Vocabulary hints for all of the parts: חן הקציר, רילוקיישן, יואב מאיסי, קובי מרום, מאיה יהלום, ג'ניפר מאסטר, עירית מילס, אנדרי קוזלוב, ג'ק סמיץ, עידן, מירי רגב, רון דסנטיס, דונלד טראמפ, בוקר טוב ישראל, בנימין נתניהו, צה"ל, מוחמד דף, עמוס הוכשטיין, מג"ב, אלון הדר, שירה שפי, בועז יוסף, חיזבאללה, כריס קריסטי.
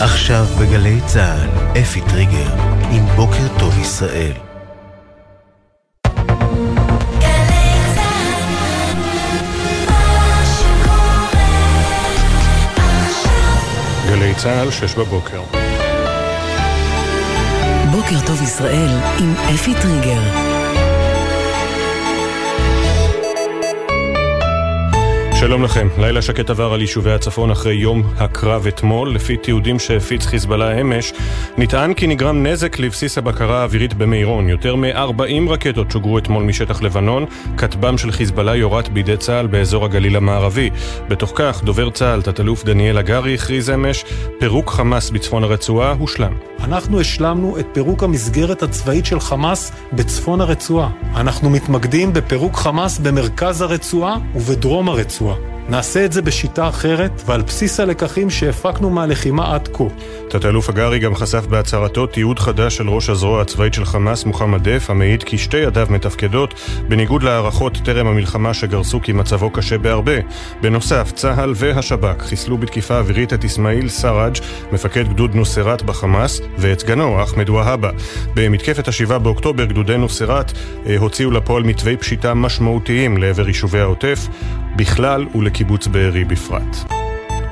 עכשיו בגלי צה"ל, אפי טריגר, עם בוקר טוב ישראל. גלי צה"ל, 6 בבוקר. בוקר טוב ישראל, עם אפי טריגר. שלום לכם. לילה שקט עבר על יישובי הצפון אחרי יום הקרב אתמול. לפי תיעודים שהפיץ חיזבאללה אמש, נטען כי נגרם נזק לבסיס הבקרה האווירית במאירון. יותר מ-40 רקטות שוגרו אתמול משטח לבנון. כטב"ם של חיזבאללה יורת בידי צה"ל באזור הגליל המערבי. בתוך כך, דובר צה"ל, תת-אלוף דניאל הגרי, הכריז אמש, פירוק חמאס בצפון הרצועה הושלם. אנחנו השלמנו את פירוק המסגרת הצבאית של חמאס בצפון הרצועה. אנחנו מתמקדים בפירוק חמאס במרכז הרצועה ובדרום הרצועה. נעשה את זה בשיטה אחרת ועל בסיס הלקחים שהפקנו מהלחימה עד כה. תת-אלוף הגרי גם חשף בהצהרתו תיעוד חדש של ראש הזרוע הצבאית של חמאס מוחמד דף, המעיד כי שתי ידיו מתפקדות בניגוד להערכות טרם המלחמה שגרסו כי מצבו קשה בהרבה. בנוסף, צה"ל והשב"כ חיסלו בתקיפה אווירית את אסמאעיל סראג', מפקד גדוד נוסרת בחמאס, ואת סגנו אחמד והבה. במתקפת ה-7 באוקטובר גדודי נוסרת הוציאו לפועל מתווי פשיטה משמעותיים לעבר יישובי העוטף בכלל ולקיבוץ בארי בפרט.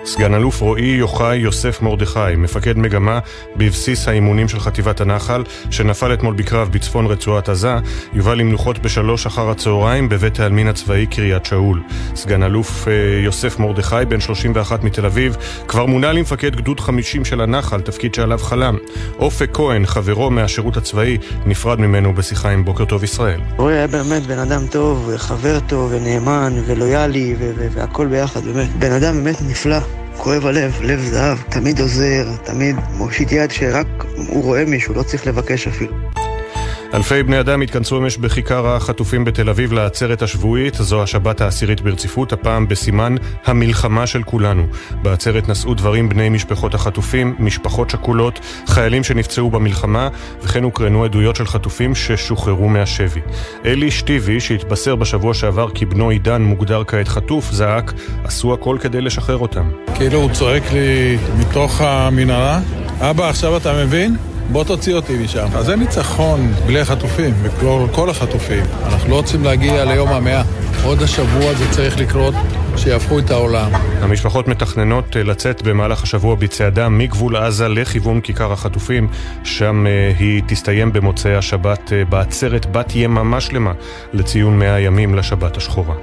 סגן אלוף רואי יוחאי יוסף מורדכאי, מפקד מגמה בבסיס האימונים של חטיבת הנחל, שנפל אתמול בקרב בצפון רצועת עזה, יובא למנוחות ב-3 אחר הצהריים בבית העלמין הצבאי קריית שאול. סגן אלוף יוסף מורדכאי, בן 31 מתל אביב, כבר מונה למפקד גדוד 50 של הנחל, תפקיד שעליו חלם. אופק כהן, חברו מהשירות הצבאי, נפרד ממנו בשיחה עם בוקר טוב ישראל. רואי היה באמת בן אדם טוב, חבר טוב, ונאמן, ולויאלי, והכל ביחד, באמת. בן אדם באמת נפלא. כואב הלב, לב זהב, תמיד עוזר, תמיד מושיט יד שרק הוא רואה מישהו, לא צריך לבקש אפילו. אלפי בני אדם התכנסו אמש בכיכר החטופים בתל אביב לעצרת השבועית, זו השבת העשירית ברציפות, הפעם בסימן המלחמה של כולנו. בעצרת נשאו דברים בני משפחות החטופים, משפחות שכולות, חיילים שנפצעו במלחמה, וכן הוקרנו עדויות של חטופים ששוחררו מהשבי. אלי שטיבי, שהתבשר בשבוע שעבר כי בנו עידן מוגדר כעת חטוף, זעק, עשו הכל כדי לשחרר אותם. כאילו הוא צועק לי מתוך המנהרה, אבא, עכשיו אתה מבין? בוא תוציא אותי משם. אז זה ניצחון בלי החטופים, בכל החטופים. אנחנו לא רוצים להגיע ליום 100. עוד השבוע זה צריך לקרות שיהפכו את העולם. המשפחות מתכננות לצאת במהלך השבוע בצעדה מגבול עזה לכיוון כיכר החטופים, שם היא תסתיים במוצאי השבת בעצרת בת יממה שלמה לציון 100 ימים לשבת השחורה.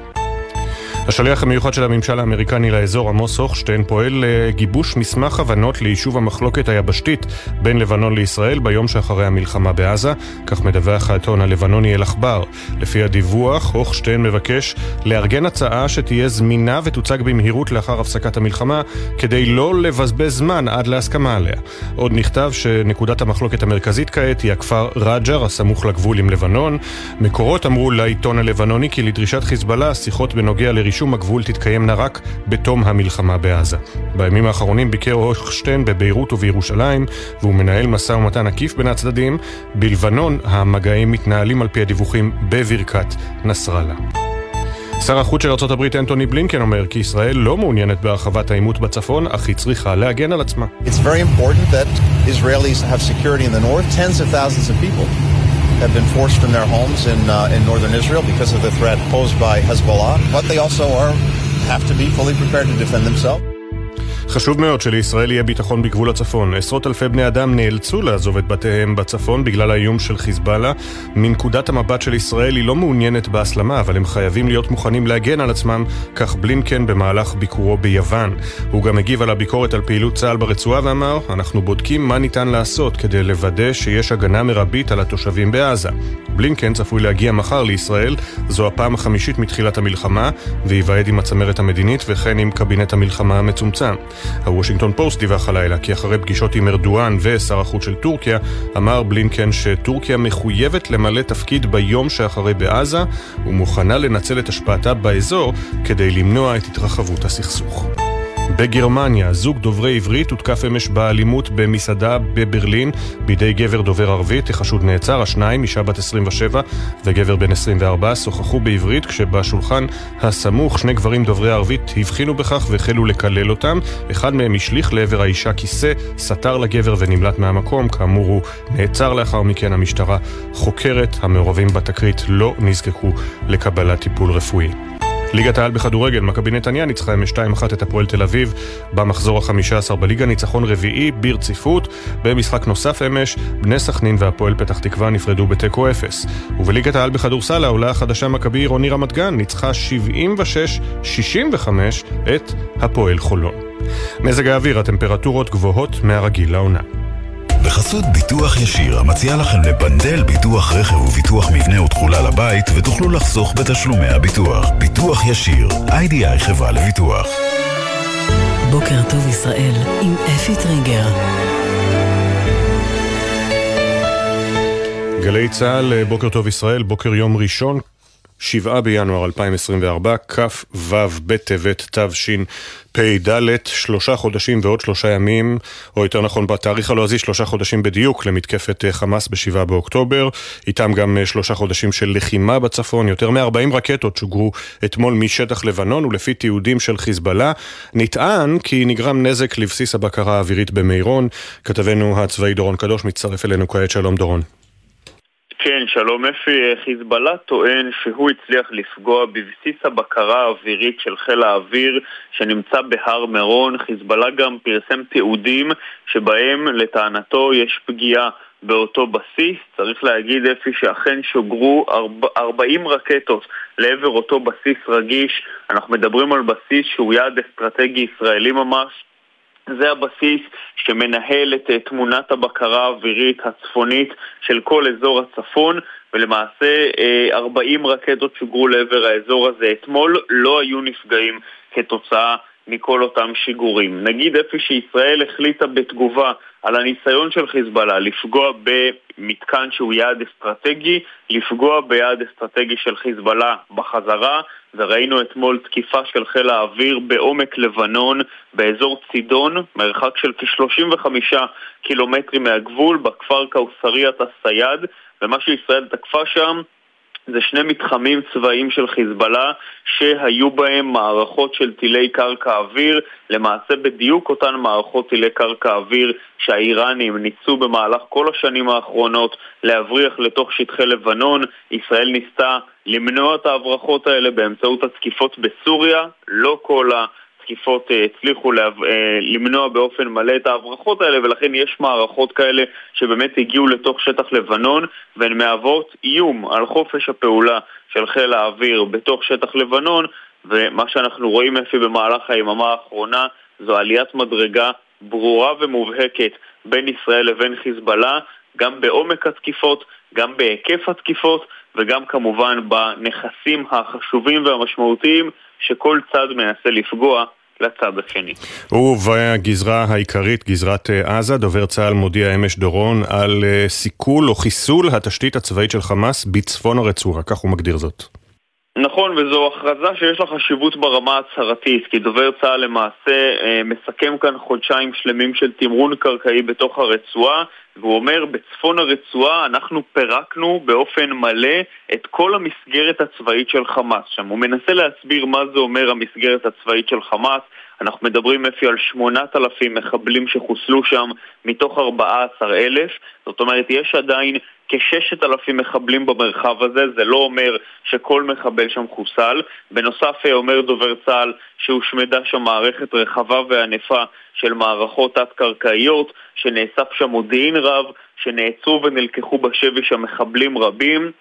השליח המיוחד של הממשל האמריקני לאזור, עמוס הוכשטיין, פועל לגיבוש מסמך הבנות ליישוב המחלוקת היבשתית בין לבנון לישראל ביום שאחרי המלחמה בעזה, כך מדווח העיתון הלבנוני אל אכבר. לפי הדיווח, הוכשטיין מבקש לארגן הצעה שתהיה זמינה ותוצג במהירות לאחר הפסקת המלחמה, כדי לא לבזבז זמן עד להסכמה עליה. עוד נכתב שנקודת המחלוקת המרכזית כעת היא הכפר רג'ר, הסמוך לגבול עם לבנון. מקורות אמרו לעיתון הלבנוני כי לדרישת חיזבאללה, שיחות בנוגע שום הגבול תתקיימנה רק בתום המלחמה בעזה. בימים האחרונים ביקר הוכשטיין בביירות ובירושלים, והוא מנהל מסע ומתן עקיף בין הצדדים. בלבנון המגעים מתנהלים על פי הדיווחים בברכת נסראללה. שר החוץ של ארצות הברית אנתוני בלינקן אומר כי ישראל לא מעוניינת בהרחבת העימות בצפון, אך היא צריכה להגן על עצמה. It's very important that Israelis have security in the north. Tens of thousands of people have been forced from their homes in northern Israel because of the threat posed by Hezbollah, but they also have to be fully prepared to defend themselves. חשוב מאוד שלישראל יהיה ביטחון בגבול הצפון. עשרות אלפי בני אדם נאלצו לעזוב את בתיהם בצפון בגלל האיום של חיזבאללה. מנקודת המבט של ישראל היא לא מעוניינת בהסלמה, אבל הם חייבים להיות מוכנים להגן על עצמם, כך בלינקן במהלך ביקורו ביוון. הוא גם הגיב על הביקורת על פעילות צה"ל ברצועה ואמר, אנחנו בודקים מה ניתן לעשות כדי לוודא שיש הגנה מרבית על התושבים בעזה. בלינקן צפוי להגיע מחר לישראל, זו הפעם החמישית מתחילת המלחמה, ויוועד עם הצמרת המדינית וכן עם קבינט המלחמה המצומצם. הוושינגטון פוסט דיווח הלילה כי אחרי פגישות עם ארדואן ושר החוץ של טורקיה, אמר בלינקן שטורקיה מחויבת למלא תפקיד ביום שאחרי בעזה, ומוכנה לנצל את השפעתה באזור כדי למנוע את התרחבות הסכסוך. בגרמניה, זוג דוברי עברית הותקף אמש באלימות במסעדה בברלין בידי גבר דובר ערבית, החשוד נעצר. השניים, אישה בת 27 וגבר בן 24, שוחחו בעברית כשבשולחן הסמוך שני גברים דוברי ערבית הבחינו בכך והחלו לקלל אותם. אחד מהם השליך לעבר האישה כיסא, סתר לגבר ונמלט מהמקום. כאמור הוא נעצר. לאחר מכן המשטרה חוקרת, המעורבים בתקרית לא נזקקו לקבלת טיפול רפואי. ליגת העל בכדורגל, מכבי נתניה ניצחה עם 2-1 את הפועל תל אביב במחזור ה-15 בליגה, ניצחון רביעי ברציפות. במשחק נוסף אמש, בני סכנין והפועל פתח תקווה נפרדו בתיקו 0. ובליגת העל בכדורסל, העולה החדשה מכבי עירוני רמת גן ניצחה 76-65 את הפועל חולון. מזג האוויר, הטמפרטורות גבוהות מהרגיל לעונה. בחסות ביטוח ישיר, המציע לכם לבנדל ביטוח רכב וביטוח מבנה ותכולה לבית, ותוכלו לחסוך בתשלומי הביטוח. ביטוח ישיר, IDI חברה לביטוח. בוקר טוב ישראל, עם אפי טריגר. גלי צהל, בוקר טוב ישראל, בוקר יום ראשון, 7 בינואר 2024, כף וו בטבת תבשין פ"ד, 3 חודשים ועוד 3 ימים, או יותר נכון בתאריך הלועזי 3 חודשים בדיוק למתקפת חמאס ב7 באוקטובר, איתם גם 3 חודשים של לחימה בצפון. יותר מ-40 רקטות שוגרו אתמול משטח לבנון, ולפי תיעודים של חיזבאללה נטען כי נגרם נזק לבסיס הבקרה האווירית במירון. כתבנו הצבאי דורון קדוש מצטרף אלינו כעת. שלום דורון. כן, שלום אפי. חיזבאללה טוען שהוא הצליח לפגוע בבסיס הבקרה האווירית של חיל האוויר שנמצא בהר מירון. חיזבאללה גם פרסם תיעודים שבהם לטענתו יש פגיעה באותו בסיס. צריך להגיד אפי שאכן שוגרו 40 רקטות לעבר אותו בסיס רגיש. אנחנו מדברים על בסיס שהוא יעד אסטרטגי ישראלי ממש. זה הבסיס שמנהל את תמונת הבקרה האווירית הצפונית של כל אזור הצפון, ולמעשה 40 רקדות שוגרו לעבר האזור הזה אתמול. לא היו נפגעים כתוצאה מכל אותם שיגורים. נגיד אפי שישראל החליטה בתגובה על הניסיון של חיזבאללה לפגוע במתקן שהוא יעד אסטרטגי, לפגוע ביעד אסטרטגי של חיזבאללה בחזרה, וראינו אתמול תקיפה של חיל האוויר בעומק לבנון, באזור צידון, מרחק של כ-35 קילומטרים מהגבול, בכפר קאוסריית הסייד, ומה שישראל תקפה שם, זה 2 מתחמים צבאיים של חיזבאללה שהיו בהם מערכות של טילי קרקע אוויר. למעשה בדיוק אותן מערכות טילי קרקע אוויר שהאיראנים ניסו במהלך כל השנים האחרונות להבריח לתוך שטחי לבנון. ישראל ניסתה למנוע את ההברחות האלה באמצעות התקיפות בסוריה. לא כל התקיפות הצליחו למנוע באופן מלא את ההברחות האלה, ולכן יש מערכות כאלה שבאמת הגיעו לתוך שטח לבנון, והן מהוות איום על חופש הפעולה של חיל האוויר בתוך שטח לבנון. ומה שאנחנו רואים אפי במהלך היממה האחרונה זו עליית מדרגה ברורה ומובהקת בין ישראל לבין חיזבאללה, גם בעומק התקיפות, גם בהיקף התקיפות, וגם כמובן בנכסים החשובים והמשמעותיים שכל צד מנסה לפגוע לצד השני. ובגזרה העיקרית, גזרת עזה, דובר צה"ל מודיע אמש דורון על סיכול או חיסול התשתית הצבאית של חמאס בצפון הרצועה, כך הוא מגדיר זאת. נכון, וזו הכרזה שיש לה חשיבות ברמה הצהרתית, כי דובר צה"ל למעשה מסכם כאן 2 חודשים שלמים של תמרון קרקעי בתוך הרצועה, והוא אומר בצפון הרצועה אנחנו פירקנו באופן מלא את כל המסגרת הצבאית של חמאס שם. הוא מנסה להסביר מה זה אומר המסגרת הצבאית של חמאס. אנחנו מדברים אפי על 8,000 מחבלים שחוסלו שם מתוך 14,000. זאת אומרת יש עדיין כ-6,000 מחבלים במרחב הזה, זה לא אומר שכל מחבל שם חוסל. בנוסף אומר דובר צה"ל שהושמדה שם מערכת רחבה וענפה של מערכות תת-קרקעיות, שנאסף שם מודיעין רב, שנעצרו ונלקחו בשבי שם מחבלים רבים,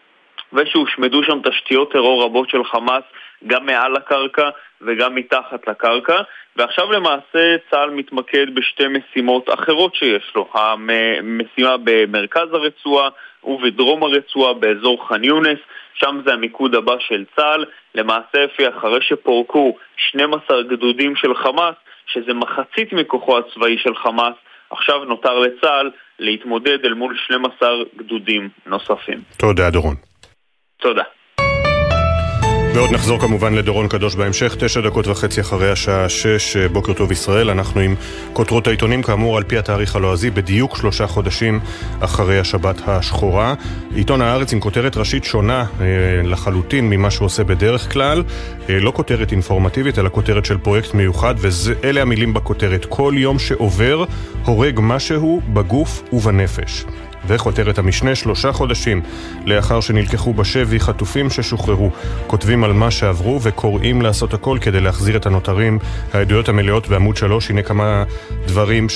ושהושמדו שם תשתיות טרור רבות של חמאס, גם מעל הקרקע וגם מתחת לקרקע. ועכשיו למעשה צה"ל מתמקד בשתי משימות אחרות שיש לו, המשימה במרכז הרצועה ובדרום הרצועה באזור ח'אן יונס, שם זה המיקוד הבא של צה"ל. למעשה אפי אחרי שפורקו 12 גדודים של חמאס, שזה מחצית מכוחו הצבאי של חמאס, עכשיו נותר לצה"ל להתמודד אל מול 12 גדודים נוספים. תודה דורון. תודה. בעוד נחזור כמובן לדורון קדוש בהמשך, 9:30 אחרי השעה 6, בוקר טוב ישראל. אנחנו עם כותרות העיתונים כאמור על פי התאריך הלועזי, בדיוק 3 חודשים אחרי השבת השחורה. עיתון הארץ עם כותרת ראשית שונה לחלוטין ממה שהוא עושה בדרך כלל, לא כותרת אינפורמטיבית אלא כותרת של פרויקט מיוחד, ואלה המילים בכותרת: כל יום שעובר הורג משהו בגוף ובנפש. וכותרת המשנה: 3 חודשים לאחר שנלקחו בשבי חטופים ששוחררו, כותבים על מה שעברו וקוראים לעשות הכל כדי להחזיר את הנותרים. העדויות המלאות בעמוד 3. הנה כמה דברים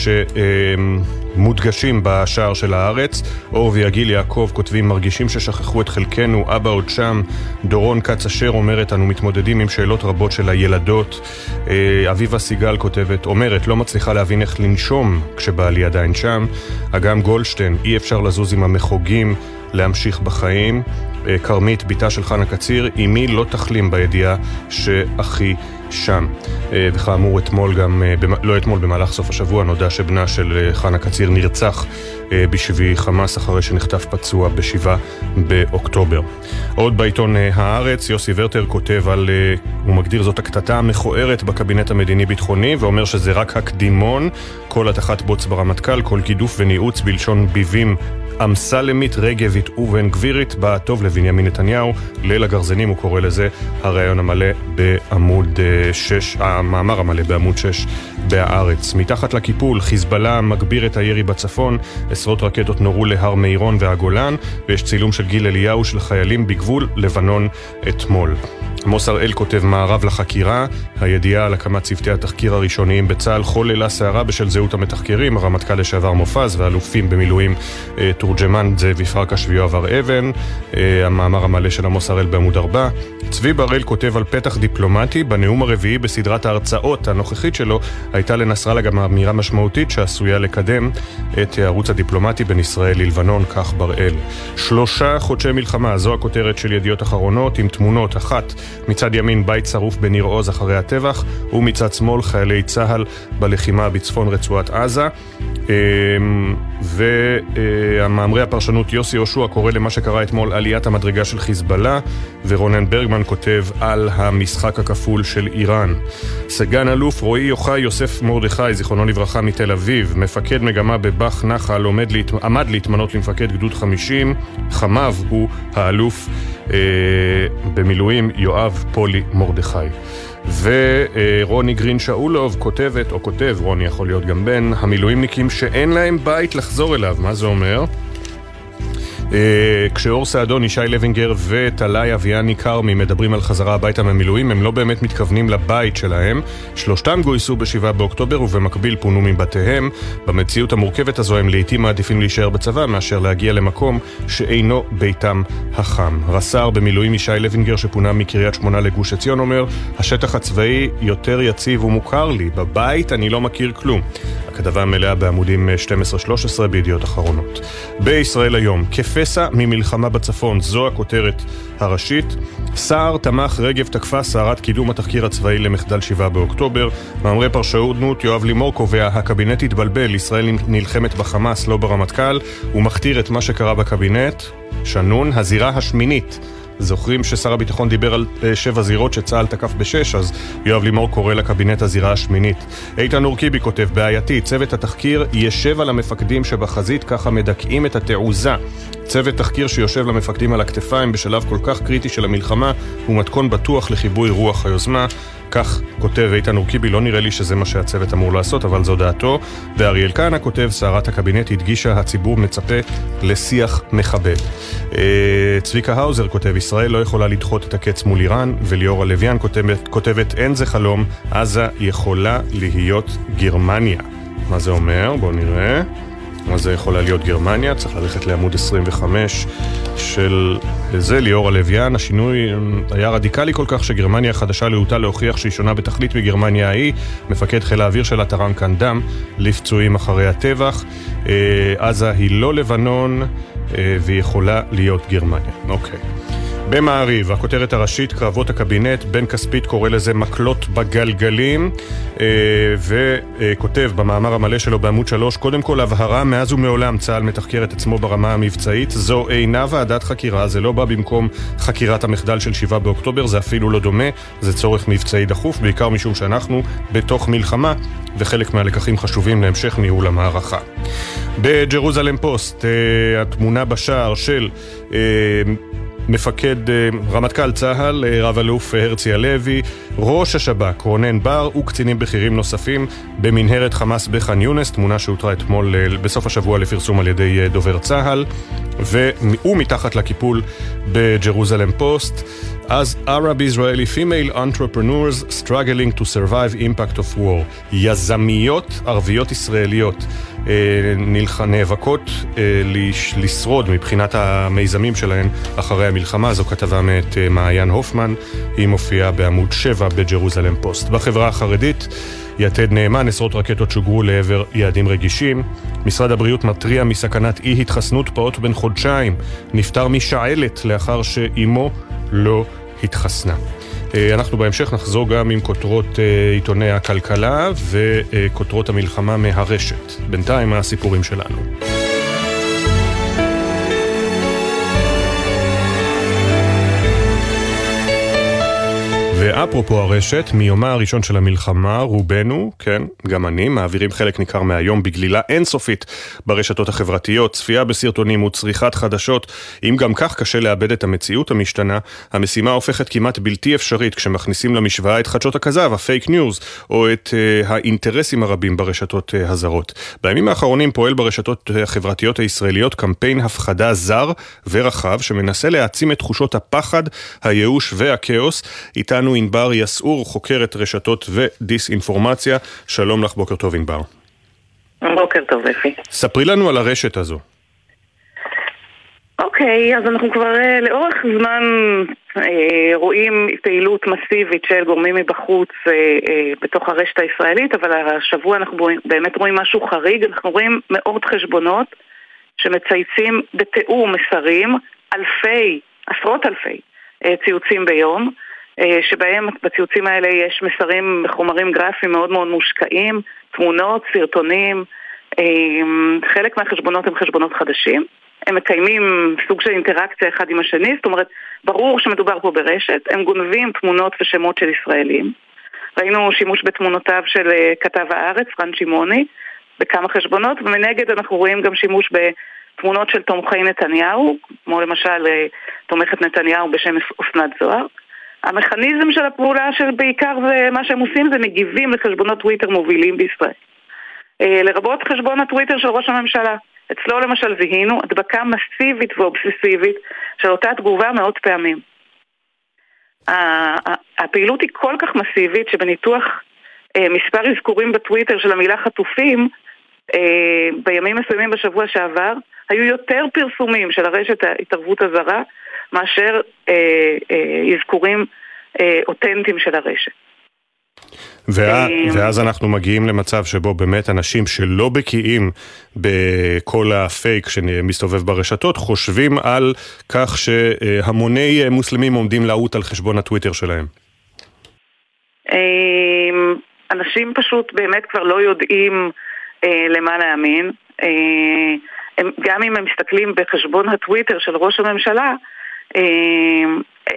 שמודגשים בשער של הארץ. אור ויגיל יעקב כותבים: מרגישים ששכחו את חלקנו, אבא עוד שם. דורון קץ אשר אומרת: אנו מתמודדים עם שאלות רבות של הילדות. אביבה סיגל כותבת, אומרת: לא מצליחה להבין איך לנשום כשבעלי עדיין שם. אגם גולדשטיין: אי אפשר לזוז עם המחוגים, להמשיך בחיים. קרמית, ביתה של חן הקציר: אמי לא תחלים בידיעה שאחי שם. וכאמור אתמול גם, לא אתמול, במהלך סוף השבוע נודע שבנה של חן הקציר נרצח בשבי חמאס אחרי שנחטף פצוע ב7 באוקטובר. עוד בעיתון הארץ, יוסי ורטר כותב על, הוא מגדיר זאת הקטטה המכוערת בקבינט המדיני-ביטחוני, ואומר שזה רק הקדימון, כל התחת בוץ ברמטכ"ל, כל גידוף וניעוץ בלשון ביבים אמסלמית, רגבית ובן גבירית, באה טוב לבנימין נתניהו. ליל הגרזנים הוא קורא לזה. הרעיון המלא בעמוד 6, המאמר המלא בעמוד 6 בהארץ. מתחת לקיפול, חיזבאללה מגביר את הירי בצפון, עשרות רקטות נורו להר מאירון והגולן, ויש צילום של גיל אליהו של חיילים בגבול לבנון אתמול. עמוס הראל כותב: מערב לחקירה, הידיעה על הקמת צוותי התחקיר הראשוניים בצה"ל חוללה סערה בשל זהות המתחקרים, הרמטכ"ל לשעבר מופז והאלופים במילואים תורג'מן זאבי פרקש ויואב אבן. המאמר המלא של עמוס הראל בעמוד 4. צבי בראל כותב על פתח דיפלומטי: בנאום הרביעי בסדרת ההרצאות הנוכחית שלו הייתה לנסראללה גם אמירה משמעותית שעשויה לקדם את הערוץ הדיפלומטי בין ישראל ללבנון, כך בראל. 3 חודשי מלחמה, זו הכותרת של ידיעות אחרונות, עם תמונות: אחת מצד ימין בית שרוף בניר עוז אחרי הטבח, ומצד שמאל חיילי צהל בלחימה בצפון רצועת עזה. והמאמרי הפרשנות יוסי יושע קורא למה שקרה אתמול עליית המדרגה של חיזבאללה, ורונן ברגמן כותב על המשחק הכפול של איראן. סגן אלוף רואי יוחאי יוסף מורדכאי, זיכרונו לברכה, מתל אביב, מפקד מגמה בבח נחל, עמד להתמנות למפקד גדוד 50, חמיו הוא האלוף במילואים יואב פולי מרדכי. ורוני גרין שאולוב כותבת, או כותב, רוני יכול להיות גם בן, המילואימניקים שאין להם בית לחזור אליו. מה זה אומר? כשאור סעדון, ישי לוינגר וטלי אביאני קרמי מדברים על חזרה הביתה ממילואים, הם לא באמת מתכוונים לבית שלהם. שלושתם גויסו ב7 באוקטובר ובמקביל פונו מבתיהם. במציאות המורכבת הזו הם לעתים מעדיפים להישאר בצבא מאשר להגיע למקום שאינו ביתם החם. רס"ר במילואים ישי לוינגר, שפונה מקריית שמונה לגוש עציון, אומר: השטח הצבאי יותר יציב ומוכר לי, בבית אני לא מכיר כלום. הכתבה מלאה בעמודים 12-13 בידיעות אחרונות. בישראל היום: כפסע ממלחמה בצפון, זו הכותרת הראשית. סער תמך, רגב תקפה, סערת קידום התחקיר הצבאי למחדל 7 באוקטובר. מאמרי פרשנות יואב לימור קובע: הקבינט התבלבל, ישראל נלחמת בחמאס לא ברמטכ"ל, ומכתיר את מה שקרה בקבינט. שנון, הזירה השמינית. זוכרים ששר הביטחון דיבר על 7 זירות שצהל תקף ב6, אז יואב לימור קורא לקבינט הזירה השמינית. איתן אורקיבי כותב: בעייתי, צוות התחקיר ישב על המפקדים שבחזית, ככה מדכאים את התעוזה. צוות תחקיר שיושב למפקדים על הכתפיים בשלב כל כך קריטי של המלחמה הוא מתכון בטוח לחיבוי רוח היוזמה. כך כותב איתן אורקיבי. לא נראה לי שזה מה שהצוות אמור לעשות, אבל זו דעתו. ואריאל קאנה כותב: סערת הקבינט הדגישה, הציבור מצפה לשיח מכבד. צביקה האוזר כותב: ישראל לא יכולה לדחות את הקץ מול איראן. וליאורה לויאן כותבת: אין זה חלום, עזה יכולה להיות גרמניה. מה זה אומר? בואו נראה. מה זה יכולה להיות גרמניה? צריך ללכת לעמוד 25 של זה. ליאור הלוויין: השינוי היה רדיקלי כל כך שגרמניה החדשה להוטה להוכיח שהיא שונה בתכלית מגרמניה ההיא. מפקד חיל האוויר שלה תרם כאן דם לפצועים אחרי הטבח. עזה היא לא לבנון, והיא יכולה להיות גרמניה. אוקיי. במעריב, הכותרת הראשית, קרבות הקבינט, בן כספית קורא לזה מקלות בגלגלים, וכותב במאמר המלא שלו בעמוד 3, קודם כל הבהרה, מאז ומעולם צה"ל מתחקר את עצמו ברמה המבצעית, זו אינה ועדת חקירה, זה לא בא במקום חקירת המחדל של 7 באוקטובר, זה אפילו לא דומה, זה צורך מבצעי דחוף, בעיקר משום שאנחנו בתוך מלחמה, וחלק מהלקחים חשובים להמשך ניהול המערכה. בג'רוזלם פוסט, התמונה בשער של מפקד רמטכ"ל צה"ל, רב אלוף הרצי הלוי, ראש השב"כ רונן בר וקצינים בכירים נוספים במנהרת חמאס בח'אן יונס, תמונה שהותרה אתמול בסוף השבוע לפרסום על ידי דובר צה"ל, והוא מתחת לקיפול בג'רוזלם פוסט. As Arab-Israeli female entrepreneurs struggling to survive impact of war, יזמיות ערביות ישראליות נאבקות לשרוד מבחינת המיזמים שלהן אחרי המלחמה. זו כתבה מאת מעיין הופמן, היא מופיעה בעמוד 7 בג'רוזלם פוסט. בחברה החרדית, יתד נאמן, עשרות רקטות שוגרו לעבר יעדים רגישים. משרד הבריאות מטריע מסכנת אי התחסנות פעוט בן חודשיים, נפטר משעלת לאחר שאימו לא התחסנה. אנחנו בהמשך נחזור גם עם כותרות עיתוני הכלכלה וכותרות המלחמה מהרשת. בינתיים הסיפורים שלנו. ואפרופו הרשת, מיומה הראשון של המלחמה, רובנו, כן, גם אני, מעבירים חלק ניכר מהיום בגלילה אינסופית ברשתות החברתיות, צפייה בסרטונים וצריכת חדשות. אם גם כך קשה לאבד את המציאות המשתנה, המשימה הופכת כמעט בלתי אפשרית כשמכניסים למשוואה את חדשות הכזב, הפייק ניוז, או את האינטרסים הרבים ברשתות הזרות. בימים האחרונים פועל ברשתות החברתיות הישראליות קמפיין הפחדה זר ורחב, שמנסה להעצים את תחושות הפחד, הייאוש והכאוס. איתנו ענבר יסעור, חוקרת רשתות ודיסאינפורמציה. שלום לך, בוקר טוב ענבר. בוקר טוב, אפי. ספרי לנו על הרשת הזו. אוקיי, אז אנחנו כבר לאורך זמן רואים פעילות מסיבית של גורמים מבחוץ בתוך הרשת הישראלית, אבל השבוע אנחנו באמת רואים משהו חריג. אנחנו רואים מאות חשבונות שמצייצים בתיאור מסרים, אלפי, עשרות אלפי ציוצים ביום, שבהם בציוצים האלה יש מסרים, חומרים גרפיים מאוד מאוד מושקעים, תמונות, סרטונים. חלק מהחשבונות הם חשבונות חדשים, הם מקיימים סוג של אינטראקציה אחד עם השני, זאת אומרת, ברור שמדובר פה ברשת. הם גונבים תמונות ושמות של ישראלים. ראינו שימוש בתמונותיו של כתב הארץ, רן שימוני, בכמה חשבונות, ומנגד אנחנו רואים גם שימוש בתמונות של תומכי נתניהו, כמו למשל תומכת נתניהו בשם אסנת זוהר. המכניזם של הפעולה של בעיקר זה מה שהם עושים, זה מגיבים לחשבונות טוויטר מובילים בישראל. לרבות חשבון הטוויטר של ראש הממשלה. אצלו למשל זיהינו הדבקה מסיבית ואובססיבית של אותה תגובה מאות פעמים. הפעילות היא כל כך מסיבית שבניתוח מספר הזכורים בטוויטר של המילה חטופים, בימים מסוימים בשבוע שעבר, היו יותר פרסומים של הרשת ההתערבות הזרה, מאשר אזכורים אותנטיים של הרשת. ואז אנחנו מגיעים למצב שבו באמת אנשים שלא בקיאים בכל הפייק שמסתובב ברשתות, חושבים על כך שהמוני מוסלמים עומדים לעוט על חשבון הטוויטר שלהם. אנשים פשוט באמת כבר לא יודעים למה להאמין. גם אם הם מסתכלים בחשבון הטוויטר של ראש הממשלה,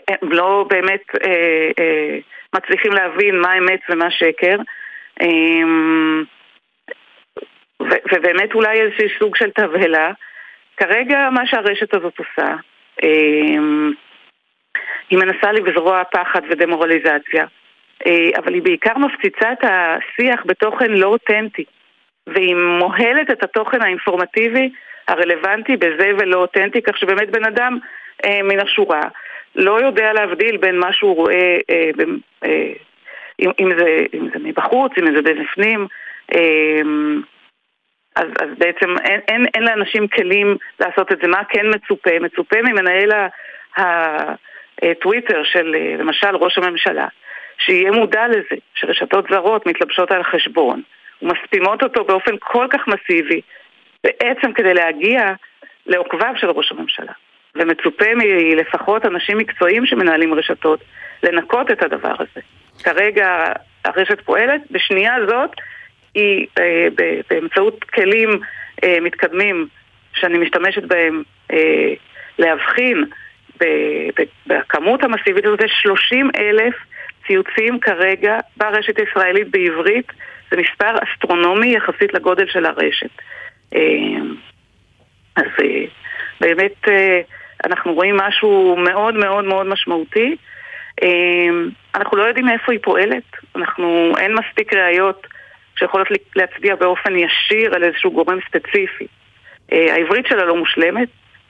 הם לא באמת מצליחים להבין מה אמת ומה שקר, ובאמת אולי איזשהו סוג של תבהלה. כרגע מה שהרשת הזאת עושה, היא מנסה לבזרוע פחד ודמורליזציה, אבל היא בעיקר מפציצה את השיח בתוכן לא אותנטי, והיא מוהלת את התוכן האינפורמטיבי הרלוונטי בזה ולא אותנטי, כך שבאמת בן אדם מן השורה לא יודע להבדיל בין מה שהוא רואה, אם זה מבחוץ, אם זה בפנים. אז בעצם אין לאנשים כלים לעשות את זה. מה כן מצופה? מצופה ממנהל הטוויטר של למשל ראש הממשלה, שיהיה מודע לזה שרשתות זרות מתלבשות על חשבון ומספימות אותו באופן כל כך מסיבי, בעצם כדי להגיע לעוקביו של ראש הממשלה. ומצופה מלפחות אנשים מקצועיים שמנהלים רשתות לנקות את הדבר הזה. כרגע הרשת פועלת, בשנייה הזאת היא באמצעות כלים מתקדמים שאני משתמשת בהם להבחין בכמות המסיבית הזאת. 30,000 ציוצים כרגע ברשת הישראלית בעברית, זה מספר אסטרונומי יחסית לגודל של הרשת. אז באמת אנחנו רואים משהו מאוד מאוד מאוד משמעותי. אנחנו לא יודעים איפה היא פועלת, אין מספיק ראיות שיכולות להצביע באופן ישיר על איזשהו גורם ספציפי. העברית שלה לא מושלמת,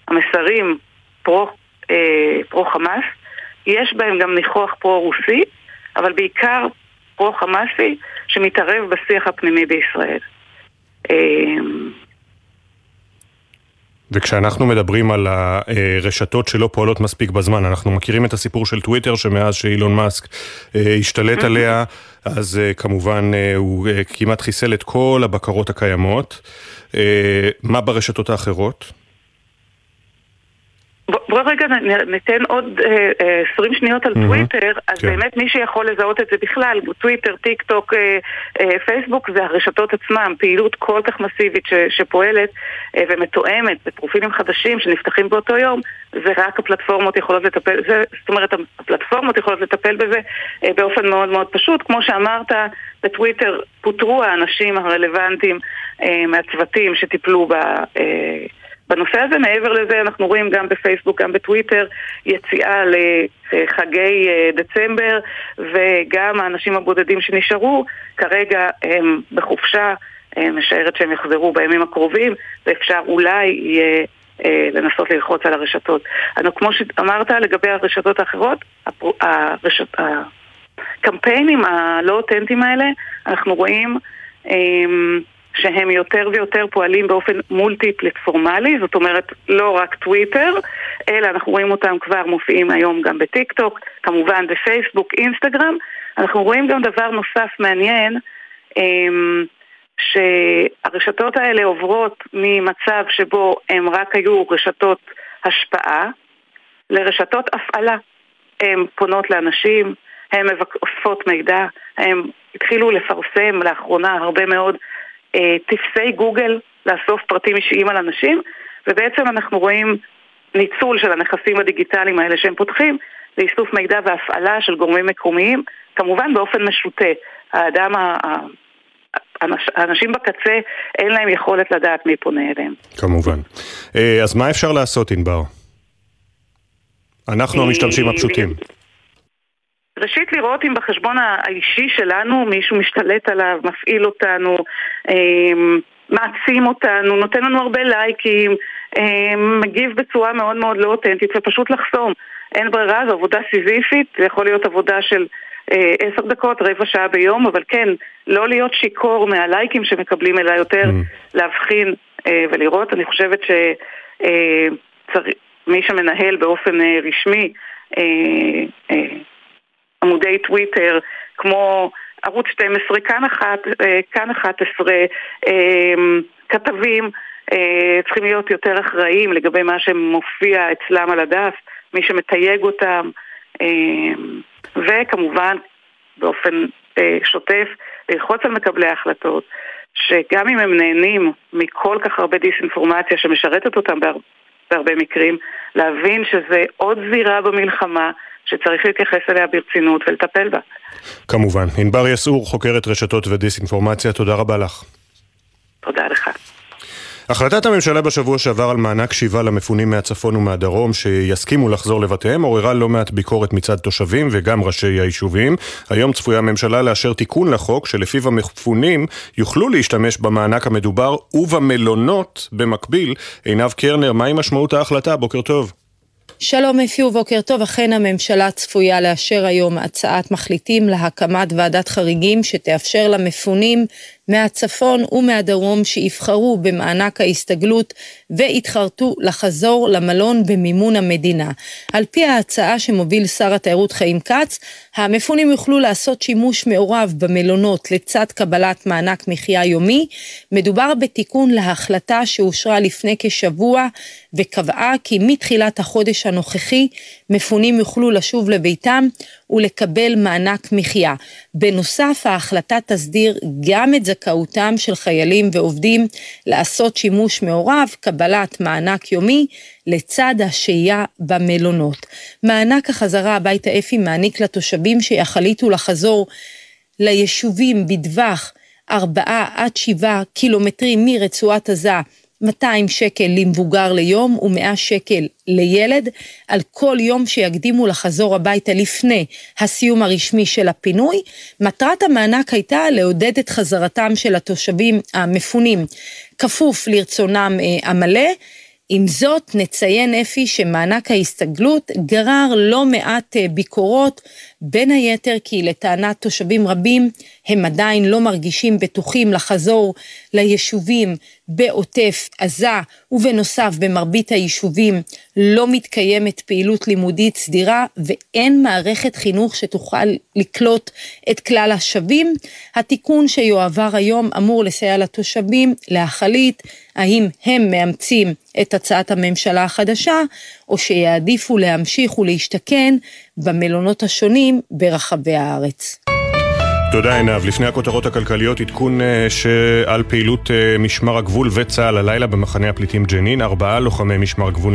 המסרים פרו-חמאס, יש בהם גם ניחוח פרו-רוסי, אבל בעיקר פרו-חמאסי שמתערב בשיח הפנימי בישראל. וכשאנחנו מדברים על הרשתות שלא פועלות מספיק בזמן, אנחנו מכירים את הסיפור של טוויטר שמאז שאילון מאסק השתלט עליה, אז כמובן הוא כמעט חיסל את כל הבקרות הקיימות. מה ברשתות האחרות? בואו רגע ניתן עוד 20 שניות על טוויטר, אז באמת מי שיכול לזהות את זה בכלל, טוויטר, טיק טוק, פייסבוק, זה הרשתות עצמם, פעילות כל כך מסיבית שפועלת ומתואמת בפרופילים חדשים שנפתחים באותו יום, זה רק הפלטפורמות יכולות לטפל, זאת אומרת, הפלטפורמות יכולות לטפל בזה באופן מאוד מאוד פשוט, כמו שאמרת, בטוויטר פוטרו האנשים הרלוונטיים מהצוותים שטיפלו בנושא הזה. מעבר לזה אנחנו רואים גם בפייסבוק, גם בטוויטר, יציאה לחגי דצמבר, וגם האנשים הבודדים שנשארו, כרגע הם בחופשה, משערת שהם יחזרו בימים הקרובים, ואפשר אולי לנסות ללחוץ על הרשתות. כמו שאמרת לגבי הרשתות האחרות, הקמפיינים הלא אותנטיים האלה, אנחנו רואים שהם יותר ויותר פועלים באופן מולטי-פלטפורמלי, זאת אומרת לא רק טוויטר, אלא אנחנו רואים אותם כבר מופיעים היום גם בטיק טוק, כמובן בפייסבוק, אינסטגרם. אנחנו רואים גם דבר נוסף מעניין, שהרשתות האלה עוברות ממצב שבו הם רק היו רשתות השפעה, לרשתות הפעלה. הן פונות לאנשים, הן אוספות מידע, הן התחילו לפרסם לאחרונה הרבה מאוד תפסי גוגל לאסוף פרטים אישיים על אנשים, ובעצם אנחנו רואים ניצול של הנכסים הדיגיטליים האלה שהם פותחים לאיסוף מידע והפעלה של גורמים מקומיים, כמובן באופן משוטה. האנשים בקצה אין להם יכולת לדעת מי פונה אליהם, כמובן. אז מה אפשר לעשות, אינבר? אנחנו המשתמשים הפשוטים. ראשית, לראות אם בחשבון האישי שלנו מישהו משתלט עליו, מפעיל אותנו, מעצים אותנו, נותן לנו הרבה לייקים, מגיב בצורה מאוד מאוד לא אותנטית, ופשוט לחסום. אין ברירה, זו עבודה סיזיפית, זה יכול להיות עבודה של 10 דקות, רבע שעה ביום, אבל כן, לא להיות שיקור מהלייקים שמקבלים אליה יותר, להבחין ולראות. אני חושבת שמי שמנהל באופן רשמי עמודי טוויטר, כמו ערוץ 12, כאן 11, כתבים, צריכים להיות יותר אחראים לגבי מה שמופיע אצלם על הדף, מי שמתייג אותם, וכמובן באופן שוטף, ללחוץ על מקבלי ההחלטות, שגם אם הם נהנים מכל כך הרבה דיסאינפורמציה שמשרתת אותם בהרבה מקרים, להבין שזה עוד זירה במלחמה, שצריך להתייחס אליה ברצינות ולטפל בה. כמובן. ענבר יסעור, חוקרת רשתות ודיסאינפורמציה, תודה רבה לך. תודה לך. החלטת הממשלה בשבוע שעבר על מענק שיבה למפונים מהצפון ומהדרום שיסכימו לחזור לבתיהם עוררה לא מעט ביקורת מצד תושבים וגם ראשי היישובים. היום צפויה הממשלה לאשר תיקון לחוק שלפיו המפונים יוכלו להשתמש במענק המדובר ובמלונות במקביל. עינב קרנר, מהי משמעות ההחלטה? בוקר טוב. שלום אפי ובוקר טוב. אכן הממשלה צפויה לאשר היום הצעת מחליטים להקמת ועדת חריגים שתאפשר למפונים מהצפון ומהדרום שיבחרו במענק ההסתגלות והתחרטו לחזור למלון במימון המדינה. על פי ההצעה שמוביל שר התיירות חיים כץ, המפונים יוכלו לעשות שימוש מעורב במלונות לצד קבלת מענק מחיה יומי. מדובר בתיקון להחלטה שאושרה לפני כשבוע וקבעה כי מתחילת החודש הנוכחי מפונים יוכלו לשוב לביתם ולקבל מענק מחיה. בנוסף, ההחלטה תסדיר גם את זכאותם של חיילים ועובדים לעשות שימוש מעורב, קבלת מענק יומי, לצד השהייה במלונות. מענק החזרה הביתה אפי מעניק לתושבים שיחליטו לחזור ליישובים בדווח 4-7 קילומטרים מרצועת עזה, 200 שקל למבוגר ליום ו100 שקל לילד, על כל יום שיקדימו לחזור הביתה לפני הסיום הרשמי של הפינוי. מטרת המענק הייתה לעודד את חזרתם של התושבים המפונים, כפוף לרצונם המלא. עם זאת, נציין אפי שמענק ההסתגלות גרר לא מעט ביקורות, בין היתר כי לטענת תושבים רבים הם עדיין לא מרגישים בטוחים לחזור ליישובים בעוטף עזה, ובנוסף במרבית היישובים לא מתקיימת פעילות לימודית סדירה ואין מערכת חינוך שתוכל לקלוט את כלל השבים. התיקון שיועבר היום אמור לסייע לתושבים להחליט האם הם מאמצים את הצעת הממשלה החדשה או שיעדיפו להמשיך ולהשתכן במלונות השונים ברחבי הארץ. תודה עיניו. לפני הכותרות הכלכליות, עדכון שעל פעילות משמר הגבול וצהל הלילה במחנה הפליטים ג'נין. 4 לוחמי משמר גבול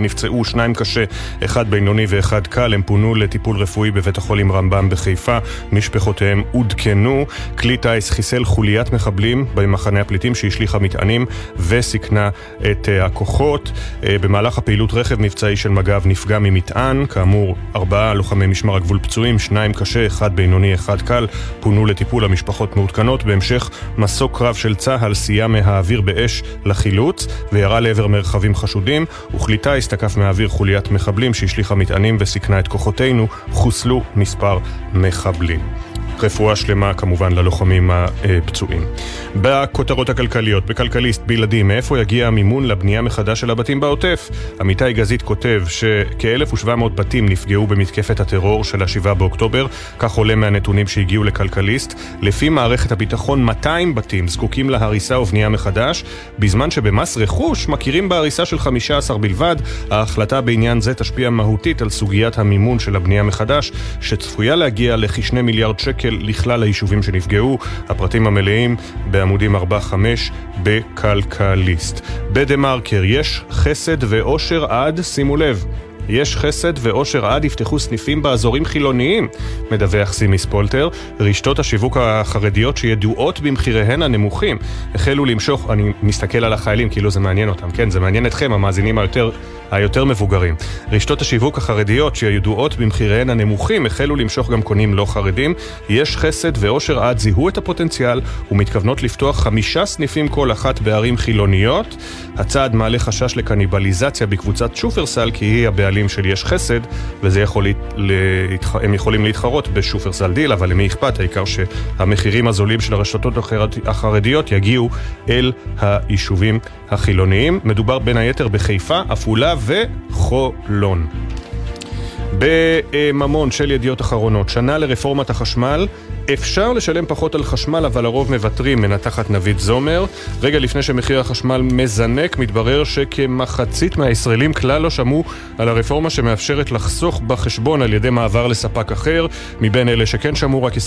נפצעו, 2 קשה, 1 בינוני ו1 קל. הם פונו לטיפול רפואי בבית החולים רמב"ם בחיפה, משפחותיהם עודכנו. כלי טייס חיסל חוליית מחבלים במחנה הפליטים שהשליחה מטענים וסיכנה את הכוחות. במהלך הפעילות רכב מבצעי של מג"ב נפגע ממטען, כאמור 4 לוחמי משמר הגבול פצועים, 2 קשה, 1 בינוני, 1 קל. פונו לטיפול, המשפחות מעודכנות. בהמשך, מסוק קרב של צהל סייע מהאוויר באש לחילוץ וירה לעבר מרחבים חשודים, וכליתה הסתקף מהאוויר חוליית מחבלים שהשליחה מטענים וסיכנה את כוחותינו. חוסלו מספר מחבלים. רפואה שלמה כמובן ללוחמים הפצועים. בכותרות הכלכליות, בכלכליסט בלעדי, מאיפה יגיע המימון לבנייה מחדש של הבתים בעוטף? עמיתי גזית כותב שכ-1,700 בתים נפגעו במתקפת הטרור של ה-7 באוקטובר, כך עולה מהנתונים שהגיעו לכלכליסט. לפי מערכת הביטחון, 200 בתים זקוקים להריסה ובנייה מחדש, בזמן שבמס רכוש מכירים בהריסה של 15 בלבד. ההחלטה בעניין זה תשפיע מהותית על סוגיית המימון של הבנייה מחדש, שצפויה להגיע לכ-2 מיליארד שקל לכלל היישובים שנפגעו. הפרטים המלאים בעמודים 4-5 בכלכליסט. בדמרקר, יש חסד ואושר עד, שימו לב, יש חסד ואושר עד יפתחו סניפים באזורים חילוניים, מדווח סימיס פולטר. רשתות השיווק החרדיות שידועות במחיריהן הנמוכים החלו למשוך, אני מסתכל על החיילים כאילו זה מעניין אותם, כן, זה מעניין אתכם המאזינים היותר מבוגרים. רשתות השיווק החרדיות שידועות במחיריהן הנמוכים החלו למשוך גם קונים לא חרדים. יש חסד ואושר עד זיהו את הפוטנציאל ומתכוונות לפתוח 5 סניפים כל אחת בערים חילוניות. הצעד מעלה חשש לקניבליזציה בקבוצת שופרסל, כי היא הבעלים של יש חסד, וזה יכול הם יכולים להתחרות בשופרסל דיל, אבל למי אכפת? העיקר שהמחירים הזולים של הרשתות החרדיות יגיעו אל היישובים החילוניים. מדובר בין היתר בחיפה, אפולה וחולון. בממון של ידיעות אחרונות, שנה לרפורמת החשמל, אפשר לשלם פחות על חשמל אבל הרוב מבטרים, מנתחת נבית זומר. רגע לפני שמחיר החשמל מזנק, מתברר שכמחצית מהישראלים כלל לא שמעו על הרפורמה שמאפשרת לחסוך בחשבון על ידי מעבר לספק אחר. מבין אלה שכן שמעו, רק 26%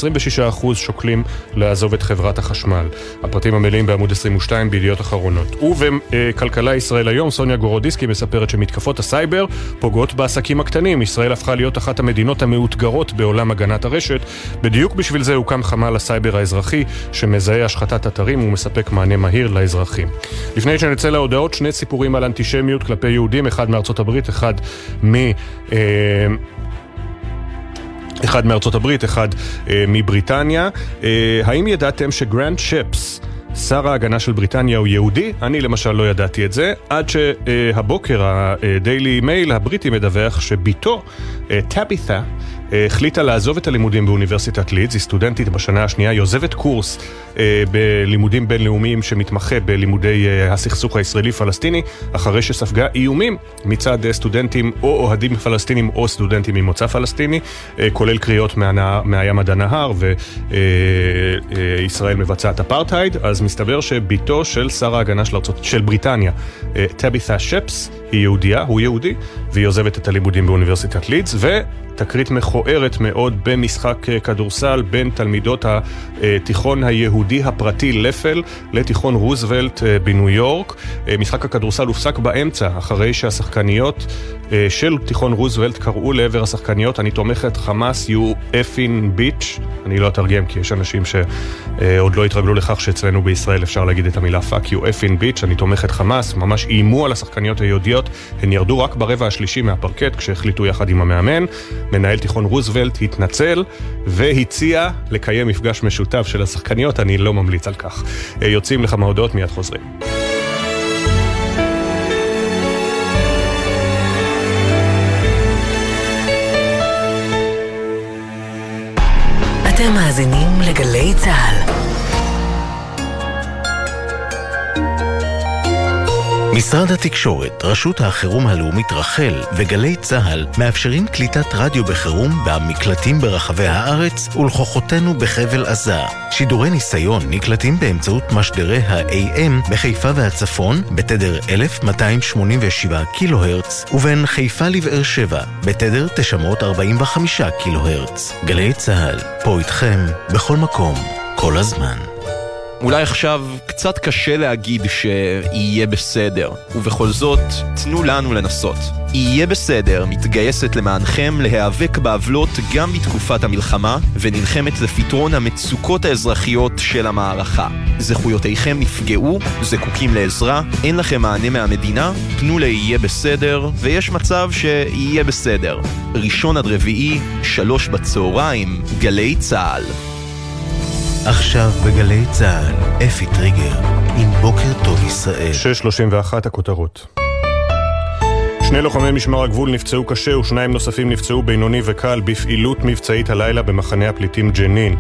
שוקלים לעזוב את חברת החשמל. הפרטים המלאים בעמוד 22 בידיעות אחרונות. ובכלכלה ישראל היום, סוניה גורודיסקי מספרת שמתקפות הסייבר פוגעות בעסקים הקטנים. ישראל הפכה להיות אחת המדינות המאותגרות בעולם הגנת הרשת. בדיוק בשביל זה הוקם חמ"ל הסייבר האזרחי שמזהה השחתת אתרים ומספק מענה מהיר לאזרחים. לפני שנצא להודעות, שני סיפורים על אנטישמיות כלפי יהודים, אחד מארצות הברית, אחד מבריטניה. האם ידעתם שגרנד שפס שר ההגנה של בריטניה הוא יהודי, אני למשל לא ידעתי את זה, עד שהבוקר הדיילי מייל הבריטי מדווח שביתו, טאביתה, החליטה לעזוב את הלימודים באוניברסיטת לידס, היא סטודנטית בשנה השנייה, היא עוזבת קורס בלימודים בינלאומיים שמתמחה בלימודי הסכסוך הישראלי-פלסטיני, אחרי שספגה איומים מצד סטודנטים או אוהדים פלסטינים או סטודנטים ממוצא פלסטיני, כולל קריאות מהים עד הנהר וישראל מבצעת אפרטהייד, אז מסתבר שביתו של שר ההגנה של בריטניה, טאביתה שפס, היא יהודייה, הוא יהודי, והיא עוזבת את הלימודים באוניברסיטת לידס, ותקרית מכוערת מאוד במשחק כדורסל בין תלמידות התיכון היהודי הפרטי לפל לתיכון רוזוולט בניו יורק. משחק הכדורסל הופסק באמצע, אחרי שהשחקניות של תיכון רוזוולט קראו לעבר השחקניות, אני תומכת חמאס, יו אפין ביץ', אני לא אתרגם כי יש אנשים שעוד לא התרגלו לכך שאצלנו בישראל אפשר להגיד את המילה פאק, יו אפין ביץ', אני תומכת חמאס, ממש אימו על השחקניות היהודיות, הן ירדו רק ברבע השלישי מהפרקט כשהחליטו יחד עם המאמן. מנהל תיכון רוזוולט התנצל והציע לקיים מפגש משותף של השחקניות, אני לא ממליץ על כך. יוצאים לכמה הודעות, מיד חוזרים. אתם מאזינים לגלי צהל. משרד התקשורת, רשות החירום הלאומית רחל וגלי צהל מאפשרים קליטת רדיו בחירום במקלטים ברחבי הארץ ולכוחותינו בחבל עזה. שידורי ניסיון נקלטים באמצעות משדרי ה-AM בחיפה והצפון בתדר 1287 קילו-הרץ ובין חיפה לבאר שבע בתדר 945 קילו-הרץ. גלי צהל, פה איתכם, בכל מקום, כל הזמן. אולי עכשיו קצת קשה להגיד שיהיה בסדר, ובכל זאת תנו לנו לנסות. יהיה בסדר מתגייסת למענכם להיאבק בעבלות גם בתקופת המלחמה, ונלחמת לפתרון המצוקות האזרחיות של המערכה. זכויותיכם נפגעו, זקוקים לעזרה, אין לכם מענה מהמדינה, פנו ליהיה בסדר, ויש מצב שיהיה בסדר. 1 עד 4, 3 בצהריים, גלי צהל. עכשיו בגלי צהל, אפי טריגר, עם בוקר טוב ישראל. 6:31 הכותרות. 2 לוחמי משמר הגבול נפצעו קשה ו2 נוספים נפצעו בינוני וקל בפעילות מבצעית הלילה במחנה הפליטים ג'נין.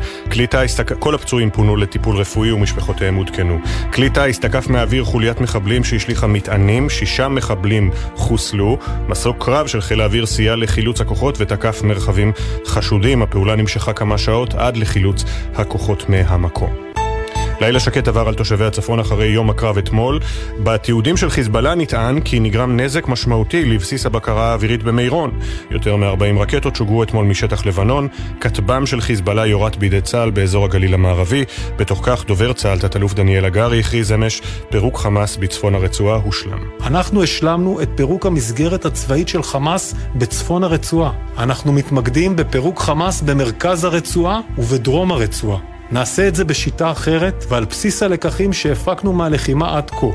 כל הפצועים פונו לטיפול רפואי ומשפחותיהם עודכנו. כלי טיס תקף מהאוויר חוליית מחבלים שהשליחה מטענים, 6 מחבלים חוסלו. מסוק קרב של חיל האוויר סייע לחילוץ הכוחות ותקף מרחבים חשודים. הפעולה נמשכה כמה שעות עד לחילוץ הכוחות מהמקום. לילה שקט עבר על תושבי הצפון אחרי יום הקרב אתמול. בתיעודים של חיזבאללה נטען כי נגרם נזק משמעותי לבסיס הבקרה האווירית במירון. יותר מ-40 רקטות שוגרו אתמול משטח לבנון. כטב"ם של חיזבאללה יורת בידי צה"ל באזור הגליל המערבי. בתוך כך דובר צה"ל תת-אלוף דניאל הגרי הכריז אמש פירוק חמאס בצפון הרצועה הושלם. אנחנו השלמנו את פירוק המסגרת הצבאית של חמאס בצפון הרצועה. אנחנו מתמקדים בפירוק חמאס במרכז הרצועה ובדרום הרצועה. נעשה את זה בשיטה אחרת ועל בסיס הלקחים שהפקנו מהלחימה עד כה.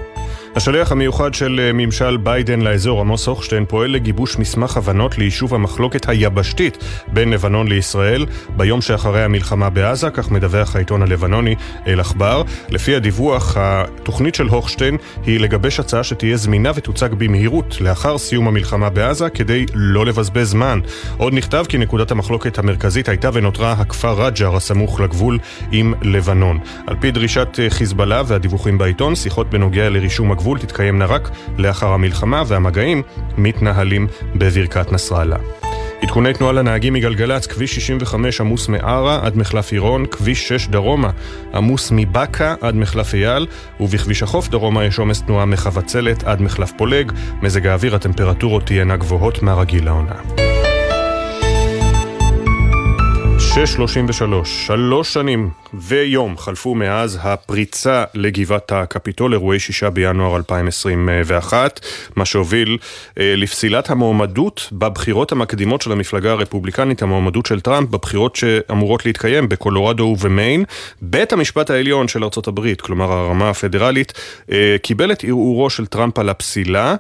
השליח המיוחד של ממשל ביידן לאזור, עמוס הוכשטיין, פועל לגיבוש מסמך הבנות ליישוב המחלוקת היבשתית בין לבנון לישראל ביום שאחרי המלחמה בעזה, כך מדווח העיתון הלבנוני אל אכבר. לפי הדיווח, התוכנית של הוכשטיין היא לגבש הצעה שתהיה זמינה ותוצג במהירות לאחר סיום המלחמה בעזה כדי לא לבזבז זמן. עוד נכתב כי נקודת המחלוקת המרכזית הייתה ונותרה הכפר רג'ר הסמוך לגבול עם לבנון. על פי דרישת חיזבאללה והדיווחים בעיתון, שיחות בנוגע לרישום הגבול תתקיימנה רק לאחר המלחמה, והמגעים מתנהלים בברכת נסראללה. עדכוני תנועה לנהגים מגלגלץ, כביש 65 עמוס מערה עד מחלף עירון, כביש 6 דרומה עמוס מבקה עד מחלף אייל, ובכביש החוף דרומה יש עומס תנועה מחבצלת עד מחלף פולג. מזג האוויר, הטמפרטורות תהיינה גבוהות מהרגיל לעונה. 6:33, 3 שנים ויום חלפו מאז הפריצה לגבעת הקפיטול, אירועי 6 בינואר 2021, מה שהוביל לפסילת המועמדות בבחירות המקדימות של המפלגה הרפובליקנית, המועמדות של טראמפ בבחירות שאמורות להתקיים בקולורדו ובמיין. בית המשפט העליון של ארצות הברית, כלומר הרמה הפדרלית, קיבל את ערעורו של טראמפ על הפסילה,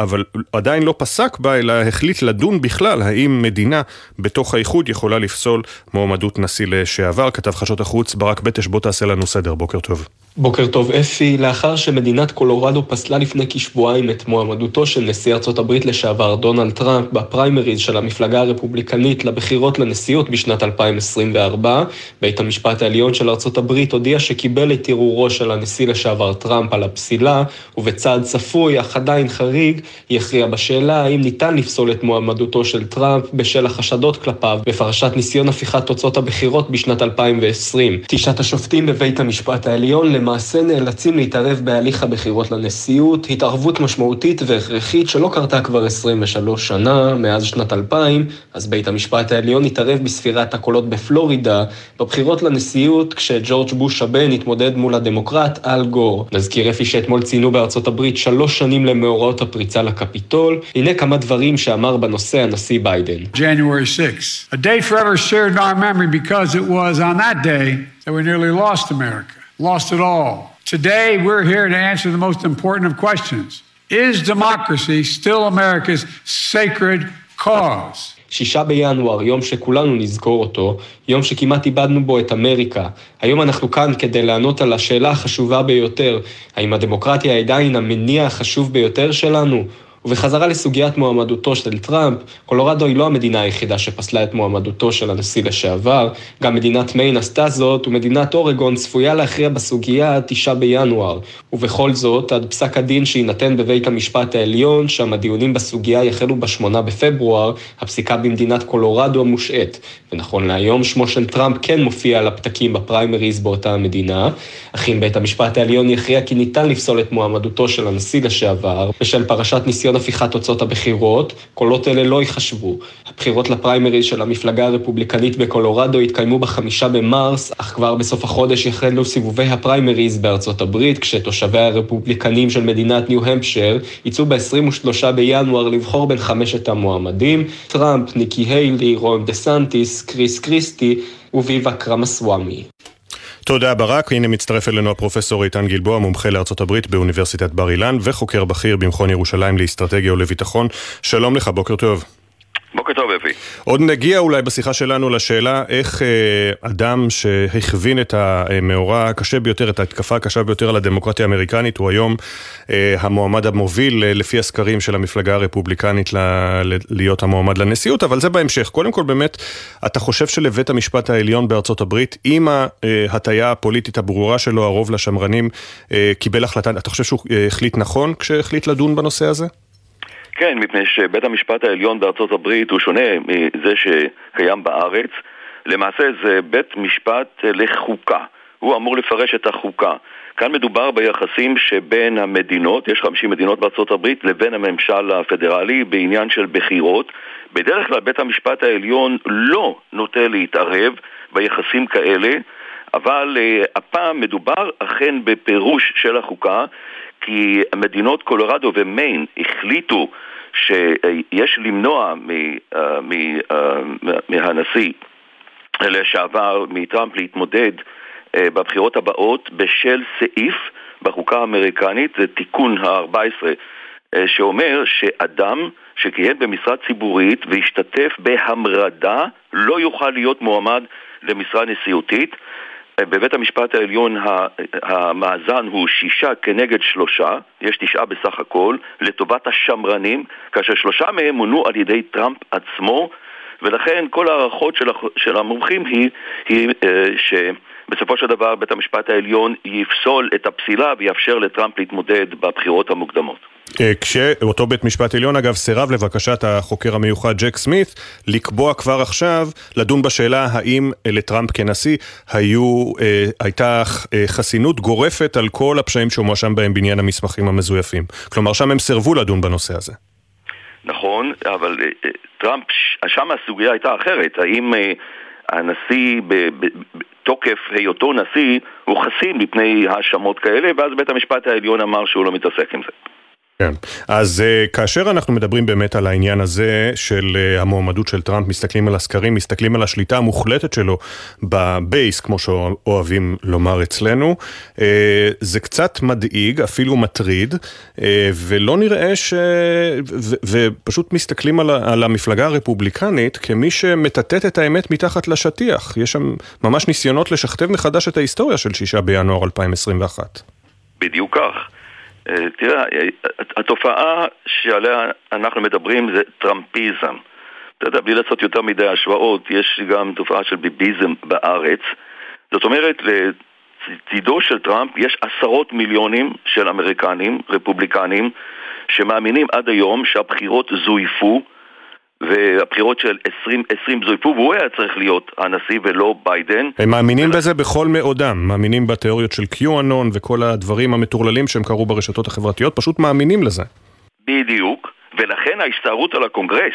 אבל עדיין לא פסק בה, אלא החליט לדון בכלל האם מדינה בתוך האיחוד יכולה לפסול מועמדות נשיא לשעבר. כתב חדשות החוץ ברק בטש, בוא תעשה לנו סדר, בוקר טוב. בוקר טוב אפי, לאחר שמדינת קולורדו פסלה לפני כשבועיים את מועמדותו של נשיא ארצות הברית לשעבר דונלד טראמפ בפריימריז של המפלגה הרפובליקנית לבחירות לנשיאות בשנת 2024, בית המשפט העליון של ארצות הברית הודיע שקיבל את ערעורו של הנשיא לשעבר טראמפ על הפסילה, ובצעד צפוי אך עדיין חריג יכריע בשאלה האם ניתן לפסול את מועמדותו של טראמפ בשל החשדות כלפיו בפרשת ניסיון הפיכת תוצאות הבחירות בשנת 2020. תשעת השופטים בבית המשפט העליון למעשה נאלצים להתערב בהליך הבחירות לנשיאות, התערבות משמעותית והכרחית שלא קרתה כבר 23 שנה, מאז שנת 2000, אז בית המשפט העליון התערב בספירת הקולות בפלורידה, בבחירות לנשיאות, כשג'ורג' בוש הבן התמודד מול הדמוקרט אל גור. נזכיר אפי שאתמול ציינו בארצות הברית 3 שנים למאורעות הפריצה לקפיטול, הנה כמה דברים שאמר בנושא הנשיא ביידן. January 6, a day forever shared in our memory because it was on that day that we nearly lost America. Lost it all. Today we're here to answer the most important of questions. Is democracy still America's sacred cause? 6 בינואר, יום שכולנו נזכור אותו, יום שכמעט איבדנו בו את אמריקה. היום אנחנו כאן כדי לענות על השאלה החשובה ביותר, האם הדמוקרטיה עדיין המניע החשוב ביותר שלנו? ובחזרה לסוגיית מועמדותו של טראמפ, קולורדו היא לא המדינה היחידה שפסלה את מועמדותו של הנשיא לשעבר, גם מדינת מיין עשתה זאת, ומדינת אורגון צפויה להכריע בסוגיה 9 בינואר. ובכל זאת, עד פסק הדין שינתן בבית המשפט העליון, שם הדיונים בסוגיה יחלו ב8 בפברואר, הפסיקה במדינת קולורדו המושעת. ונכון להיום, שמו של טראמפ כן מופיע על הפתקים בפריימריז באותה המדינה, אך אם בית המשפט העליון יכריע כי ניתן לפסול את מועמדותו של הנשיא לשעבר, בשל פרשת ניסיון הפיכת תוצאות הבחירות, קולות אלה לא יחשבו. הבחירות לפריימריז של המפלגה הרפובליקנית בקולורדו התקיימו ב5 במרס, אך כבר בסוף החודש יחלו סיבובי הפריימריז בארצות הברית, כשתושבי הרפובליקנים של מדינת ניו-המפשר יצאו ב-23 בינואר לבחור בין 5 המועמדים, טראמפ, ניקי היילי, רון דסנטיס, קריס קריסטי וביבה קרמסוואמי. תודה ברק, הנה מצטרף אלינו הפרופסור עידן גלבוע, מומחה לארצות הברית באוניברסיטת בר אילן וחוקר בכיר במכון ירושלים לאסטרטגיה ולביטחון. שלום לך, בוקר טוב. בוקר טוב, אפי. עוד נגיע אולי בשיחה שלנו לשאלה איך אדם שהכווין את המאורע הקשה ביותר, את ההתקפה הקשה ביותר על הדמוקרטיה האמריקנית, הוא היום המועמד המוביל לפי הסקרים של המפלגה הרפובליקנית להיות המועמד לנשיאות, אבל זה בהמשך. קודם כל באמת, אתה חושב שלבית המשפט העליון בארצות הברית, עם ההטיה הפוליטית הברורה שלו, הרוב לשמרנים, קיבל החלטה, אתה חושב שהוא החליט נכון כשהחליט לדון בנושא הזה? כן, מפני שבית המשפט העליון בארצות הברית הוא שונה מזה שקיים בארץ. למעשה זה בית משפט לחוקה. הוא אמור לפרש את החוקה. כאן מדובר ביחסים שבין המדינות, יש 50 מדינות בארצות הברית, לבין הממשל הפדרלי בעניין של בחירות. בדרך כלל בית המשפט העליון לא נוטה להתערב ביחסים כאלה, אבל הפעם מדובר אכן בפירוש של החוקה, כי מדינות קולורדו ומיין החליטו שיש למנוע מהנשיא לשעבר מטראמפ להתמודד בבחירות הבאות בשל סעיף בחוקה האמריקנית, זה תיקון ה-14, שאומר שאדם שכיהן במשרה ציבורית והשתתף בהמרדה לא יוכל להיות מועמד למשרה נשיאותית. בבית המשפט העליון המאזן הוא 6 כנגד 3, יש 9 בסך הכל, לטובת השמרנים, כאשר 3 מהם מונו על ידי טראמפ עצמו, ולכן כל הערכות של המומחים היא שבסופו של דבר בית המשפט העליון יפסול את הפסילה ויאפשר לטראמפ להתמודד בבחירות המוקדמות. כשאותו בית משפט עליון אגב סירב לבקשת החוקר המיוחד ג'ק סמיץ לקבוע כבר עכשיו לדון בשאלה האם לטראמפ כנשיא הייתה חסינות גורפת על כל הפשעים שהוא מואשם בהם בעניין המסמכים המזויפים, כלומר שם הם סירבו לדון בנושא הזה. נכון, אבל טראמפ שם הסוגיה הייתה אחרת, האם הנשיא בתוקף היותו נשיא הוא חסין מפני האשמות כאלה, ואז בית המשפט העליון אמר שהוא לא מתעסק עם זה. כן. אז כאשר אנחנו מדברים באמת על העניין הזה של המועמדות של טראמפ, מסתכלים על הסקרים, מסתכלים על השליטה המוחלטת שלו בבייס, כמו שאוהבים לומר אצלנו, זה קצת מדאיג, אפילו מטריד, ולא נראה ש... ופשוט מסתכלים על המפלגה הרפובליקנית כמי שמטטט את האמת מתחת לשטיח. יש שם ממש ניסיונות לשכתב מחדש את ההיסטוריה של 6 בינואר 2021. בדיוק כך. תראה, התופעה שעליה אנחנו מדברים זה טראמפיזם. אתה יודע, בלי לעשות יותר מדי השוואות, יש גם תופעה של ביביזם בארץ. זאת אומרת, לצידו של טראמפ יש 10 מיליונים של אמריקנים, רפובליקנים, שמאמינים עד היום שהבחירות זויפו, והבחירות של 2020 זויפו, והוא היה צריך להיות הנשיא ולא ביידן. הם מאמינים בזה בכל מאודם, מאמינים בתיאוריות של קיואנון וכל הדברים המטורללים שהם קראו ברשתות החברתיות, פשוט מאמינים לזה. בדיוק, ולכן ההסתערות על הקונגרס,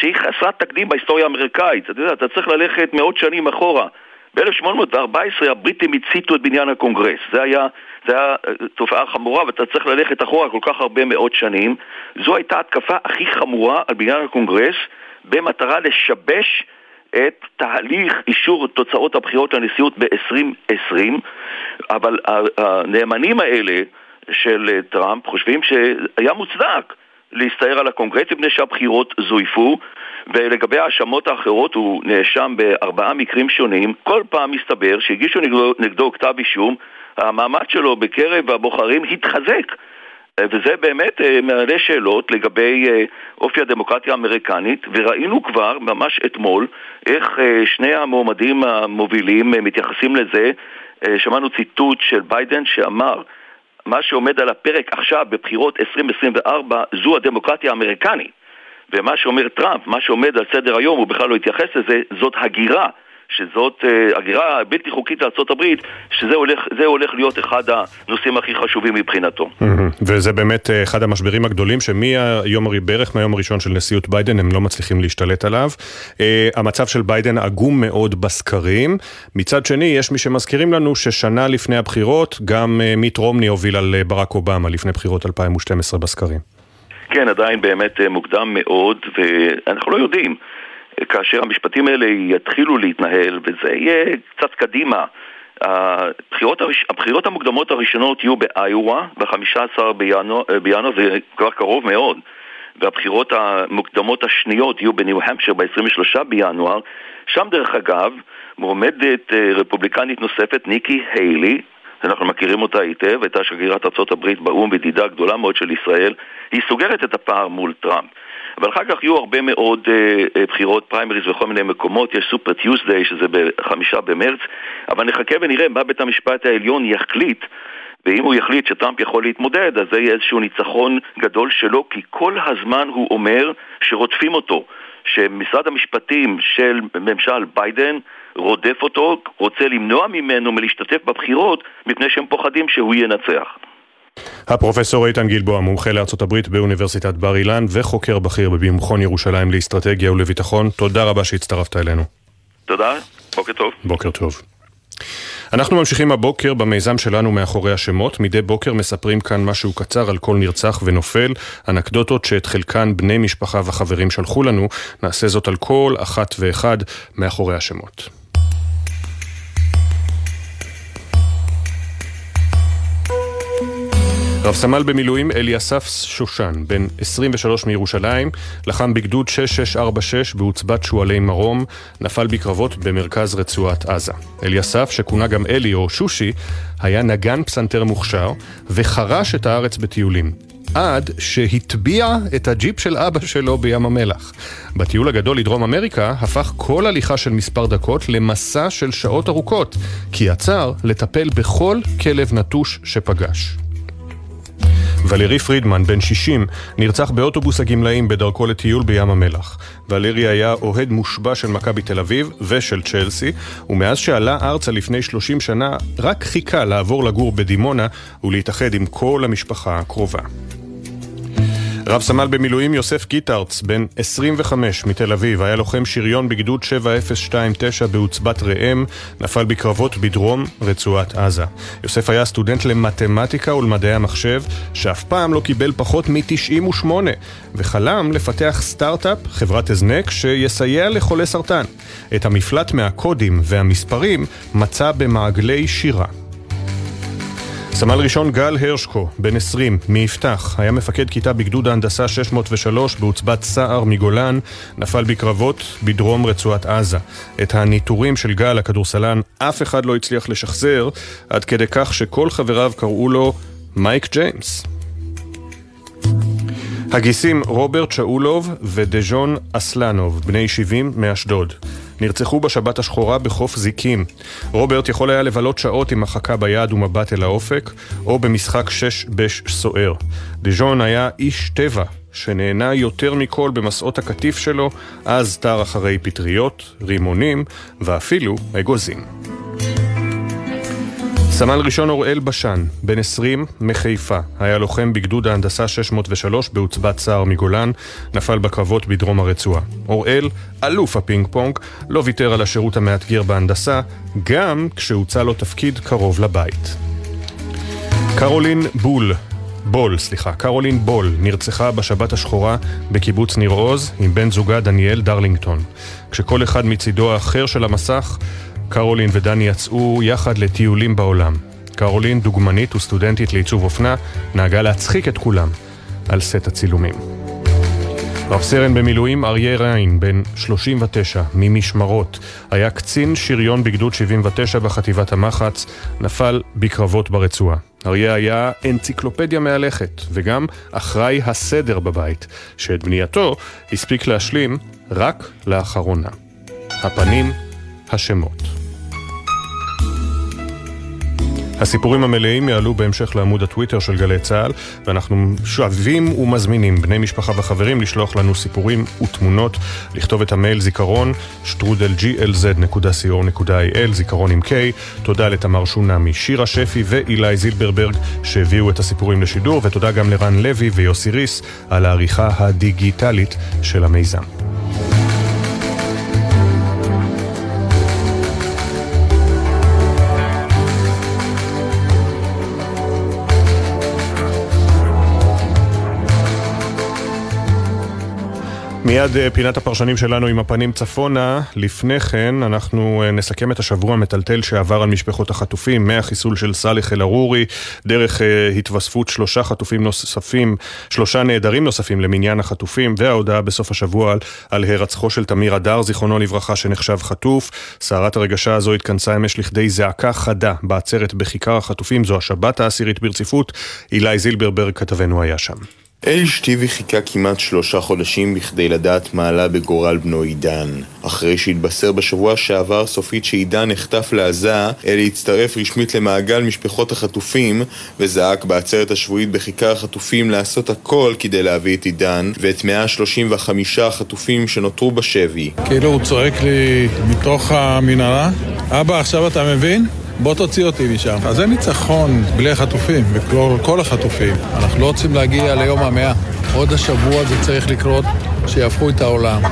שהיא חסרת תקדים בהיסטוריה האמריקאית, אתה יודע, אתה צריך ללכת מאות שנים אחורה. ב-1814 הבריטים הציתו את בניין הקונגרס, זה היה תופעה חמורה, ואתה צריך ללכת אחורה כל כך הרבה מאות שנים. זו הייתה התקפה הכי חמורה על בניין הקונגרס, במטרה לשבש את תהליך אישור תוצאות הבחירות לנשיאות ב-2020, אבל הנאמנים האלה של טראמפ חושבים שהיה מוצדק להסתער על הקונגרס, מפני שהבחירות זויפו, ולגבי האשמות האחרות הוא נאשם ב4 מקרים שונים, כל פעם מסתבר שהגישו נגדו כתב אישום, המעמד שלו בקרב הבוחרים התחזק, וזה באמת מעלה שאלות לגבי אופי הדמוקרטיה האמריקנית, וראינו כבר ממש אתמול איך שני המועמדים המובילים מתייחסים לזה. שמענו ציטוט של ביידן שאמר, מה שעומד על הפרק עכשיו בבחירות 2024 זו הדמוקרטיה האמריקנית, ומה שאומר טראמפ, מה שעומד על סדר היום, הוא בכלל לא התייחס לזה, זאת הגירה, שזאת הגירה בלתי חוקית לארצות הברית, שזה הולך להיות אחד הנושאים הכי חשובים מבחינתו. וזה באמת אחד המשברים הגדולים, מהיום הראשון של נשיאות ביידן, הם לא מצליחים להשתלט עליו. המצב של ביידן עגום מאוד בסקרים. מצד שני, יש מי שמזכירים לנו ששנה לפני הבחירות, גם מיט רומני הוביל על ברק אובמה לפני בחירות 2012 בסקרים. כן, עדיין באמת מוקדם מאוד, ואנחנו לא יודעים. כאשר המשפטים האלה יתחילו להתנהל, וזה יהיה קצת קדימה, הבחירות המוקדמות הראשונות יהיו באיואה, ב-15 בינואר, זה כבר קרוב מאוד, והבחירות המוקדמות השניות יהיו בניו-המפשיר ב-23 בינואר, שם דרך אגב, מועמדת רפובליקנית נוספת, ניקי היילי, אנחנו מכירים אותה היטב, הייתה שגרירת ארצות הברית באום ודידה גדולה מאוד של ישראל, היא סוגרת את הפער מול טראמפ. אבל אחר כך יהיו הרבה מאוד בחירות פריימריז וכל מיני מקומות, יש סופר טיוסדיי שזה ב5 במרץ, אבל נחכה ונראה מה בית המשפט העליון יחליט, ואם הוא יחליט שטראמפ יכול להתמודד, אז זה יהיה איזשהו ניצחון גדול שלו, כי כל הזמן הוא אומר שרודפים אותו, שמשרד המשפטים של ממשל ביידן רודף אותו, רוצה למנוע ממנו מלהשתתף בבחירות, מפני שהם פוחדים שהוא ינצח. הפרופסור איתן גלבוע, מומחה לארצות הברית באוניברסיטת בר אילן וחוקר בכיר במכון ירושלים לאסטרטגיה ולביטחון, תודה רבה שהצטרפת אלינו. תודה, בוקר טוב. בוקר טוב. אנחנו ממשיכים הבוקר במיזם שלנו מאחורי השמות. מדי בוקר מספרים כאן משהו קצר על כל נרצח ונופל, אנקדוטות שאת חלקן בני משפחה וחברים שלחו לנו. נעשה זאת על כל אחת ואחד מאחורי השמות. רב סמל במילואים אלי אסף שושן, בן 23 מירושלים, לחם בגדוד 6646 בעוצבת שואלי מרום, נפל בקרבות במרכז רצועת עזה. אלי אסף, שכונה גם אלי או שושי, היה נגן פסנתר מוכשר וחרש את הארץ בטיולים, עד שהטביע את הג'יפ של אבא שלו בים המלח. בטיול הגדול לדרום אמריקה הפך כל הליכה של מספר דקות למסע של שעות ארוכות, כי עצר לטפל בכל כלב נטוש שפגש. ולרי פרידמן, בן 60, נרצח באוטובוס הגמלאים בדרכו לטיול בים המלח. ולרי היה אוהד מושבע של מכבי תל אביב ושל צ'לסי, ומאז שעלה ארצה לפני 30 שנה, רק חיכה לעבור לגור בדימונה ולהתאחד עם כל המשפחה הקרובה. רב סמל במילואים יוסף גיטארץ, בן 25 מתל אביב, היה לוחם שריון בגדוד 7029 בעוצבת רעם, נפל בקרבות בדרום רצועת עזה. יוסף היה סטודנט למתמטיקה ולמדעי המחשב, שאף פעם לא קיבל פחות מ-98, וחלם לפתח סטארט-אפ, חברת הזנק, שיסייע לחולי סרטן. את המפלט מהקודים והמספרים מצא במעגלי שירה. סמל ראשון גל הרשקו, בן 20, מיפתח, היה מפקד כיתה בגדוד ההנדסה 603 בעוצבת סער מגולן, נפל בקרבות בדרום רצועת עזה. את הניטורים של גל הכדורסלן אף אחד לא הצליח לשחזר, עד כדי כך שכל חבריו קראו לו מייק ג'יימס. הגיסים רוברט שאולוב ודז'ון אסלנוב, בני 70 מאשדוד. נרצחו בשבת השחורה בחוף זיקים. רוברט יכול היה לבלות שעות עם מחקה ביד ומבט אל האופק, או במשחק שש בש סוער. דז'ון היה איש טבע, שנהנה יותר מכל במסעות הקטיף שלו, אז תר אחרי פטריות, רימונים ואפילו אגוזים. סמל ראשון אוראל בשן, בן 20, מחיפה, היה לוחם בגדוד ההנדסה 603 בעוצבת סער מגולן, נפל בקרבות בדרום הרצועה. אוראל, אלוף הפינג פונג, לא ויתר על השירות המאתגר בהנדסה, גם כשהוצא לו תפקיד קרוב לבית. קרולין בול נרצחה בשבת השחורה בקיבוץ ניר עוז עם בן זוגה דניאל דרלינגטון. כשכל אחד מצידו האחר של המסך, קרולין ודני יצאו יחד לטיולים בעולם. קרולין, דוגמנית וסטודנטית לעיצוב אופנה, נהגה להצחיק את כולם על סט הצילומים. רב סרן במילואים אריה ריין, בן 39, ממשמרות, היה קצין שריון בגדוד 79 בחטיבת המחץ, נפל בקרבות ברצועה. אריה היה אנציקלופדיה מהלכת, וגם אחראי הסדר בבית, שאת בנייתו הספיק להשלים רק לאחרונה. הפנים השמות. הסיפורים המלאים יעלו בהמשך לעמוד הטוויטר של גלי צהל, ואנחנו שואבים ומזמינים בני משפחה וחברים לשלוח לנו סיפורים ותמונות, לכתוב את המייל זיכרון strudel@glz.co.il, זיכרון עם K. תודה לתמר שונמי, שירה שפי ואילי זילברברג שהביאו את הסיפורים לשידור, ותודה גם לרן לוי ויוסי ריס על העריכה הדיגיטלית של המיזם. מיד פינת הפרשנים שלנו עם הפנים צפונה. לפני כן אנחנו נסכם את השבוע המטלטל שעבר על משפחות החטופים, מהחיסול של סלאח אל-ערורי, דרך התווספות שלושה נעדרים נוספים למניין החטופים, וההודעה בסוף השבוע על הרצחו של תמיר אדר, זיכרונו לברכה, שנחשב חטוף. סערת הרגשה הזו התכנסה אמש לכדי זעקה חדה בעצרת בכיכר החטופים, זו השבת העשירית ברציפות. אילי זילברברג כתבנו היה שם. אל שטיבי חיכה כמעט 3 חודשים בכדי לדעת מה עלה בגורל בנו עידן. אחרי שהתבשר בשבוע שעבר סופית שעידן נחטף לעזה, אלי הצטרף רשמית למעגל משפחות החטופים, וזעק בעצרת השבועית בכיכר החטופים לעשות הכל כדי להביא את עידן ואת 135 החטופים שנותרו בשבי. כאילו הוא צועק לי מתוך המנהרה, אבא עכשיו אתה מבין? בוא תוציא אותי משם. אז זה ניצחון בלי החטופים, וכל החטופים. אנחנו לא רוצים להגיע ליום 100. עוד השבוע זה צריך לקרות שיהפכו את העולם.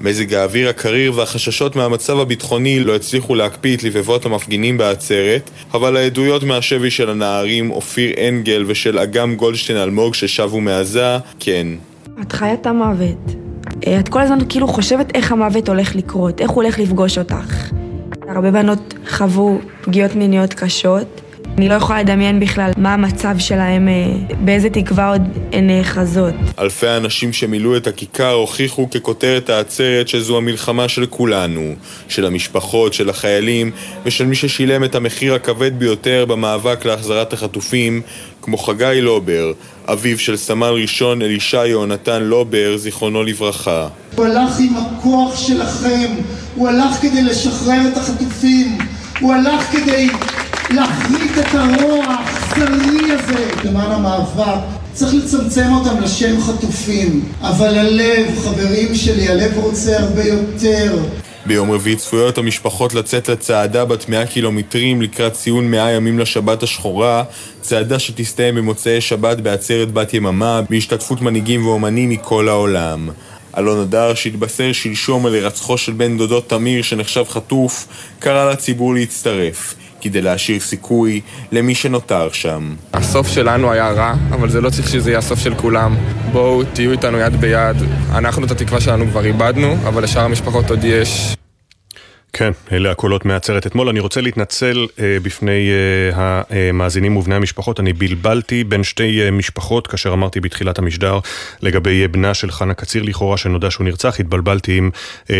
מזג האוויר הקריר והחששות מהמצב הביטחוני לא הצליחו להקפיא את לבבות המפגינים בעצרת, אבל העדויות מהשבי של הנערים אופיר אנגל ושל אגם גולדשטיין אלמוג ששבו מעזה, כן. את חיית המוות. את כל הזמן כאילו חושבת איך המוות הולך לקרות, איך הוא הולך לפגוש אותך. הרבה בנות חוו פגיעות מיניות קשות. אני לא יכולה לדמיין בכלל מה המצב שלהם, באיזה תקווה עוד הן חזות. אלפי האנשים שמילאו את הכיכר הוכיחו ככותרת העצרת שזו המלחמה של כולנו, של המשפחות, של החיילים ושל מי ששילם את המחיר הכבד ביותר במאבק להחזרת החטופים, כמו חגי לובר, אביו של סמל ראשון אלישע יהונתן לובר, זיכרונו לברכה. הוא הלך עם הכוח שלכם, הוא הלך כדי לשחרר את החטופים, הוא הלך כדי להחריט את הרוע האכזרי הזה. למען המאבק צריך לצמצם אותם לשם חטופים, אבל הלב, חברים שלי, הלב רוצה הרבה יותר. ביום רביעי צפויות המשפחות לצאת לצעדה בת 100 קילומטרים לקראת ציון 100 ימים לשבת השחורה, צעדה שתסתיים במוצאי שבת בעצרת בת יממה, בהשתתפות מנהיגים ואומנים מכל העולם. אלון הדר, שהתבשר שלשום על הרצחו של בן דודו תמיר שנחשב חטוף, קרא לציבור להצטרף, כדי להשאיר סיכוי למי שנותר שם. הסוף שלנו היה רע, אבל זה לא צריך שזה יהיה הסוף של כולם. בואו, תהיו איתנו יד ביד. אנחנו את התקווה שלנו כבר איבדנו, אבל לשאר המשפחות עוד יש. כן, אלה הקולות מעצרת אתמול. אני רוצה להתנצל בפני המאזינים ובני המשפחות. אני בלבלתי בין שתי משפחות, כאשר אמרתי בתחילת המשדר לגבי בנה של חן הקציר, לכאורה שנודע שהוא נרצח, התבלבלתי עם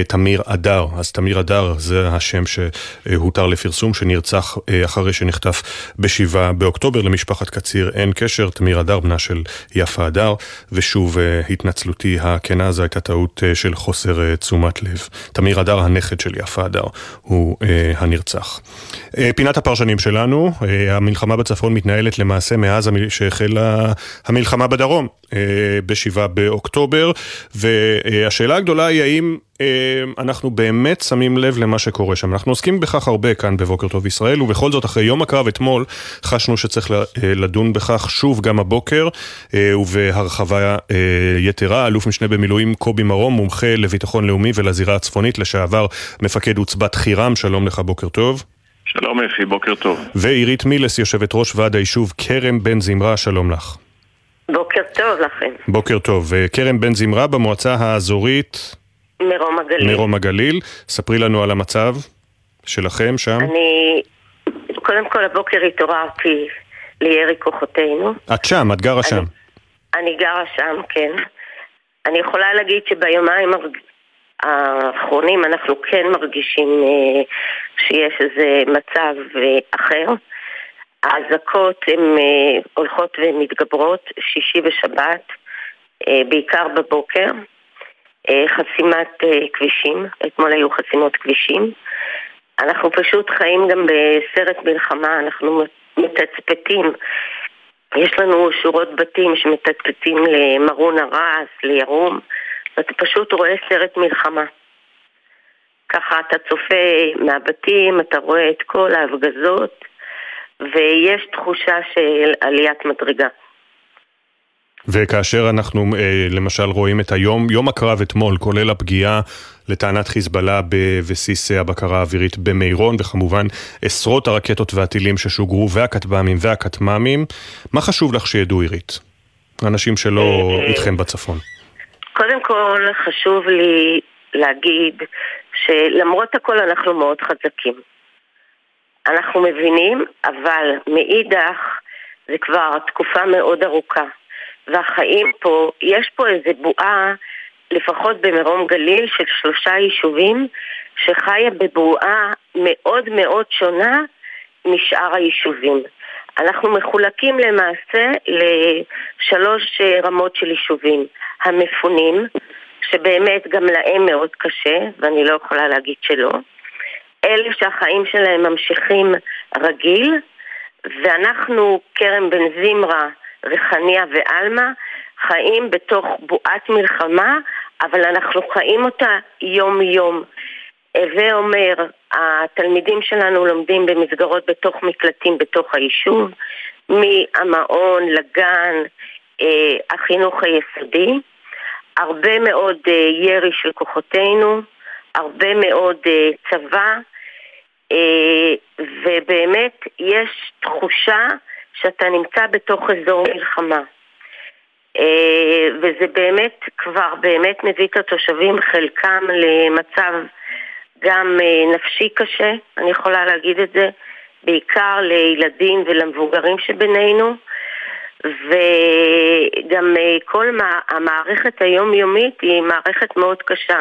תמיר אדר. אז תמיר אדר זה השם שהותר לפרסום, שנרצח אחרי שנחטף ב7 באוקטובר. למשפחת קציר אין קשר, תמיר אדר, בנה של יפה אדר, ושוב התנצלותי הכנה, זו הייתה טעות של חוסר תשומת לב. תמיר אדר, הנכד של יפה אדר, הוא הנרצח. פינת הפרשנים שלנו, המלחמה בצפון מתנהלת למעשה מאז שהחלה המלחמה בדרום ב7 באוקטובר, והשאלה הגדולה היא האם אנחנו באמת שמים לב למה שקורה שם. אנחנו עוסקים בכך הרבה כאן בבוקר טוב ישראל, ובכל זאת אחרי יום הקרב אתמול חשנו שצריך לדון בכך שוב גם הבוקר, ובהרחבה יתרה. אלוף משנה במילואים קובי מרום, מומחה לביטחון לאומי ולזירה הצפונית, לשעבר מפקד עוצבת חירם, שלום לך, בוקר טוב. שלום אפי, בוקר טוב. ועירית מילס, יושבת ראש ועד היישוב קרם בן זמרה, שלום לך. בוקר טוב לכם. בוקר טוב. קרם בן זמרה במועצה האזורית מרום הגליל. ספרי לנו על המצב שלכם שם. אני קודם כל הבוקר התעוררתי לירי כוחותינו. את שם, את גרה שם. אני גרה שם, כן. אני יכולה להגיד שביומיים האחרונים אנחנו כן מרגישים שיש איזה מצב אחר. האזעקות הן הולכות ומתגברות, שישי ושבת, בעיקר בבוקר. חסימת כבישים, אתמול היו חסימות כבישים. אנחנו פשוט חיים גם בסרט מלחמה, אנחנו מתצפתים. יש לנו שורות בתים שמתצפתים למרון הרס, לירום. אתה פשוט רואה סרט מלחמה. ככה אתה צופה מהבתים, אתה רואה את כל ההפגזות, ויש תחושה של עליית מדרגה. וכאשר אנחנו למשל רואים את היום, יום הקרב אתמול, כולל הפגיעה לטענת חיזבאללה בבסיס הבקרה האווירית במירון, וכמובן עשרות הרקטות והטילים ששוגרו, והכטב"מים והכטמ"מים, מה חשוב לך שידעו, עירית? אנשים שלא איתכם בצפון. קודם כל חשוב לי להגיד שלמרות הכל אנחנו מאוד חזקים. אנחנו מבינים, אבל מאידך זה כבר תקופה מאוד ארוכה. והחיים פה, יש פה איזה בועה, לפחות במרום גליל, של 3 יישובים, שחיה בבועה מאוד מאוד שונה משאר היישובים. אנחנו מחולקים למעשה ל3 רמות של יישובים. המפונים, שבאמת גם להם מאוד קשה, ואני לא יכולה להגיד שלא. אלה שהחיים שלהם ממשיכים רגיל, ואנחנו, קרם בן זמרה, ריחניה ואלמה, חיים בתוך בועת מלחמה, אבל אנחנו חיים אותה יום יום. הווה אומר, התלמידים שלנו לומדים במסגרות בתוך מקלטים בתוך היישוב, מהמעון לגן, החינוך היסודי, הרבה מאוד ירי של כוחותינו, הרבה מאוד צבא, ובאמת יש תחושה שאתה נמצא בתוך אזור מלחמה. וזה באמת כבר באמת מביא את התושבים חלקם למצב גם נפשי קשה, אני יכולה להגיד את זה, בעיקר לילדים ולמבוגרים שבינינו, וגם כל המערכת היומיומית היא מערכת מאוד קשה,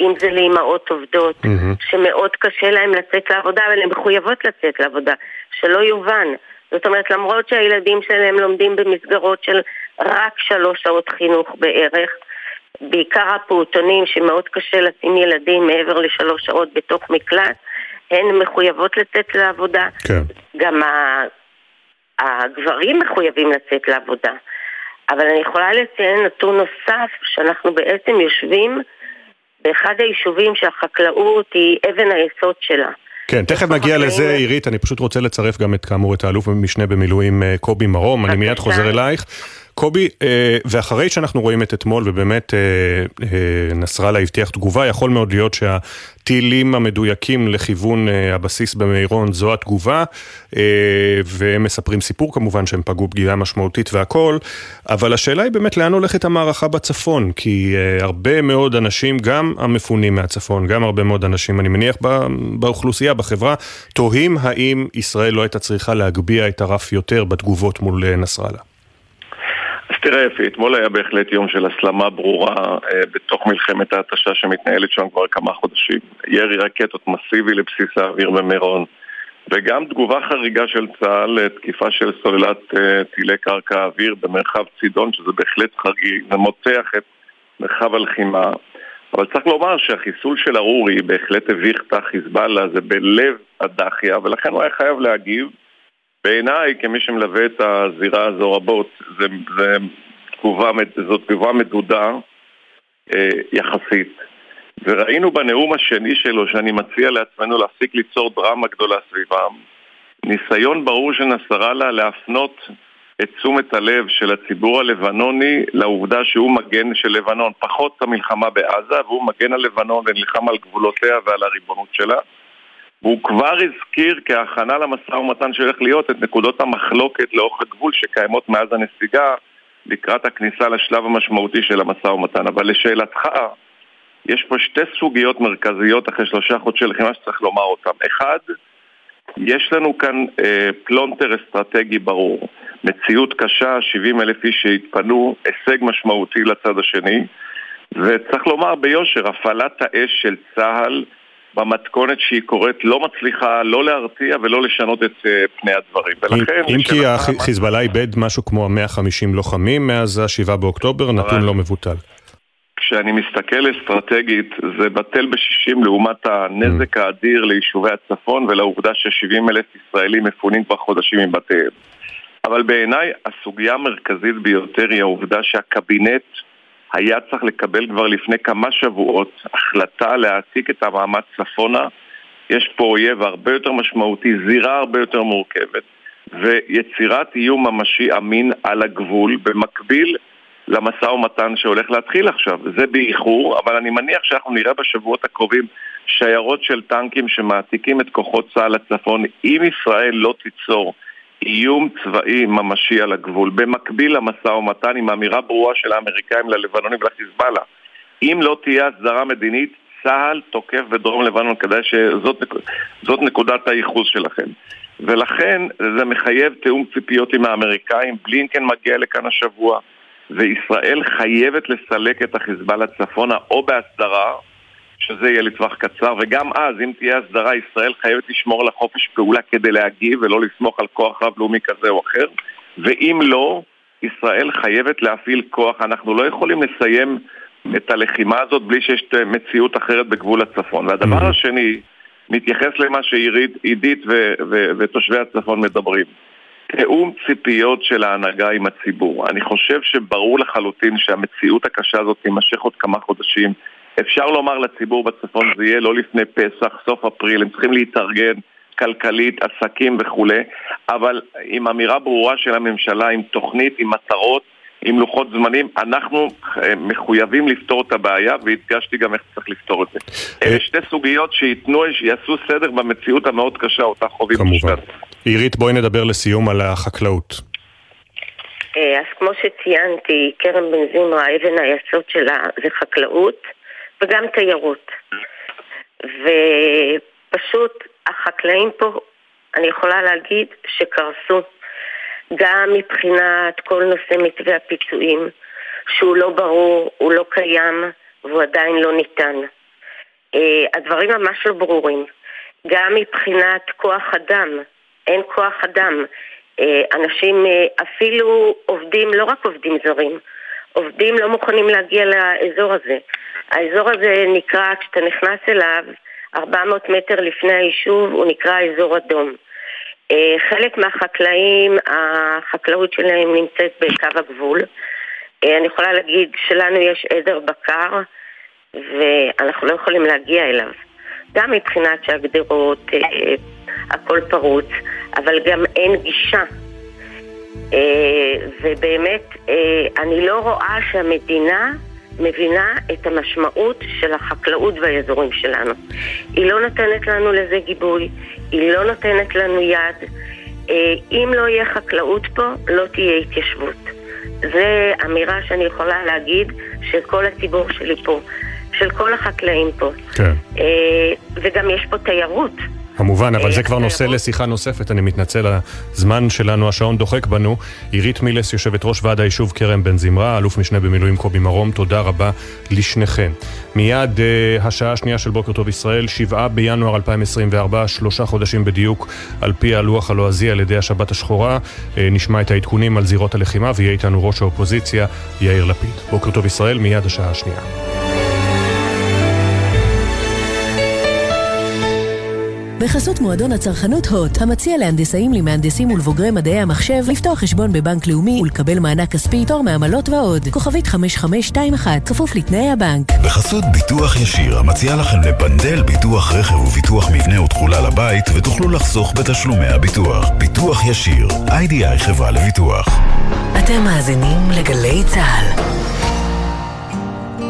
אם זה לאמאות עובדות, שמאוד קשה להם לצאת לעבודה, אבל הן מחויבות לצאת לעבודה, שלא יובן. זאת אומרת, למרות שהילדים שלהם לומדים במסגרות של רק 3 שעות חינוך בערך, בעיקר הפעוטונים שמאוד קשה לשים ילדים מעבר ל3 שעות בתוך מקלט, הן מחויבות לצאת לעבודה. כן. גם הגברים מחויבים לצאת לעבודה. אבל אני יכולה לציין נתון נוסף, שאנחנו בעצם יושבים באחד היישובים שהחקלאות היא אבן היסוד שלה. כן, תכף נגיע לזה, עירית, אני פשוט רוצה לצרף גם את כאמור את האלוף משנה במילואים קובי מרום, אני מיד חוזר אלייך. קובי, ואחרי שאנחנו רואים את אתמול, ובאמת נסראללה הבטיח תגובה, יכול מאוד להיות שהטילים המדויקים לכיוון הבסיס במירון, זו התגובה, והם מספרים סיפור כמובן, שהם פגעו פגיעה משמעותית והכל, אבל השאלה היא באמת לאן הולכת המערכה בצפון, כי הרבה מאוד אנשים, גם המפונים מהצפון, גם הרבה מאוד אנשים, אני מניח באוכלוסייה, בחברה, תוהים האם ישראל לא הייתה צריכה להגביה את הרף יותר בתגובות מול נסראללה. אז תראה, אתמול היה בהחלט יום של הסלמה ברורה בתוך מלחמת ההתשה שמתנהלת שם כבר כמה חודשים. ירי רקטות מסיבי לבסיס האוויר במירון, וגם תגובה חריגה של צה"ל לתקיפה של סוללת טילי קרקע אוויר במרחב צידון, שזה בהחלט חריג ומותח את מרחב הלחימה. אבל צריך לומר שהחיסול של ארורי בהחלט הביך את החיזבאללה, זה בלב הדחיה, ולכן הוא היה חייב להגיב. בעיניי, כמי שמלווה את הזירה הזו רבות, זאת תגובה מדודה יחסית. וראינו בנאום השני שלו, שאני מציע לעצמנו להפסיק ליצור דרמה גדולה סביבם, ניסיון ברור שנסראללה להפנות את תשומת הלב של הציבור הלבנוני לעובדה שהוא מגן של לבנון, פחות המלחמה בעזה, והוא מגן על לבנון ונלחם על גבולותיה ועל הריבונות שלה. והוא כבר הזכיר כהכנה למשא ומתן שהולך להיות את נקודות המחלוקת לאורך הגבול שקיימות מאז הנסיגה לקראת הכניסה לשלב המשמעותי של המשא ומתן. אבל לשאלתך, יש פה שתי סוגיות מרכזיות אחרי 3 חודשי לחימה שצריך לומר אותם. אחד, יש לנו כאן פלונטר אסטרטגי ברור, מציאות קשה, 70,000 איש שהתפנו, הישג משמעותי לצד השני, וצריך לומר ביושר, הפעלת האש של צה"ל במתכונת שהיא קוראת לא מצליחה לא להרתיע ולא לשנות את פני הדברים. אם כי חיזבאללה איבד משהו כמו 150 לוחמים מאז 7 באוקטובר, נתון לא מבוטל. כשאני מסתכל אסטרטגית, זה בטל ב-60 לעומת הנזק האדיר ליישובי הצפון ולעובדה ש70,000 ישראלים מפונים כבר חודשים מבתיהם. אבל בעיניי הסוגיה המרכזית ביותר היא העובדה שהקבינט היה צריך לקבל כבר לפני כמה שבועות החלטה להעתיק את המאמץ צפונה. יש פה אויב הרבה יותר משמעותי, זירה הרבה יותר מורכבת, ויצירת איום ממשי אמין על הגבול, במקביל למשא ומתן שהולך להתחיל עכשיו. זה באיחור, אבל אני מניח שאנחנו נראה בשבועות הקרובים שיירות של טנקים שמעתיקים את כוחות צה"ל הצפון, אם ישראל לא תיצור איום צבאי ממשי על הגבול. במקביל למשא ומתן עם האמירה ברורה של האמריקאים ללבנונים ולחיזבאללה, אם לא תהיה הסדרה מדינית, צה"ל תוקף בדרום לבנון, כדאי שזאת נקודת הייחוס שלכם. ולכן זה מחייב תיאום ציפיות עם האמריקאים. בלינקן מגיע לכאן השבוע, וישראל חייבת לסלק את החיזבאללה צפונה או בהסדרה, שזה יהיה לטווח קצר, וגם אז, אם תהיה הסדרה, ישראל חייבת לשמור על החופש פעולה כדי להגיב, ולא לסמוך על כוח רב-לאומי כזה או אחר, ואם לא, ישראל חייבת להפעיל כוח. אנחנו לא יכולים לסיים את הלחימה הזאת בלי שיש מציאות אחרת בגבול הצפון. והדבר השני, מתייחס למה שעידית ותושבי הצפון מדברים. תאום ציפיות של ההנהגה עם הציבור. אני חושב שברור לחלוטין שהמציאות הקשה הזאת תימשך עוד כמה חודשים. אפשר לומר לציבור בצפון זה יהיה לא לפני פסח, סוף אפריל, הם צריכים להתארגן כלכלית, עסקים וכו', אבל עם אמירה ברורה של הממשלה, עם תוכנית, עם מטרות, עם לוחות זמנים, אנחנו מחויבים לפתור את הבעיה, והדגשתי גם איך צריך לפתור את זה. אלה שתי סוגיות שיתנו, שיעשו סדר במציאות המאוד קשה, אותה חווים בשביל. עירית, בואי נדבר לסיום על החקלאות. אז כמו שציינתי, קרן בנזינו, האבן היסוד שלה זה חקלאות, וגם תיירות. ופשוט החקלאים פה, אני יכולה להגיד שקרסו, גם מבחינת כל נושא מתווה הפיצויים, שהוא לא ברור, הוא לא קיים, והוא עדיין לא ניתן. הדברים ממש לא ברורים. גם מבחינת כוח אדם, אין כוח אדם. אנשים אפילו עובדים, לא רק עובדים זרים, עובדים לא מוכנים להגיע לאזור הזה. האזור הזה נקרא, כשאתה נכנס אליו, 400 מטר לפני היישוב, הוא נקרא אזור אדום. חלק מהחקלאים, החקלאות שלהם נמצאת בקו הגבול. אני יכולה להגיד שלנו יש עדר בקר, ואנחנו לא יכולים להגיע אליו. גם מבחינת שהגדרות, הכל פרוץ, אבל גם אין גישה. ובאמת, אני לא רואה שהמדינה מבינה את המשמעות של החקלאות והאזורים שלנו. היא לא נותנת לנו לזה גיבוי, היא לא נותנת לנו יד. אם לא יהיה חקלאות פה, לא תהיה התיישבות. זו אמירה שאני יכולה להגיד של כל הציבור שלי פה, של כל החקלאים פה. כן. וגם יש פה תיירות. כמובן, אבל זה כבר נושא לשיחה נוספת, אני מתנצל, הזמן שלנו, השעון דוחק בנו. עירית מילס, יושבת ראש ועד היישוב קרם בן זמרה, אלוף משנה במילואים קובי מרום, תודה רבה לשניכם. מיד השעה השנייה של בוקר טוב ישראל, 7 בינואר 2024, 3 חודשים בדיוק, על פי הלוח הלועזי על ידי השבת השחורה, נשמע את העדכונים על זירות הלחימה, ויהיה איתנו ראש האופוזיציה, יאיר לפיד. בוקר טוב ישראל, מיד השעה השנייה. בחסות מועדון הצרכנות הוט, המציע להנדסאים, למהנדסים ולבוגרי מדעי המחשב, לפתוח חשבון בבנק לאומי ולקבל מענק כספי, תור מעמלות ועוד. כוכבית 5521, כפוף לתנאי הבנק. בחסות ביטוח ישיר, המציע לכם לבנדל ביטוח רכב וביטוח מבנה ותכולה לבית, ותוכלו לחסוך בתשלומי הביטוח. ביטוח ישיר, IDI חברה לביטוח. אתם מאזינים לגלי צהל.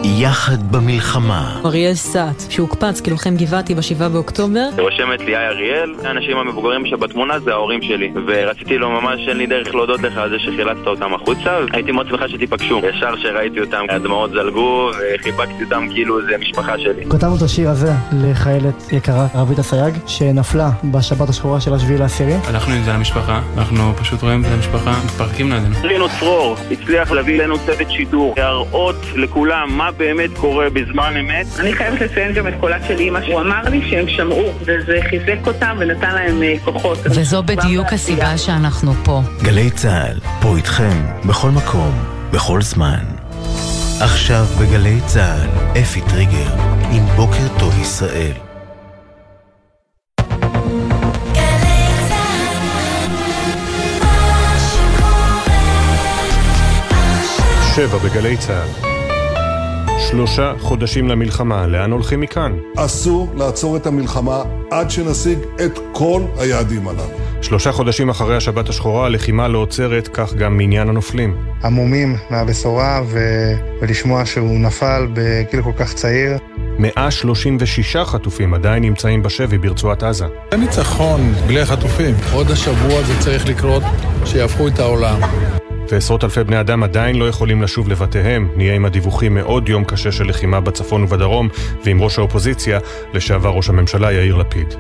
יחד במלחמה. אריאל סאט, שהוקפץ כלוחם גבעתי ב7 באוקטובר. רושמת לי אריאל, האנשים המבוגרים שבתמונה זה ההורים שלי, ורציתי לו ממש אין לי דרך להודות לך על זה שחילצת אותם החוצה, הייתי מאוד שמחה שתיפגשו. ישר שראיתי אותם, הדמעות זלגו, וחיבקתי אותם כאילו זה משפחה שלי. כתבנו את השיר הזה לחיילת יקרה, רבית הסייג, שנפלה בשבת השחורה של 7 באוקטובר. אנחנו עם זה למשפחה, אנחנו פשוט רואים את המשפחה, מתפרקים לידינו. לינו צרור הצליח להביא לנו צוות שידור, להראות לכולם מה באמת קורה בזמן אמת. אני חייבת לציין גם את קולת של אמא, הוא אמר לי שהם שמעו, וזה חיזק אותם ונתן להם כוחות. וזו בדיוק הסיבה שאנחנו פה. גלי צהל, פה איתכם, בכל מקום, בכל זמן. עכשיו בגלי צהל, אפי טריגר, עם בוקר טוב ישראל. שבע בגלי צהל. 3 חודשים למלחמה, לאן הולכים מכאן? אסור לעצור את המלחמה עד שנשיג את כל היעדים עליו. 3 חודשים אחרי השבת השחורה, הלחימה לא עוצרת, כך גם מעניין הנופלים. המומים מהבשורה ולשמוע שהוא נפל בגיל כל כך צעיר. 136 חטופים עדיין נמצאים בשבי ברצועת עזה. זה ניצחון בלי חטופים. עוד השבוע זה צריך לקרות שיהפכו את העולם. ועשרות אלפי בני אדם עדיין לא יכולים לשוב לבתיהם. נהיה עם הדיווחים מעוד יום קשה של לחימה בצפון ובדרום, ועם ראש האופוזיציה, לשעבר ראש הממשלה יאיר לפיד.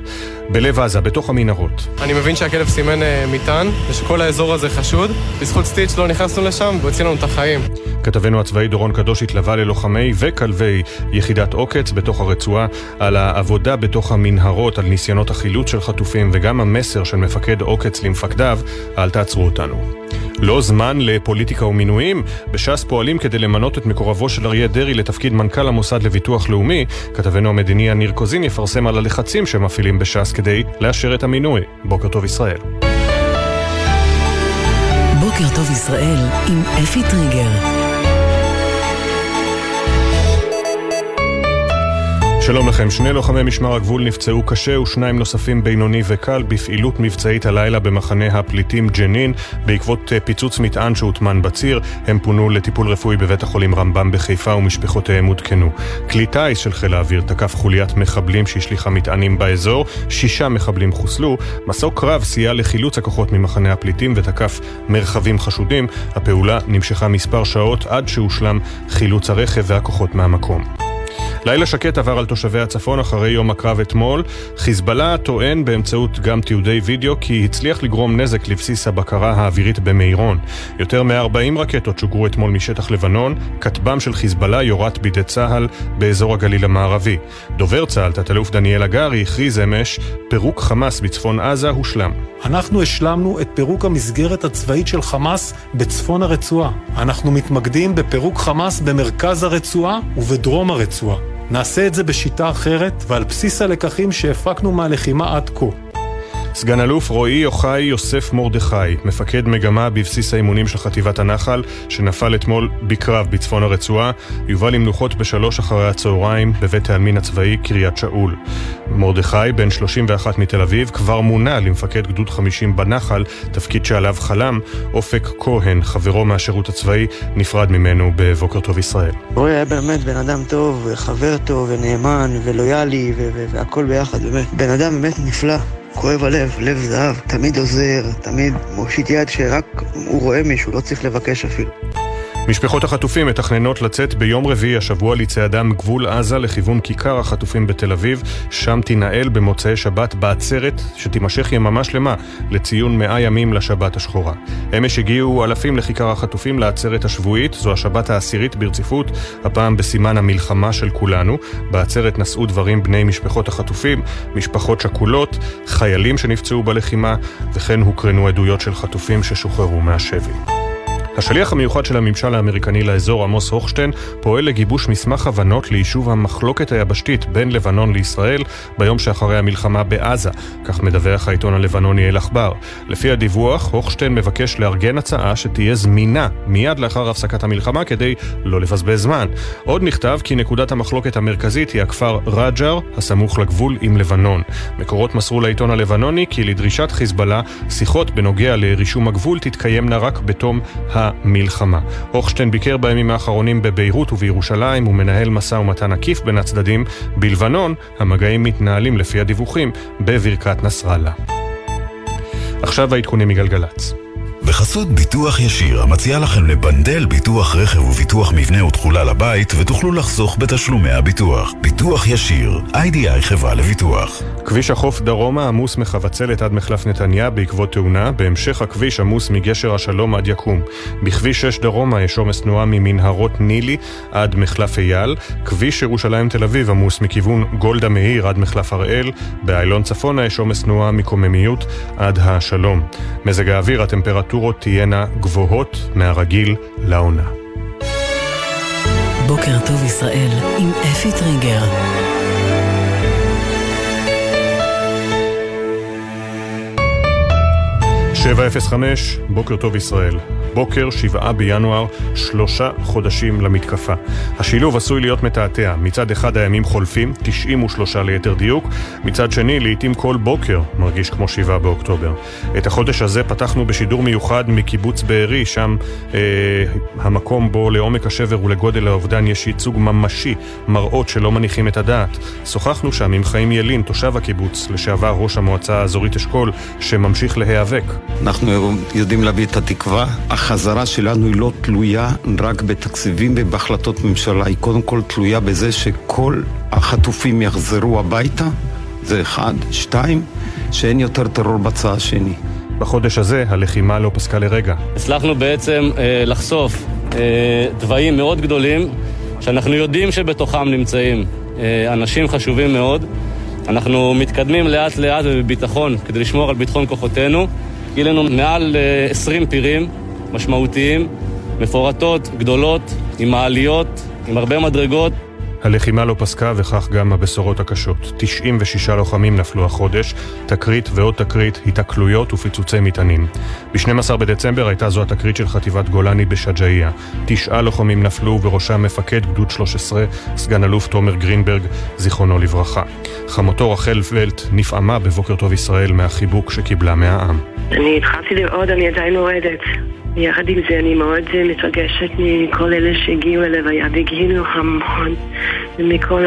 בלב עזה, בתוך המנהרות. אני מבין שהכלב סימן מיתן, ושכל האזור הזה חשוד. בזכות סטיץ' לא נכנסנו לשם, והוציאו לנו את החיים. כתבנו הצבאי דורון קדוש התלווה ללוחמי וכלבי יחידת עוקץ בתוך הרצועה, על העבודה בתוך המנהרות, על ניסיונות החילוץ של חטופים, וגם המסר של מפקד עוקץ למפקדיו, אל תעצרו אותנו. לא זמן לפוליטיקה ומינויים, בש"ס פועלים כדי למנות את מקורבו של אריה דרי לתפקיד מנכ"ל המוסד לביטוח לאומי. כתבנו המדיני ניר קוזין יפרסם על הלחצים שמפעילים בש"ס כדי לאשר את המינוי. בוקר טוב ישראל. בוקר טוב ישראל עם אפי טריגר. שלום לכם, 2 לוחמי משמר הגבול נפצעו קשה ו2 נוספים בינוני וקל בפעילות מבצעית הלילה במחנה הפליטים ג'נין בעקבות פיצוץ מטען שהוטמן בציר. הם פונו לטיפול רפואי בבית החולים רמב"ם בחיפה ומשפחותיהם הותקנו. כלי טייס של חיל האוויר תקף חוליית מחבלים שהשליחה מטענים באזור, 6 מחבלים חוסלו. מסוק קרב סייע לחילוץ הכוחות ממחנה הפליטים ותקף מרחבים חשודים. הפעולה נמשכה מספר שעות עד שהושלם חילוץ הרכב והכוחות מהמקום. לילה שקט עבר על תושבי הצפון אחרי יום הקרב אתמול. חיזבאללה טוען באמצעות גם תיעודי וידאו כי הצליח לגרום נזק לבסיס הבקרה האווירית במאירון. יותר מ-40 רקטות שוגרו אתמול משטח לבנון, כטב"ם של חיזבאללה יורט בידי צהל באזור הגליל המערבי. דובר צהל, תת-אלוף דניאל הגרי, הכריז אמש, פירוק חמאס בצפון עזה הושלם. אנחנו השלמנו את פירוק המסגרת הצבאית של חמאס בצפון הרצועה. אנחנו מתמקדים בפירוק חמאס במרכז הרצועה ובדרום הרצועה. נעשה את זה בשיטה אחרת ועל בסיס הלקחים שהפקנו מהלחימה עד כה. סגן אלוף רואי יוחאי יוסף מורדכאי, מפקד מגמה בבסיס האימונים של חטיבת הנחל, שנפל אתמול בקרב בצפון הרצועה, יובא למנוחות ב15:00 בבית העלמין הצבאי קריית שאול. מורדכאי, בן 31 מתל אביב, כבר מונה למפקד גדוד 50 בנחל, תפקיד שעליו חלם. אופק כהן, חברו מהשירות הצבאי, נפרד ממנו בבוקר טוב ישראל. רואי היה באמת בן אדם טוב, חבר טוב ונאמן ולויאלי והכל ביחד, באמת. בן אדם באמת נפלא. כואב הלב, לב זהב, תמיד עוזר, תמיד מושיט יד שרק הוא רואה מישהו, לא צריך לבקש אפילו. משפחות החטופים מתכננות לצאת ביום רביעי השבוע לצעדה מגבול עזה לכיוון כיכר החטופים בתל אביב, שם תנהל במוצאי שבת בעצרת שתימשך יממה שלמה לציון 100 ימים לשבת השחורה. אמש הגיעו אלפים לכיכר החטופים לעצרת השבועית, זו השבת העשירית ברציפות, הפעם בסימן המלחמה של כולנו. בעצרת נשאו דברים בני משפחות החטופים, משפחות שכולות, חיילים שנפצעו בלחימה, וכן הוקרנו עדויות של חטופים ששוחררו מהשבי. השליח המיוחד של הממשל האמריקני לאזור, עמוס הוכשטיין, פועל לגיבוש מסמך הבנות ליישוב המחלוקת היבשתית בין לבנון לישראל ביום שאחרי המלחמה בעזה, כך מדווח העיתון הלבנוני אל אחבר. לפי הדיווח, הוכשטיין מבקש לארגן הצעה שתהיה זמינה מיד לאחר הפסקת המלחמה כדי לא לבזבז זמן. עוד נכתב כי נקודת המחלוקת המרכזית היא הכפר רג'ר, הסמוך לגבול עם לבנון. מקורות מסרו לעיתון הלבנוני כי לדרישת חיזבאללה, שיחות בנוגע לרישום הגבול תתקיימנה רק בתום המלחמה. הוכשטיין ביקר בימים האחרונים בביירות ובירושלים ומנהל משא ומתן עקיף בין הצדדים. בלבנון המגעים מתנהלים לפי הדיווחים בברכת נסראללה. עכשיו העדכונים מגלגלץ. בחסות ביטוח ישיר, המציע לכם לבנדל ביטוח רכב וביטוח מבנה ותכולה לבית, ותוכלו לחסוך בתשלומי הביטוח. ביטוח ישיר, IDI חברה לביטוח. כביש החוף דרומה עמוס מחבצלת עד מחלף נתניה בעקבות תאונה, בהמשך הכביש עמוס מגשר השלום עד יקום. בכביש 6 דרומה יש עומס תנועה ממנהרות נילי עד מחלף אייל. כביש ירושלים תל אביב עמוס מכיוון גולדה מאיר עד מחלף הראל. באיילון צפונה יש עומס תנועה מקוממיות עד השלום. מזג האוויר, הטמפרטורה תהיינה גבוהות מהרגיל לעונה. בוקר טוב ישראל עם אפי טריגר. שבע 05, בוקר טוב ישראל. בוקר 7 בינואר, 3 חודשים למתקפה. השילוב עשוי להיות מתעתע. מצד אחד הימים חולפים, 93 ליתר דיוק, מצד שני לעתים כל בוקר מרגיש כמו 7 באוקטובר. את החודש הזה פתחנו בשידור מיוחד מקיבוץ בערי, שם המקום בו לעומק השבר ולגודל האובדן יש ייצוג ממשי, מראות שלא מניחים את הדעת. שוחחנו שם עם חיים ילין, תושב הקיבוץ, לשעבר ראש המועצה האזורית אשכול, שממשיך להיאבק. אנחנו יודעים להביא את התקווה. החזרה שלנו היא לא תלויה רק בתקציבים ובהחלטות ממשלה, היא קודם כל תלויה בזה שכל החטופים יחזרו הביתה, זה אחד, שתיים, שאין יותר טרור בצד השני. בחודש הזה הלחימה לא פסקה לרגע. הצלחנו בעצם לחשוף דברים מאוד גדולים, שאנחנו יודעים שבתוכם נמצאים אנשים חשובים מאוד. אנחנו מתקדמים לאט לאט בביטחון, כדי לשמור על ביטחון כוחותינו. גילינו מעל 20 פירים משמעותיים, מפורטות, גדולות, עם מעליות, עם הרבה מדרגות. הלחימה לא פסקה וכך גם הבשורות הקשות. 96 לוחמים נפלו החודש, תקרית ועוד תקרית, התקלויות ופיצוצי מטענים. ב-12 בדצמבר הייתה זו התקרית של חטיבת גולני בשג'איה. 9 לוחמים נפלו וראשם מפקד גדוד 13, סגן אלוף תומר גרינברג, זיכרונו לברכה. חמותו רחל ולט נפעמה בבוקר טוב ישראל מהחיבוק שקיבלה מהעם. אני התחלתי לראות, אני עדיין מורדת. יחד עם זה אני מאוד מתרגשת מכל אלה שהגיעו אליו, והגיעו המון, ומכל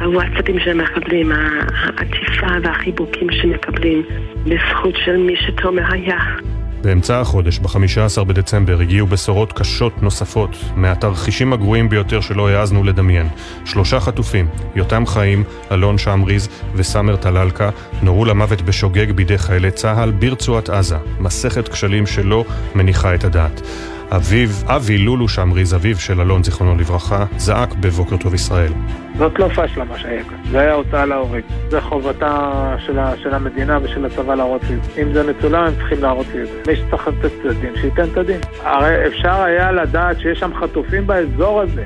הוואטסאפים שמקבלים, העטיפה והחיבוקים שמקבלים, בזכות של מי שתומר היה. באמצע החודש, ב-15 בדצמבר, הגיעו בשורות קשות נוספות מהתרחישים הגרועים ביותר שלא העזנו לדמיין. 3 חטופים, יותם חיים, אלון שמריז וסמר טללקה, נורו למוות בשוגג בידי חיילי צהל ברצועת עזה. מסכת כשלים שלא מניחה את הדעת. אבי לולו שמריז, אביו של אלון זיכרונו לברכה, זעק בבוקר טוב ישראל. זאת לא פשלה מה שהיה כאן, זה היה הוצאה להורג. זה חובתה של המדינה ושל הצבא להראות לי את זה. אם זה מצולם הם צריכים להראות לי את זה. מי שצריך לתת את הדין, שייתן את הדין. הרי אפשר היה לדעת שיש שם חטופים באזור הזה.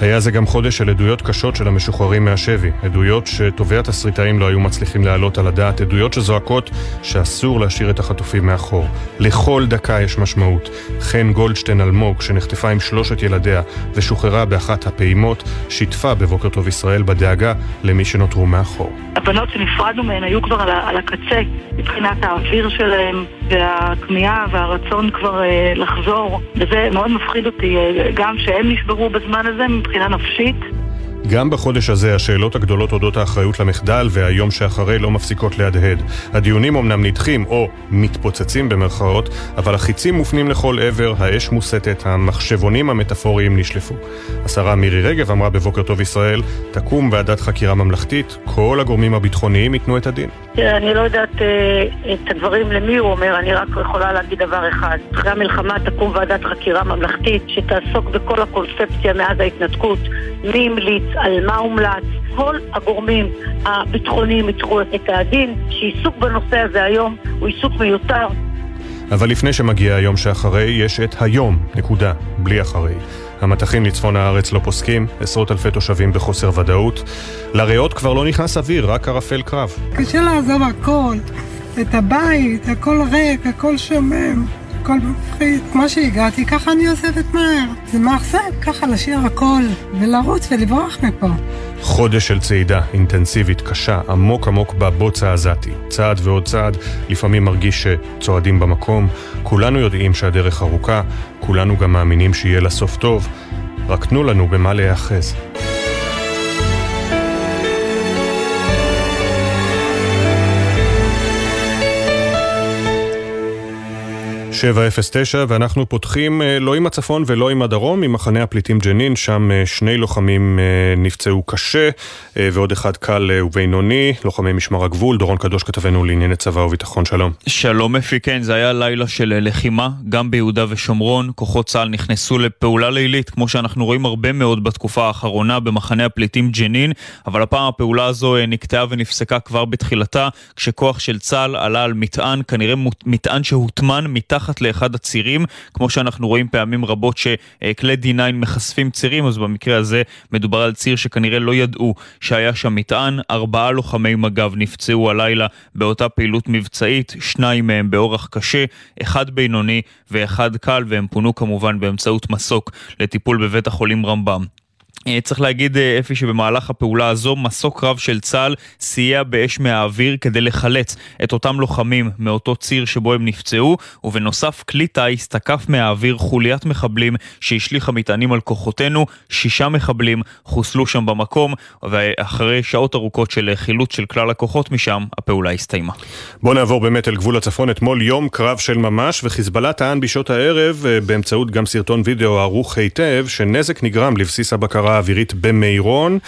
היה זה גם חודש של עדויות קשות של המשוחררים מהשבי, עדויות שטובי התסריטאים לא היו מצליחים להעלות על הדעת, עדויות שזועקות שאסור להשאיר את החטופים מאחור. לכל דקה יש משמעות. חן גולדשטיין אלמוג, שנחטפה עם 3 ילדיה ושוחררה באחת הפעימות, שיתפה בבוקר טוב ישראל בדאגה למי שנותרו מאחור. הבנות שנפרדנו מהן היו כבר על הקצה, מבחינת האוויר שלהם והכמיהה והרצון כבר לחזור, וזה מאוד מפחיד אותי, גם שהם נשברו בזמן הזה מבחינה נפשית. גם בחודש הזה השאלות הגדולות אודות האחריות למחדל והיום שאחרי לא מפסיקות להדהד. הדיונים אומנם נדחים או מתפוצצים במרכאות, אבל החיצים מופנים לכל עבר, האש מוסתת, המחשבונים המטאפוריים נשלפו. השרה מירי רגב אמרה בבוקר טוב ישראל, תקום ועדת חקירה ממלכתית, כל הגורמים הביטחוניים ייתנו את הדין. אני לא יודעת את הדברים למי הוא אומר, אני רק יכולה להגיד דבר אחד. אחרי המלחמה תקום ועדת חקירה ממלכתית שתעסוק בכל הקונספציה מאז ההתנתקות, ממליץ, על מה הומלץ, כל הגורמים הביטחוניים יצרו את הדין, שעיסוק בנושא הזה היום הוא עיסוק מיותר. אבל לפני שמגיע היום שאחרי, יש את היום, נקודה, בלי אחרי. המתחים לצפון הארץ לא פוסקים, עשרות אלפי תושבים בחוסר ודאות. לריאות כבר לא נכנס אוויר, רק ערפל קרב. קשה לעזוב הכל, את הבית, הכל ריק, הכל שומם, הכל מפחיד. מה שהגעתי, ככה אני עוזבת מהר. זה מאכזב, ככה לשיר הכל, ולרוץ ולברוח מפה. חודש של צעידה, אינטנסיבית, קשה, עמוק עמוק בבוצע הזאתי. צעד ועוד צעד, לפעמים מרגיש שצועדים במקום. כולנו יודעים שהדרך ארוכה, כולנו גם מאמינים שיהיה לסוף טוב. רק תנו לנו במה להיאחז. שבע 09 ואנחנו פותחים לא עם הצפון ולא עם הדרום, עם מחנה הפליטים ג'נין, שם 2 לוחמים נפצעו קשה ועוד אחד קל ובינוני, לוחמי משמר הגבול. דורון קדוש כתבנו לענייני צבא וביטחון, שלום. שלום אפי, כן, זה היה לילה של לחימה, גם ביהודה ושומרון, כוחות צה"ל נכנסו לפעולה לילית, כמו שאנחנו רואים הרבה מאוד בתקופה האחרונה במחנה הפליטים ג'נין, אבל הפעם הפעולה הזו נקטעה ונפסקה כבר בתחילתה, כשכוח של צה"ל עלה על מטען, כנראה מטען שהוטמן מתחת לאחד הצירים, כמו שאנחנו רואים פעמים רבות שכלי D9 מחשפים צירים, אז במקרה הזה מדובר על ציר שכנראה לא ידעו שהיה שם מטען. 4 לוחמי מג"ב נפצעו הלילה באותה פעילות מבצעית, 2 מהם באורח קשה, 1 בינוני ו1 קל, והם פונו כמובן באמצעות מסוק לטיפול בבית החולים רמב"ם. צריך להגיד אפי שבמהלך הפעולה הזו מסוק רב של צהל סייע באש מהאוויר כדי לחלץ את אותם לוחמים מאותו ציר שבו הם נפצעו, ובנוסף כלי טייס תקף מהאוויר חוליית מחבלים שהשליחה מטענים על כוחותינו. 6 מחבלים חוסלו שם במקום, ואחרי שעות ארוכות של חילוץ של כלל הכוחות משם הפעולה הסתיימה. בוא נעבור באמת אל גבול הצפון. אתמול יום קרב של ממש, וחיזבאללה טען בשעות הערב באמצעות גם סרטון וידאו ערוך היטב שנזק נגרם לבסיס הבקרה האווירית במאירון.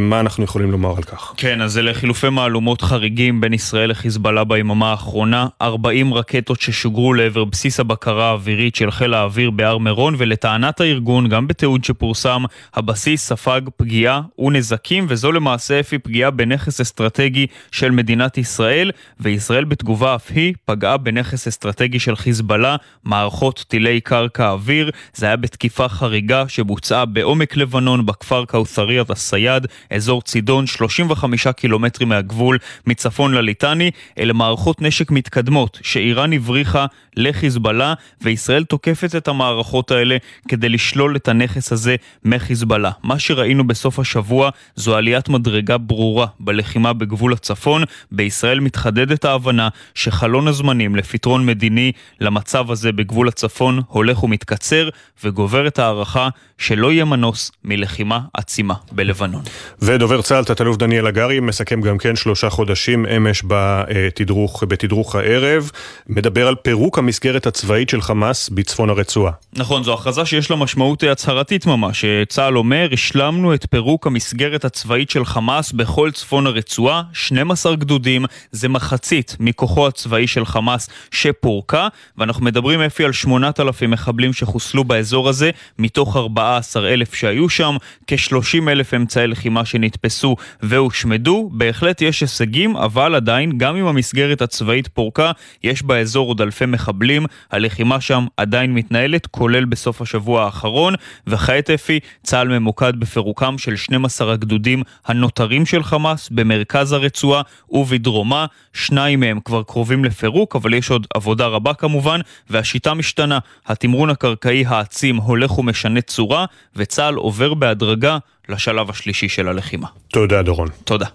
מה אנחנו יכולים לומר על כך? כן, אז אלה חילופי מהלומות חריגים בין ישראל לחיזבאללה ביממה האחרונה. 40 רקטות ששוגרו לעבר בסיס הבקרה האווירית של חיל האוויר בהר מירון, ולטענת הארגון, גם בתיעוד שפורסם, הבסיס ספג פגיעה ונזקים, וזו למעשה אפי פגיעה בנכס אסטרטגי של מדינת ישראל, וישראל בתגובה אף היא פגעה בנכס אסטרטגי של חיזבאללה, מערכות טילי קרקע אוויר. זה היה בתקיפה חריגה שבוצעה בעומק לבנון בכפר קאות'ריית הסייד, אזור צידון, 35 קילומטרים מהגבול מצפון לליטני. אלה מערכות נשק מתקדמות שאיראן הבריחה לחיזבאללה, וישראל תוקפת את המערכות האלה כדי לשלול את הנכס הזה מחיזבאללה. מה שראינו בסוף השבוע זו עליית מדרגה ברורה בלחימה בגבול הצפון. בישראל מתחדדת ההבנה שחלון הזמנים לפתרון מדיני למצב הזה בגבול הצפון הולך ומתקצר, וגוברת הערכה שלא יהיה מנוס מלחימה עצימה בלבנון. ודובר צה"ל תת-אלוף דניאל הגרי מסכם גם כן 3 חודשים אמש בתדרוך הערב, מדבר על פירוק המסגרת הצבאית של חמאס בצפון הרצועה. נכון, זו הכרזה שיש לה משמעות הצהרתית ממש. צה"ל אומר, השלמנו את פירוק המסגרת הצבאית של חמאס בכל צפון הרצועה, 12 גדודים, זה מחצית מכוחו הצבאי של חמאס שפורקה, ואנחנו מדברים אפי על 8,000 מחבלים שחוסלו באזור הזה, מתוך 14,000 שהיו, שם כ-30,000 אמצעי לחימה שנתפסו והושמדו. בהחלט יש הישגים, אבל עדיין, גם אם המסגרת הצבאית פורקה, יש באזור עוד אלפי מחבלים. הלחימה שם עדיין מתנהלת, כולל בסוף השבוע האחרון, וכעת אפי, צהל ממוקד בפירוקם של 12 הגדודים הנותרים של חמאס במרכז הרצועה ובדרומה. שניים מהם כבר קרובים לפירוק, אבל יש עוד עבודה רבה כמובן, והשיטה משתנה. התמרון הקרקעי העצים הולך ומשנה צורה, וצהל עובר בהדרגה לשלב השלישי של הלחימה. תודה דורון. תודה.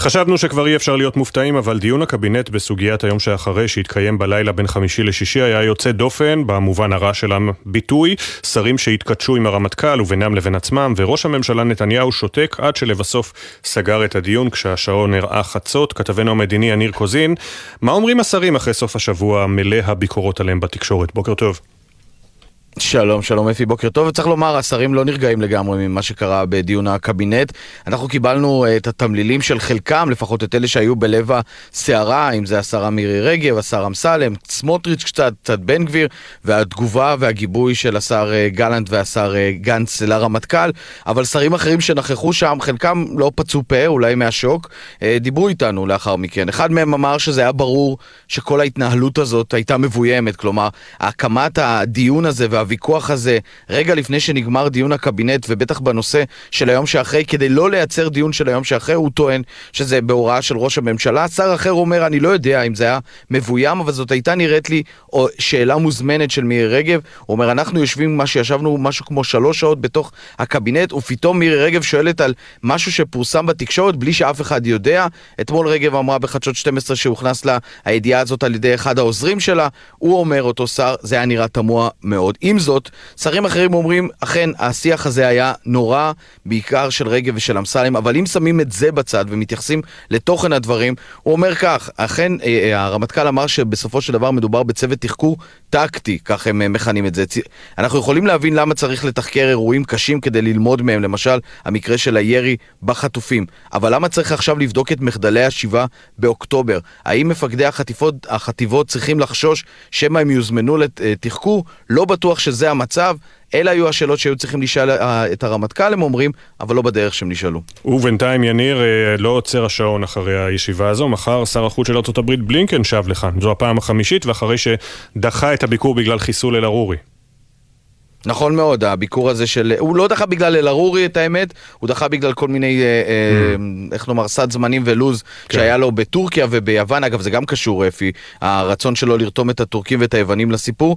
חשבנו שכבר אי אפשר להיות מופתעים, אבל דיון הקבינט בסוגיית היום שאחרי שהתקיים בלילה בין 5 ל-6 היה יוצא דופן, במובן הרע של הביטוי, שרים שהתקדשו עם הרמטכ"ל ובינם לבין עצמם, וראש הממשלה נתניהו שותק עד שלבסוף סגר את הדיון כשהשעון הראה חצות. כתבנו המדיני ניר קוזין, מה אומרים השרים אחרי סוף השבוע מלא הביקורות עליהם בתקשורת? בוקר טוב. שלום אפי, בוקר טוב. וצריך לומר, השרים לא נרגעים לגמרי ממה שקרה בדיון הקבינט. אנחנו קיבלנו את התמלילים של חלקם, לפחות את אלה שהיו בלב הסערה, אם זה השרה מירי רגב, השר אמסלם, סמוטריץ' קצת בן גביר, והתגובה והגיבוי של השר גלנט והשר גנץ לרמטכ"ל. אבל שרים אחרים שנכחו שם, חלקם לא פצו פה, אולי מהשוק, דיברו איתנו לאחר מכן. אחד מהם אמר שזה היה ברור שכל ההתנהלות הזאת הייתה מבוימת, כלומר, הקמת הדיון הזה הוויכוח הזה, רגע לפני שנגמר דיון הקבינט, ובטח בנושא של היום שאחרי, כדי לא לייצר דיון של היום שאחרי, הוא טוען שזה בהוראה של ראש הממשלה. שר אחר אומר, אני לא יודע אם זה היה מבוים, אבל זאת הייתה נראית לי שאלה מוזמנת של מירי רגב. הוא אומר, אנחנו יושבים משהו כמו 3 שעות בתוך הקבינט, ופתאום מירי רגב שואלת על משהו שפורסם בתקשורת, בלי שאף אחד יודע. אתמול רגב אמרה בחדשות 12 שהוכנס לה הידיעה הזאת על ידי אחד העוזרים שלה. הוא אומר, אותו שר, זה היה נראה תמוה מאוד. עם זאת, שרים אחרים אומרים, אכן, השיח הזה היה נורא, בעיקר של רגב ושל אמסלם, אבל אם שמים את זה בצד ומתייחסים לתוכן הדברים, הוא אומר כך, אכן, הרמטכ"ל אמר שבסופו של דבר מדובר בצוות תחקור טקטי, כך הם מכנים את זה. אנחנו יכולים להבין למה צריך לתחקר אירועים קשים כדי ללמוד מהם, למשל, המקרה של הירי בחטופים. אבל למה צריך עכשיו לבדוק את מחדלי השבעה באוקטובר? האם מפקדי החטיבות צריכים לחשוש שמה הם יוזמנו לתחקור? לא בטוח שזה המצב, אלה היו השאלות שהיו צריכים לשאל את הרמטכ"ל, הם אומרים, אבל לא בדרך שהם נשאלו. ובינתיים יניר, לא עוצר השעון אחרי הישיבה הזו, מחר שר החוץ של ארצות הברית בלינקן שב לכאן, זו הפעם החמישית ואחרי שדחה את הביקור בגלל חיסול אל-ערורי. נכון מאוד, הביקור הזה של... הוא לא דחה בגלל אל-ערורי את האמת, הוא דחה בגלל כל מיני, איך נאמר, סד זמנים ולוז שהיה לו בטורקיה וביוון, אגב זה גם קשור אפי, הרצון שלו לרתום את הטורקים ואת היוונים לסיפור.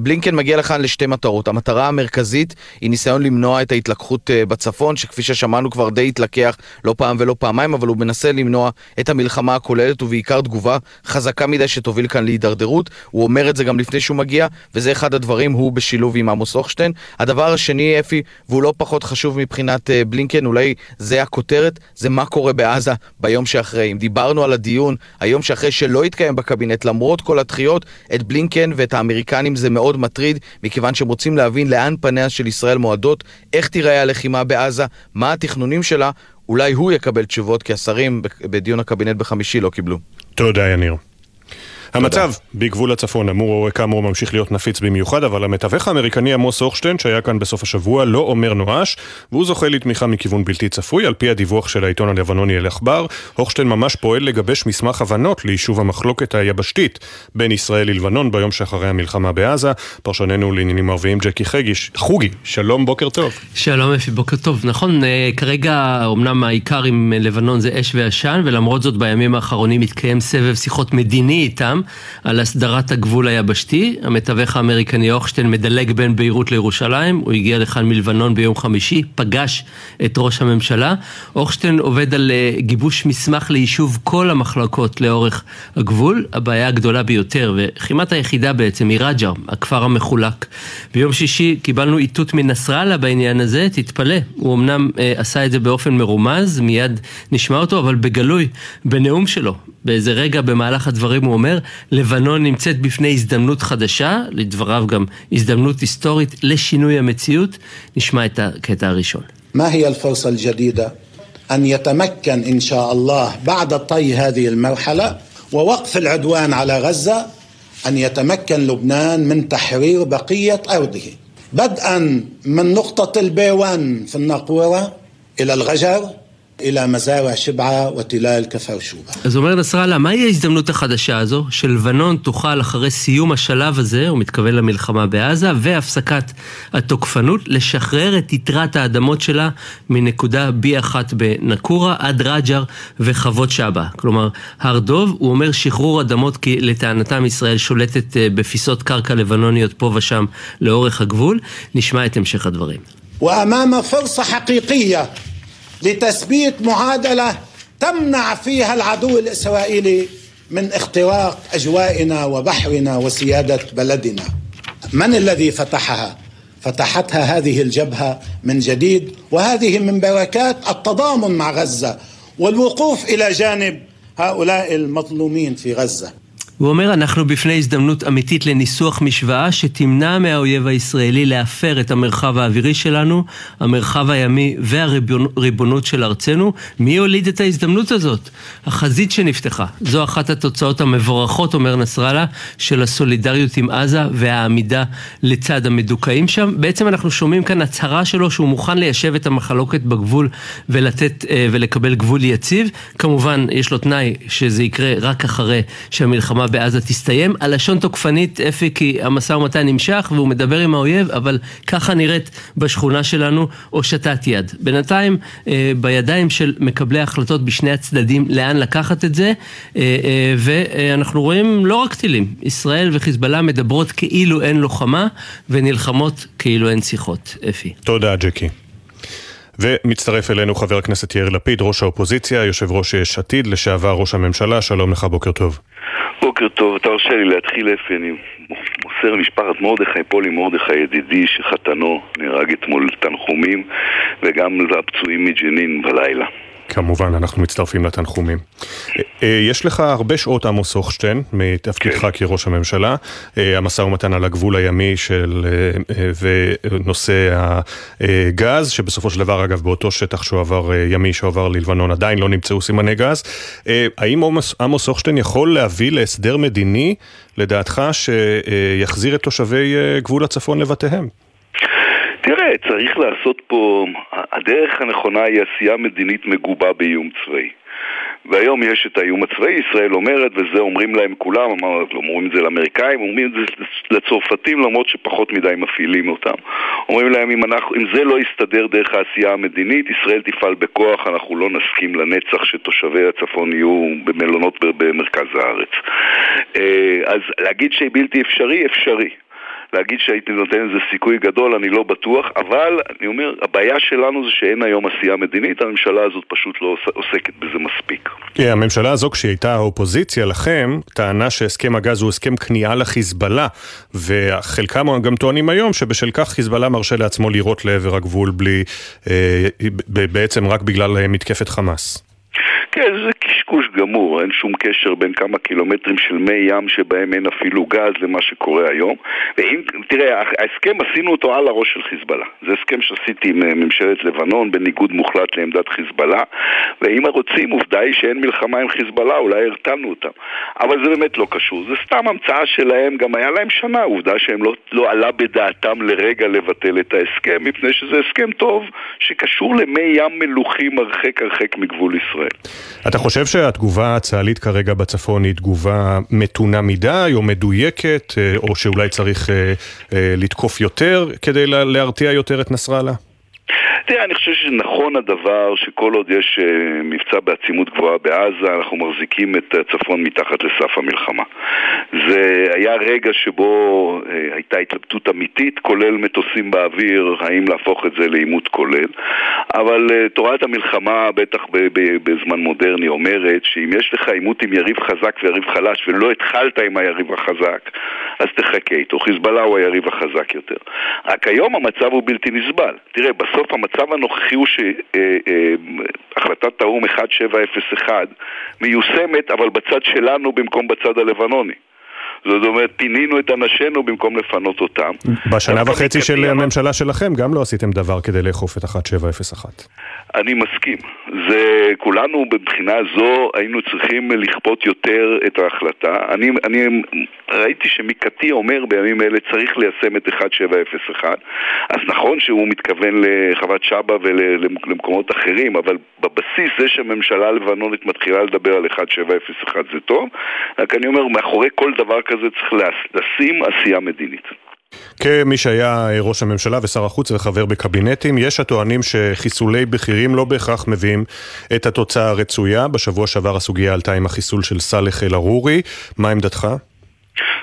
בלינקן מגיע לכאן לשתי מטרות, המטרה המרכזית היא ניסיון למנוע את ההתלקחות בצפון, שכפי ששמענו כבר די התלקח לא פעם ולא פעמיים, אבל הוא מנסה למנוע את המלחמה הכוללת ובעיקר תגובה חזקה מדי שתוביל כאן להידרדרות, הוא אומר את זה גם לפני שהוא מגיע, וזה אחד הדברים, הוא בשילוב עם עמוס הוכשטיין. הדבר השני, אפי, והוא לא פחות חשוב מבחינת בלינקן, אולי זה הכותרת, זה מה קורה בעזה ביום שאחרי. אם דיברנו על הדיון, היום שאחרי שלא התקיים בקבינט, למרות כל הדחיות, את בלינקן ואת האמריקנים זה מאוד מטריד, מכיוון שהם רוצים להבין לאן פניה של ישראל מועדות, איך תיראה הלחימה בעזה, מה התכנונים שלה, אולי הוא יקבל תשובות, כי השרים בדיון הקבינט בחמישי לא קיבלו. תודה, יניר. המצב בגבול הצפון אמור כאמור ממשיך להיות נפיץ במיוחד, אבל המתווך האמריקני עמוס הוכשטיין שהיה כאן בסוף השבוע לא אומר נואש, והוא זוכה לתמיכה מכיוון בלתי צפוי. על פי הדיווח של העיתון הלבנוני אל-אחבר, הוכשטיין ממש פועל לגבש מסמך הבנות ליישוב המחלוקת היבשתית בין ישראל ללבנון ביום שאחרי המלחמה בעזה. פרשננו לעניינים ערביים ג'קי חוגי, שלום, בוקר טוב. שלום אפי, בוקר טוב. נכון, כרגע אומנם העיקר עם לבנון זה אש ועשן, ולמרות זאת בימים האחרונים התקיים סבב שיחות מדיני איתם על הסדרת הגבול היבשתי. המתווך האמריקני הוכשטיין מדלג בין ביירות לירושלים, הוא הגיע לכאן מלבנון ביום חמישי, פגש את ראש הממשלה. הוכשטיין עובד על גיבוש מסמך ליישוב כל המחלקות לאורך הגבול, הבעיה הגדולה ביותר וכמעט היחידה בעצם היא רג'ר, הכפר המחולק. ביום שישי קיבלנו איתות מנסראללה בעניין הזה, תתפלא, הוא אמנם עשה את זה באופן מרומז, מיד נשמע אותו, אבל בגלוי בנאום שלו באיזה רגע במהלך הדברים הוא אומר, לבנון נמצאת בפני הזדמנות חדשה, לדבריו גם הזדמנות היסטורית לשינוי המציאות. נשמע את הקטע הראשון. מה היא الفرصة الجديدة أن يتمكن إن شاء الله بعد طي هذه المرحلة ووقف العدوان على غزة أن يتمكن لبنان من تحرير بقية أرضه بدءا من نقطة البيوان في الناقورة إلى الغجر إلى مزارع شبعة وتلال كفر شوبة. אז אומר נסראללה, מהי ההזדמנות החדשה הזו שלבנון תוכל אחרי סיום השלב הזה, הוא מתכוון למלחמה בעזה, והפסקת התוקפנות, לשחרר את יתרת האדמות שלה מנקודה B1 בנקורה עד רג'ר וחוות שבע. כלומר, הר דוב, הוא אומר שחרור אדמות כי לטענתם ישראל שולטת בפיסות קרקע לבנוניות פה ושם לאורך הגבול. נשמע את המשך הדברים. وأمام فرصة حقيقية لتثبيت معادلة تمنع فيها العدو الإسرائيلي من اختراق أجوائنا وبحرنا وسيادة بلدنا. من الذي فتحها؟ فتحتها هذه الجبهة من جديد، وهذه من بركات التضامن مع غزة والوقوف إلى جانب هؤلاء المظلومين في غزة. הוא אומר, אנחנו בפני הזדמנות אמיתית לניסוח משוואה שתמנע מהאויב הישראלי להפר את המרחב האווירי שלנו, המרחב הימי והריבונות של ארצנו. מי הוליד את ההזדמנות הזאת? החזית שנפתחה. זו אחת התוצאות המבורכות, אומר נסראללה, של הסולידריות עם עזה והעמידה לצד המדוכאים שם. בעצם אנחנו שומעים כאן הצהרה שלו שהוא מוכן ליישב את המחלוקת בגבול ולתת ולקבל גבול יציב. כמובן, יש לו תנאי שזה יקרה רק אחרי שהמלחמה בעזה תסתיים. הלשון תוקפנית, אפי, כי המשא ומתן נמשך והוא מדבר עם האויב, אבל ככה נראית בשכונה שלנו הושטת יד. בינתיים, בידיים של מקבלי ההחלטות בשני הצדדים לאן לקחת את זה, ואנחנו רואים לא רק טילים. ישראל וחיזבאללה מדברות כאילו אין לוחמה ונלחמות כאילו אין שיחות. אפי. תודה, ג'קי. ומצטרף אלינו חבר הכנסת יאיר לפיד, ראש האופוזיציה, יושב ראש יש עתיד, לשעבר ראש הממשלה. שלום לך, בוקר טוב. בוקר טוב, תרשה לי להתחיל איפה, אני מוסר משפחת מורדכאי, פולי מורדכאי ידידי שחתנו נהרג אתמול תנחומים, וגם לפצועים מג'נין בלילה. כמובן, אנחנו מצטרפים לתנחומים. יש לך הרבה שעות, עמוס הוכשטיין, מתפקידך כראש הממשלה, המשא ומתן על הגבול הימי של ונושא הגז, שבסופו של דבר, אגב, באותו שטח שעבר ימי, שעבר ללבנון, עדיין לא נמצאו סימני גז. האם עמוס הוכשטיין יכול להביא להסדר מדיני, לדעתך, שיחזיר את תושבי גבול הצפון לבתיהם? תראה, צריך לעשות פה, הדרך הנכונה היא עשייה מדינית מגובה באיום צבאי. והיום יש את האיום הצבאי, ישראל אומרת, וזה אומרים להם כולם, אומרים את זה לאמריקאים, אומרים את זה לצרפתים, למרות שפחות מדי מפעילים אותם. אומרים להם, אם זה לא יסתדר דרך העשייה המדינית, ישראל תפעל בכוח, אנחנו לא נסכים לנצח שתושבי הצפון יהיו במלונות במרכז הארץ. אז להגיד שבלתי אפשרי, אפשרי. להגיד שהייתי נותן איזה סיכוי גדול, אני לא בטוח, אבל אני אומר, הבעיה שלנו זה שאין היום עשייה מדינית, הממשלה הזאת פשוט לא עוסקת בזה מספיק. הממשלה הזו, כשהייתה האופוזיציה לכם, טענה שהסכם הגז הוא הסכם כניעה לחיזבאללה, וחלקם גם טוענים היום שבשל כך חיזבאללה מרשה לעצמו לירות לעבר הגבול בעצם רק בגלל מתקפת חמאס. כן, זה קשקוש גמור, אין שום קשר בין כמה קילומטרים של מי ים שבהם אין אפילו גז למה שקורה היום. ואם, תראה, ההסכם עשינו אותו על הראש של חיזבאללה. זה הסכם שעשיתי עם ממשלת לבנון בניגוד מוחלט לעמדת חיזבאללה, ואם רוצים, עובדה היא שאין מלחמה עם חיזבאללה, אולי הרתנו אותם. אבל זה באמת לא קשור, זה סתם המצאה שלהם, גם היה להם שנה, עובדה שהם לא עלה בדעתם לרגע לבטל את ההסכם, מפני שזה הסכם טוב שקשור למי ים מלוחים הרחק מגבול ישראל. אתה חושב שהתגובה הצהלית כרגע בצפון היא תגובה מתונה מדי או מדויקת, או שאולי צריך לתקוף יותר כדי להרתיע יותר את נסראללה? תראה, אני חושב שנכון הדבר שכל עוד יש מבצע בעצימות גבוהה בעזה, אנחנו מחזיקים את הצפון מתחת לסף המלחמה. זה היה רגע שבו הייתה התלבטות אמיתית, כולל מטוסים באוויר, האם להפוך את זה לעימות כולל. אבל תורת המלחמה, בטח בזמן מודרני, אומרת שאם יש לך עימות עם יריב חזק ויריב חלש, ולא התחלת עם היריב החזק, אז תחכה איתו. חיזבאללה הוא היריב החזק יותר. רק היום המצב הוא בלתי נסבל. תראה, בסוף המצב הנוכחי הוא שהחלטת האום 1701 מיושמת, אבל בצד שלנו במקום בצד הלבנוני. זאת אומרת, פינינו את אנשינו במקום לפנות אותם. בשנה וחצי של הממשלה שלכם גם לא עשיתם דבר כדי לאכוף את 1701. אני מסכים. זה, כולנו בבחינה זו היינו צריכים לכפות יותר את ההחלטה. אני ראיתי שמקטי אומר בימים אלה צריך ליישם את 1701. אז נכון שהוא מתכוון לחוות שבא ולמקומות אחרים, אבל בבסיס זה שהממשלה הלבנונית מתחילה לדבר על 1701 זה טוב. רק אני אומר, מאחורי כל דבר כזה צריך לשים עשייה מדינית. כמי שהיה ראש הממשלה ושר החוץ וחבר בקבינטים, יש הטוענים שחיסולי בכירים לא בהכרח מביאים את התוצאה הרצויה. בשבוע שעבר הסוגיה עלתה עם החיסול של סלאח אל-ערורי. מה עמדתך?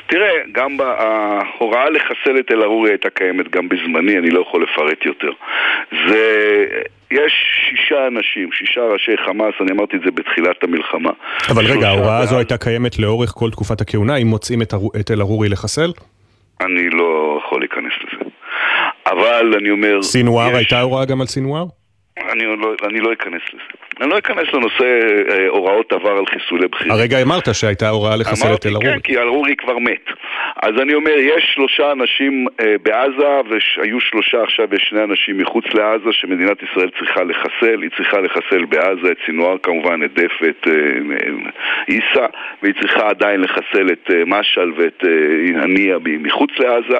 תראה, גם ההוראה לחסל את אל-ערורי הייתה קיימת גם בזמני, אני לא יכול לפרט יותר. יש 6 אנשים, 6 ראשי חמאס, אני אמרתי את זה בתחילת המלחמה. אבל רגע, ההוראה הזו הייתה קיימת לאורך כל תקופת הכהונה, אם מוצאים את אל-ערורי לחסל? אני לא יכול להיכנס לזה. אבל אני אומר... סינואר, הייתה הוראה גם על סינואר? אני לא אכנס לזה. אני לא אכנס לנושא הוראות עבר על חיסולי בכירים. הרגע אמרת שהייתה הוראה לחסל את אל-ערורי. אמרתי, כן, כי אל-ערורי כבר מת. אז אני אומר, יש 3 אנשים בעזה, והיו 3 עכשיו, יש 2 אנשים מחוץ לעזה, שמדינת ישראל צריכה לחסל. היא צריכה לחסל בעזה את סינואר, כמובן, את דף, את איסה, והיא צריכה עדיין לחסל את משל ואת הנייה מחוץ לעזה,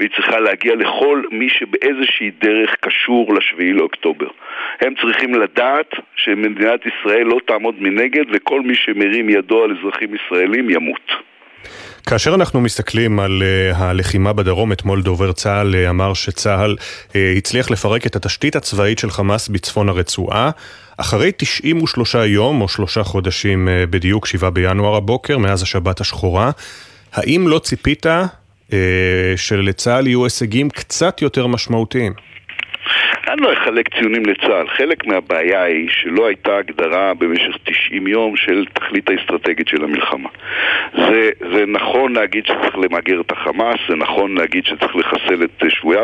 והיא צריכה להגיע לכל מי שבאיזושהי דרך קשור לשביעי לאוקטובר. הם צריכים לדעת שמדינת ישראל לא תעמוד מנגד, וכל מי שמרים ידו על אזרחים ישראלים ימות. כאשר אנחנו מסתכלים על הלחימה בדרום, אתמול דובר צה"ל אמר שצה"ל הצליח לפרק את התשתית הצבאית של חמאס בצפון הרצועה. אחרי 93 יום או 3 חודשים בדיוק, 7 בינואר הבוקר, מאז השבת השחורה, האם לא ציפית שלצה"ל יהיו הישגים קצת יותר משמעותיים? אני לא אחלק ציונים לצה"ל. חלק מהבעיה היא שלא הייתה הגדרה במשך 90 יום של תכלית האסטרטגית של המלחמה. זה נכון להגיד שצריך למגר את החמאס, זה נכון להגיד שצריך לחסל את שבויה,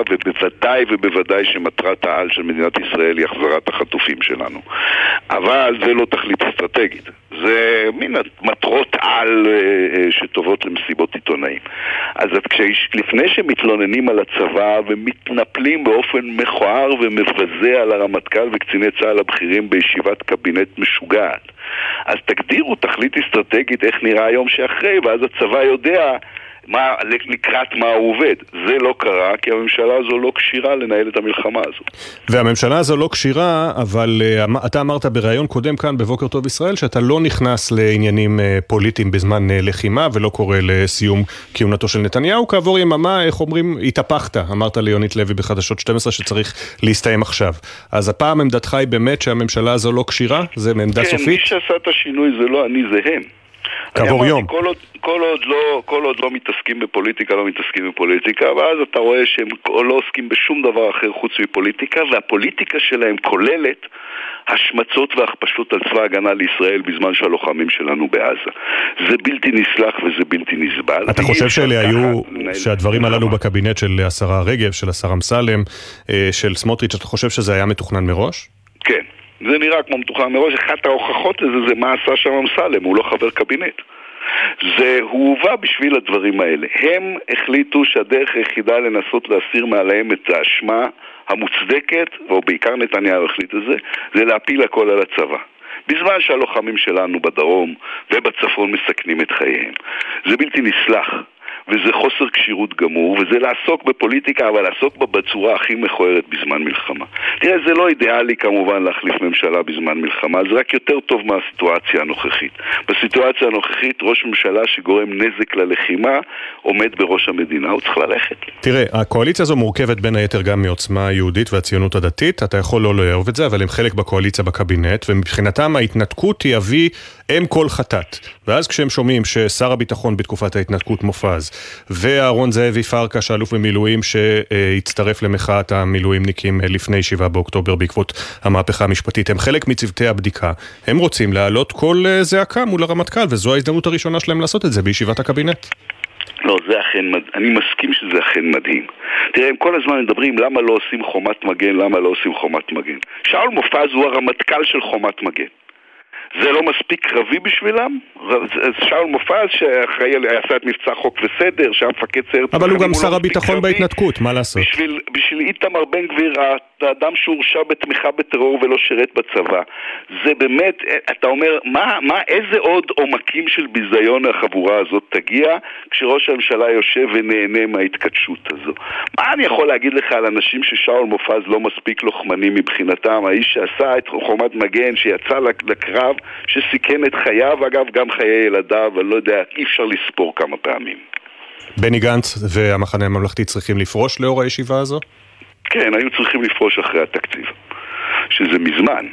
ובוודאי שמטרת העל של מדינת ישראל היא החזרת החטופים שלנו. אבל זה לא תכלית אסטרטגית. זה מן מטרות על שטובות למסיבות עיתונאים. אז לפני שמתלוננים על הצבא ומתנפלים באופן מכוער ומבזה על הרמטכ"ל וקציני צה"ל הבכירים בישיבת קבינט משוגעת, אז תגדירו תכלית אסטרטגית איך נראה היום שאחרי, ואז הצבא יודע לקראת מה הוא עובד. זה לא קרה, כי הממשלה הזו לא קשירה לנהל את המלחמה הזו. והממשלה הזו לא קשירה, אבל אתה אמרת בראיון קודם כאן בבוקר טוב ישראל, שאתה לא נכנס לעניינים פוליטיים בזמן לחימה, ולא קורא לסיום כהונתו של נתניהו. כעבור יממה, איך אומרים, התהפכת. אמרת ליונית לוי בחדשות 12 שצריך להסתיים עכשיו. אז הפעם עמדתך היא באמת שהממשלה הזו לא קשירה? זה עמדה סופית? כן, מי שעשה את השינוי זה לא אני, זה הם. כעבור יום. כל עוד לא מתעסקים בפוליטיקה, לא מתעסקים בפוליטיקה, ואז אתה רואה שהם לא עוסקים בשום דבר אחר חוץ מפוליטיקה, והפוליטיקה שלהם כוללת השמצות והחפשות על צבא הגנה לישראל בזמן שהלוחמים שלנו בעזה. זה בלתי נסלח וזה בלתי נסבל. אתה חושב שהדברים הללו בקבינט של השרה רגב, של השר אמסלם, של סמוטריץ', אתה חושב שזה היה מתוכנן מראש? כן. זה נראה כמו מתוכנן מראש. אחת ההוכחות לזה זה מה עשה שם אמסלם, הוא לא חבר קבינט. הוא הובא בשביל הדברים האלה. הם החליטו שהדרך היחידה לנסות להסיר מעליהם את האשמה המוצדקת, או בעיקר נתניהו החליט את זה, זה להפיל הכל על הצבא. בזמן שהלוחמים שלנו בדרום ובצפון מסכנים את חייהם. זה בלתי נסלח. וזה חוסר קשירות גמור, וזה לעסוק בפוליטיקה, אבל לעסוק בה בצורה הכי מכוערת בזמן מלחמה. תראה, זה לא אידיאלי כמובן להחליף ממשלה בזמן מלחמה, זה רק יותר טוב מהסיטואציה הנוכחית. בסיטואציה הנוכחית, ראש ממשלה שגורם נזק ללחימה, עומד בראש המדינה, הוא צריך ללכת. תראה, הקואליציה הזו מורכבת בין היתר גם מעוצמה היהודית והציונות הדתית, אתה יכול לא לאהוב את זה, אבל הם חלק בקואליציה בקבינט, ומבחינתם ההתנתקות היא אבי הם כל חטאת. ואז כשהם שומעים ששר הביטחון בתקופת ההתנתקות מופז, ואהרון זאבי פארקה, שאלוף במילואים שהצטרף למחאת המילואימניקים לפני 7 באוקטובר בעקבות המהפכה המשפטית, הם חלק מצוותי הבדיקה. הם רוצים להעלות כל זעקה מול הרמטכ"ל, וזו ההזדמנות הראשונה שלהם לעשות את זה בישיבת הקבינט. לא, זה אכן מדהים. אני מסכים שזה אכן מדהים. תראה, הם כל הזמן מדברים למה לא עושים חומת מגן, למה לא עושים חומת מגן. שאול מופז הוא הרמטכ"ל של חומת מגן. זה לא מספיק קרבי בשבילם? שאול מופז שאחראי עשה את מבצע חוק וסדר, שהמפקד סיירת... אבל הוא גם שר הביטחון בהתנתקות, מה לעשות? בשביל איתמר בן גביר, האדם שהורשע בתמיכה בטרור ולא שירת בצבא. זה באמת, אתה אומר, איזה עוד עומקים של ביזיון החבורה הזאת תגיע, כשראש הממשלה יושב ונהנה מההתקדשות הזו? מה אני יכול להגיד לך על אנשים ששאול מופז לא מספיק לוחמנים מבחינתם? האיש שעשה את חומת מגן, שיצא לקרב, שסיכן את חייו, אגב גם חיי ילדיו, אבל לא יודע, אי אפשר לספור כמה פעמים. בני גנץ והמחנה הממלכתי צריכים לפרוש לאור הישיבה הזו? כן, היו צריכים לפרוש אחרי התקציב, שזה מזמן.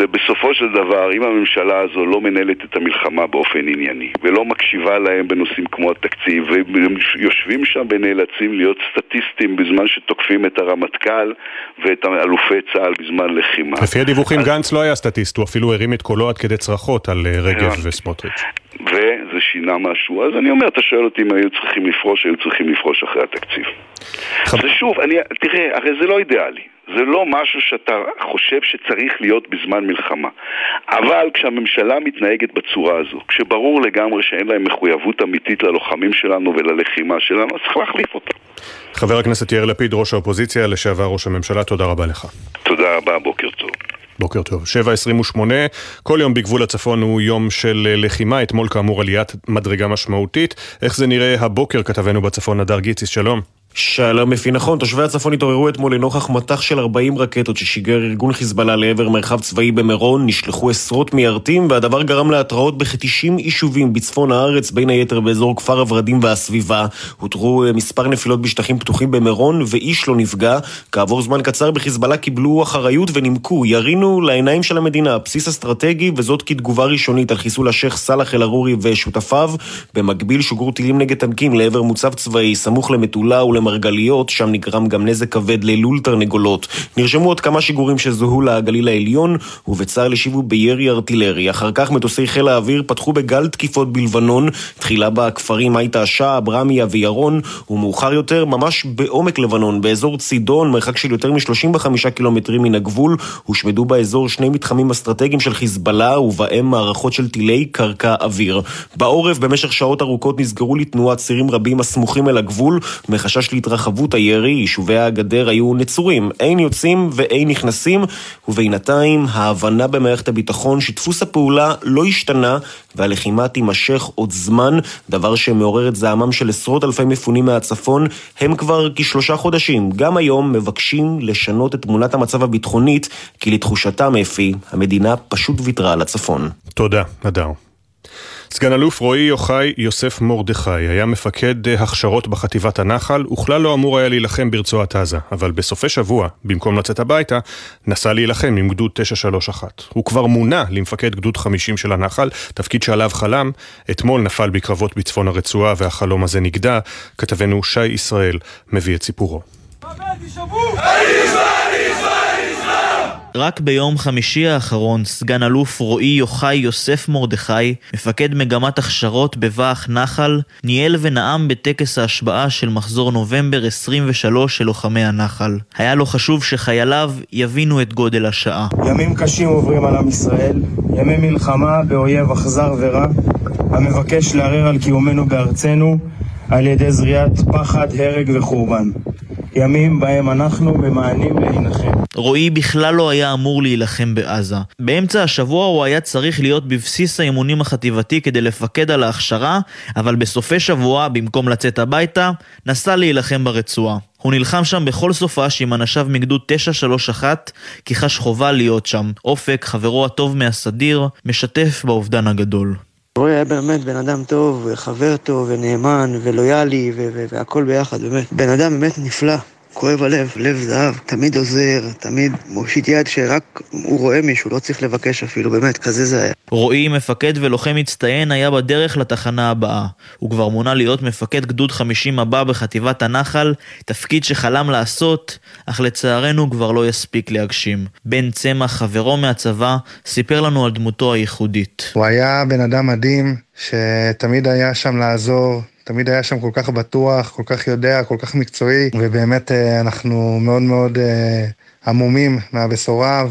זה בסופו של דבר, אם הממשלה הזו לא מנהלת את המלחמה באופן ענייני, ולא מקשיבה להם בנושאים כמו התקציב, ויושבים שם ונאלצים להיות סטטיסטים בזמן שתוקפים את הרמטכ"ל ואת אלופי צה"ל בזמן לחימה. לפי הדיווחים, גנץ לא היה סטטיסט, הוא אפילו הרים את קולו עד כדי צרחות על רגב וסמוטריץ'. וזה שינה משהו. אז אני אומר, אתה שואל אותי אם היו צריכים לפרוש, היו צריכים לפרוש אחרי התקציב. זה שוב, תראה, הרי זה לא אידיאלי. זה לא משהו שאתה חושב שצריך להיות בזמן מלחמה. אבל כשהממשלה מתנהגת בצורה הזו, כשברור לגמרי שאין להם מחויבות אמיתית ללוחמים שלנו וללחימה שלנו, אז צריך להחליף אותה. חבר הכנסת יאיר לפיד, ראש האופוזיציה, לשעבר ראש הממשלה, תודה רבה לך. תודה רבה, בוקר טוב. בוקר טוב, 7:28, כל יום בגבול הצפון הוא יום של לחימה, אתמול כאמור עליית מדרגה משמעותית. איך זה נראה הבוקר, כתבנו בצפון הדר גיציס, שלום. שלום אפי, נכון, תושבי הצפון התעוררו אתמול לנוכח מטח של 40 רקטות ששיגר ארגון חיזבאללה לעבר מרחב צבאי במרון, נשלחו עשרות מיירטים והדבר גרם להתראות בכ-90 יישובים בצפון הארץ, בין היתר באזור כפר הוורדים והסביבה. הותרו מספר נפילות בשטחים פתוחים במרון ואיש לא נפגע. כעבור זמן קצר בחיזבאללה קיבלו אחריות ונימקו, ירינו לעיניים של המדינה, בסיס אסטרטגי, וזאת כתגובה ראשונית על חיסול השייח סלאח אל-ערורי ושותפיו. במקביל שוגרו טילים נגד טנקים לעבר מוצב צבאי סמוך למטולה ול מרגליות, שם נגרם גם נזק כבד ללול תרנגולות. נרשמו עוד כמה שיגורים שזוהו לגליל העליון, ובצה"ל השיבו בירי ארטילרי. אחר כך מטוסי חיל האוויר פתחו בגל תקיפות בלבנון, תחילה בכפרים עית השעה, ברמיה וירון, ומאוחר יותר ממש בעומק לבנון, באזור צידון, מרחק של יותר מ-35 קילומטרים מן הגבול, הושמדו באזור שני מתחמים אסטרטגיים של חיזבאללה, ובהם מערכות של טילי קרקע אוויר. בעורף, במשך שעות ארוכות נסגרו לתנועת צירים רבים הסמוכים אל הגבול, מחשש התרחבות הירי, יישובי הגדר היו נצורים, אין יוצאים ואין נכנסים, ובינתיים ההבנה במערכת הביטחון שדפוס הפעולה לא השתנה, והלחימה תימשך עוד זמן, דבר שמעורר את זעמם של עשרות אלפי מפונים מהצפון, הם כבר כשלושה חודשים, גם היום מבקשים לשנות את תמונת המצב הביטחונית, כי לתחושתם אפי, המדינה פשוט ויתרה על הצפון. תודה, אדר. סגן אלוף רואי יוחאי יוסף מורדכאי היה מפקד הכשרות בחטיבת הנחל, וכלל לא אמור היה להילחם ברצועת עזה, אבל בסופי שבוע, במקום לצאת הביתה, נסע להילחם עם גדוד 931. הוא כבר מונה למפקד גדוד 50 של הנחל, תפקיד שעליו חלם, אתמול נפל בקרבות בצפון הרצועה והחלום הזה נגדע, כתבנו שי ישראל מביא את סיפורו. רק ביום חמישי האחרון, סגן אלוף רואי יוחאי יוסף מורדכאי, מפקד מגמת הכשרות בבאח נחל, ניהל ונאם בטקס ההשבעה של מחזור נובמבר 23 של לוחמי הנחל. היה לו חשוב שחייליו יבינו את גודל השעה. ימים קשים עוברים על עם ישראל, ימי מלחמה באויב אכזר ורע, המבקש לערער על קיומנו בארצנו על ידי זריעת פחד, הרג וחורבן. ימים בהם אנחנו ממאנים להילחם. רואי בכלל לא היה אמור להילחם בעזה. באמצע השבוע הוא היה צריך להיות בבסיס האימונים החטיבתי כדי לפקד על ההכשרה, אבל בסופי שבוע, במקום לצאת הביתה, נסע להילחם ברצועה. הוא נלחם שם בכל סופה שעם אנשיו מגדוד 931, כי חש חובה להיות שם. אופק, חברו הטוב מהסדיר, משתף באובדן הגדול. רואי היה באמת בן אדם טוב, חבר טוב, ונאמן, ולויאלי, והכל ביחד, באמת. בן אדם באמת נפלא, כואב הלב, לב זהב, תמיד עוזר, תמיד מושיט יד שרק הוא רואה מישהו, לא צריך לבקש אפילו, באמת, כזה זה היה. רואי, מפקד ולוחם מצטיין, היה בדרך לתחנה הבאה. הוא כבר מונה להיות מפקד גדוד 50 הבא בחטיבת הנחל, תפקיד שחלם לעשות, אך לצערנו כבר לא יספיק להגשים. בן צמח, חברו מהצבא, סיפר לנו על דמותו הייחודית. הוא היה בן אדם מדהים, שתמיד היה שם לעזור, תמיד היה שם כל כך בטוח, כל כך יודע, כל כך מקצועי, ובאמת אנחנו מאוד מאוד המומים מהבשורה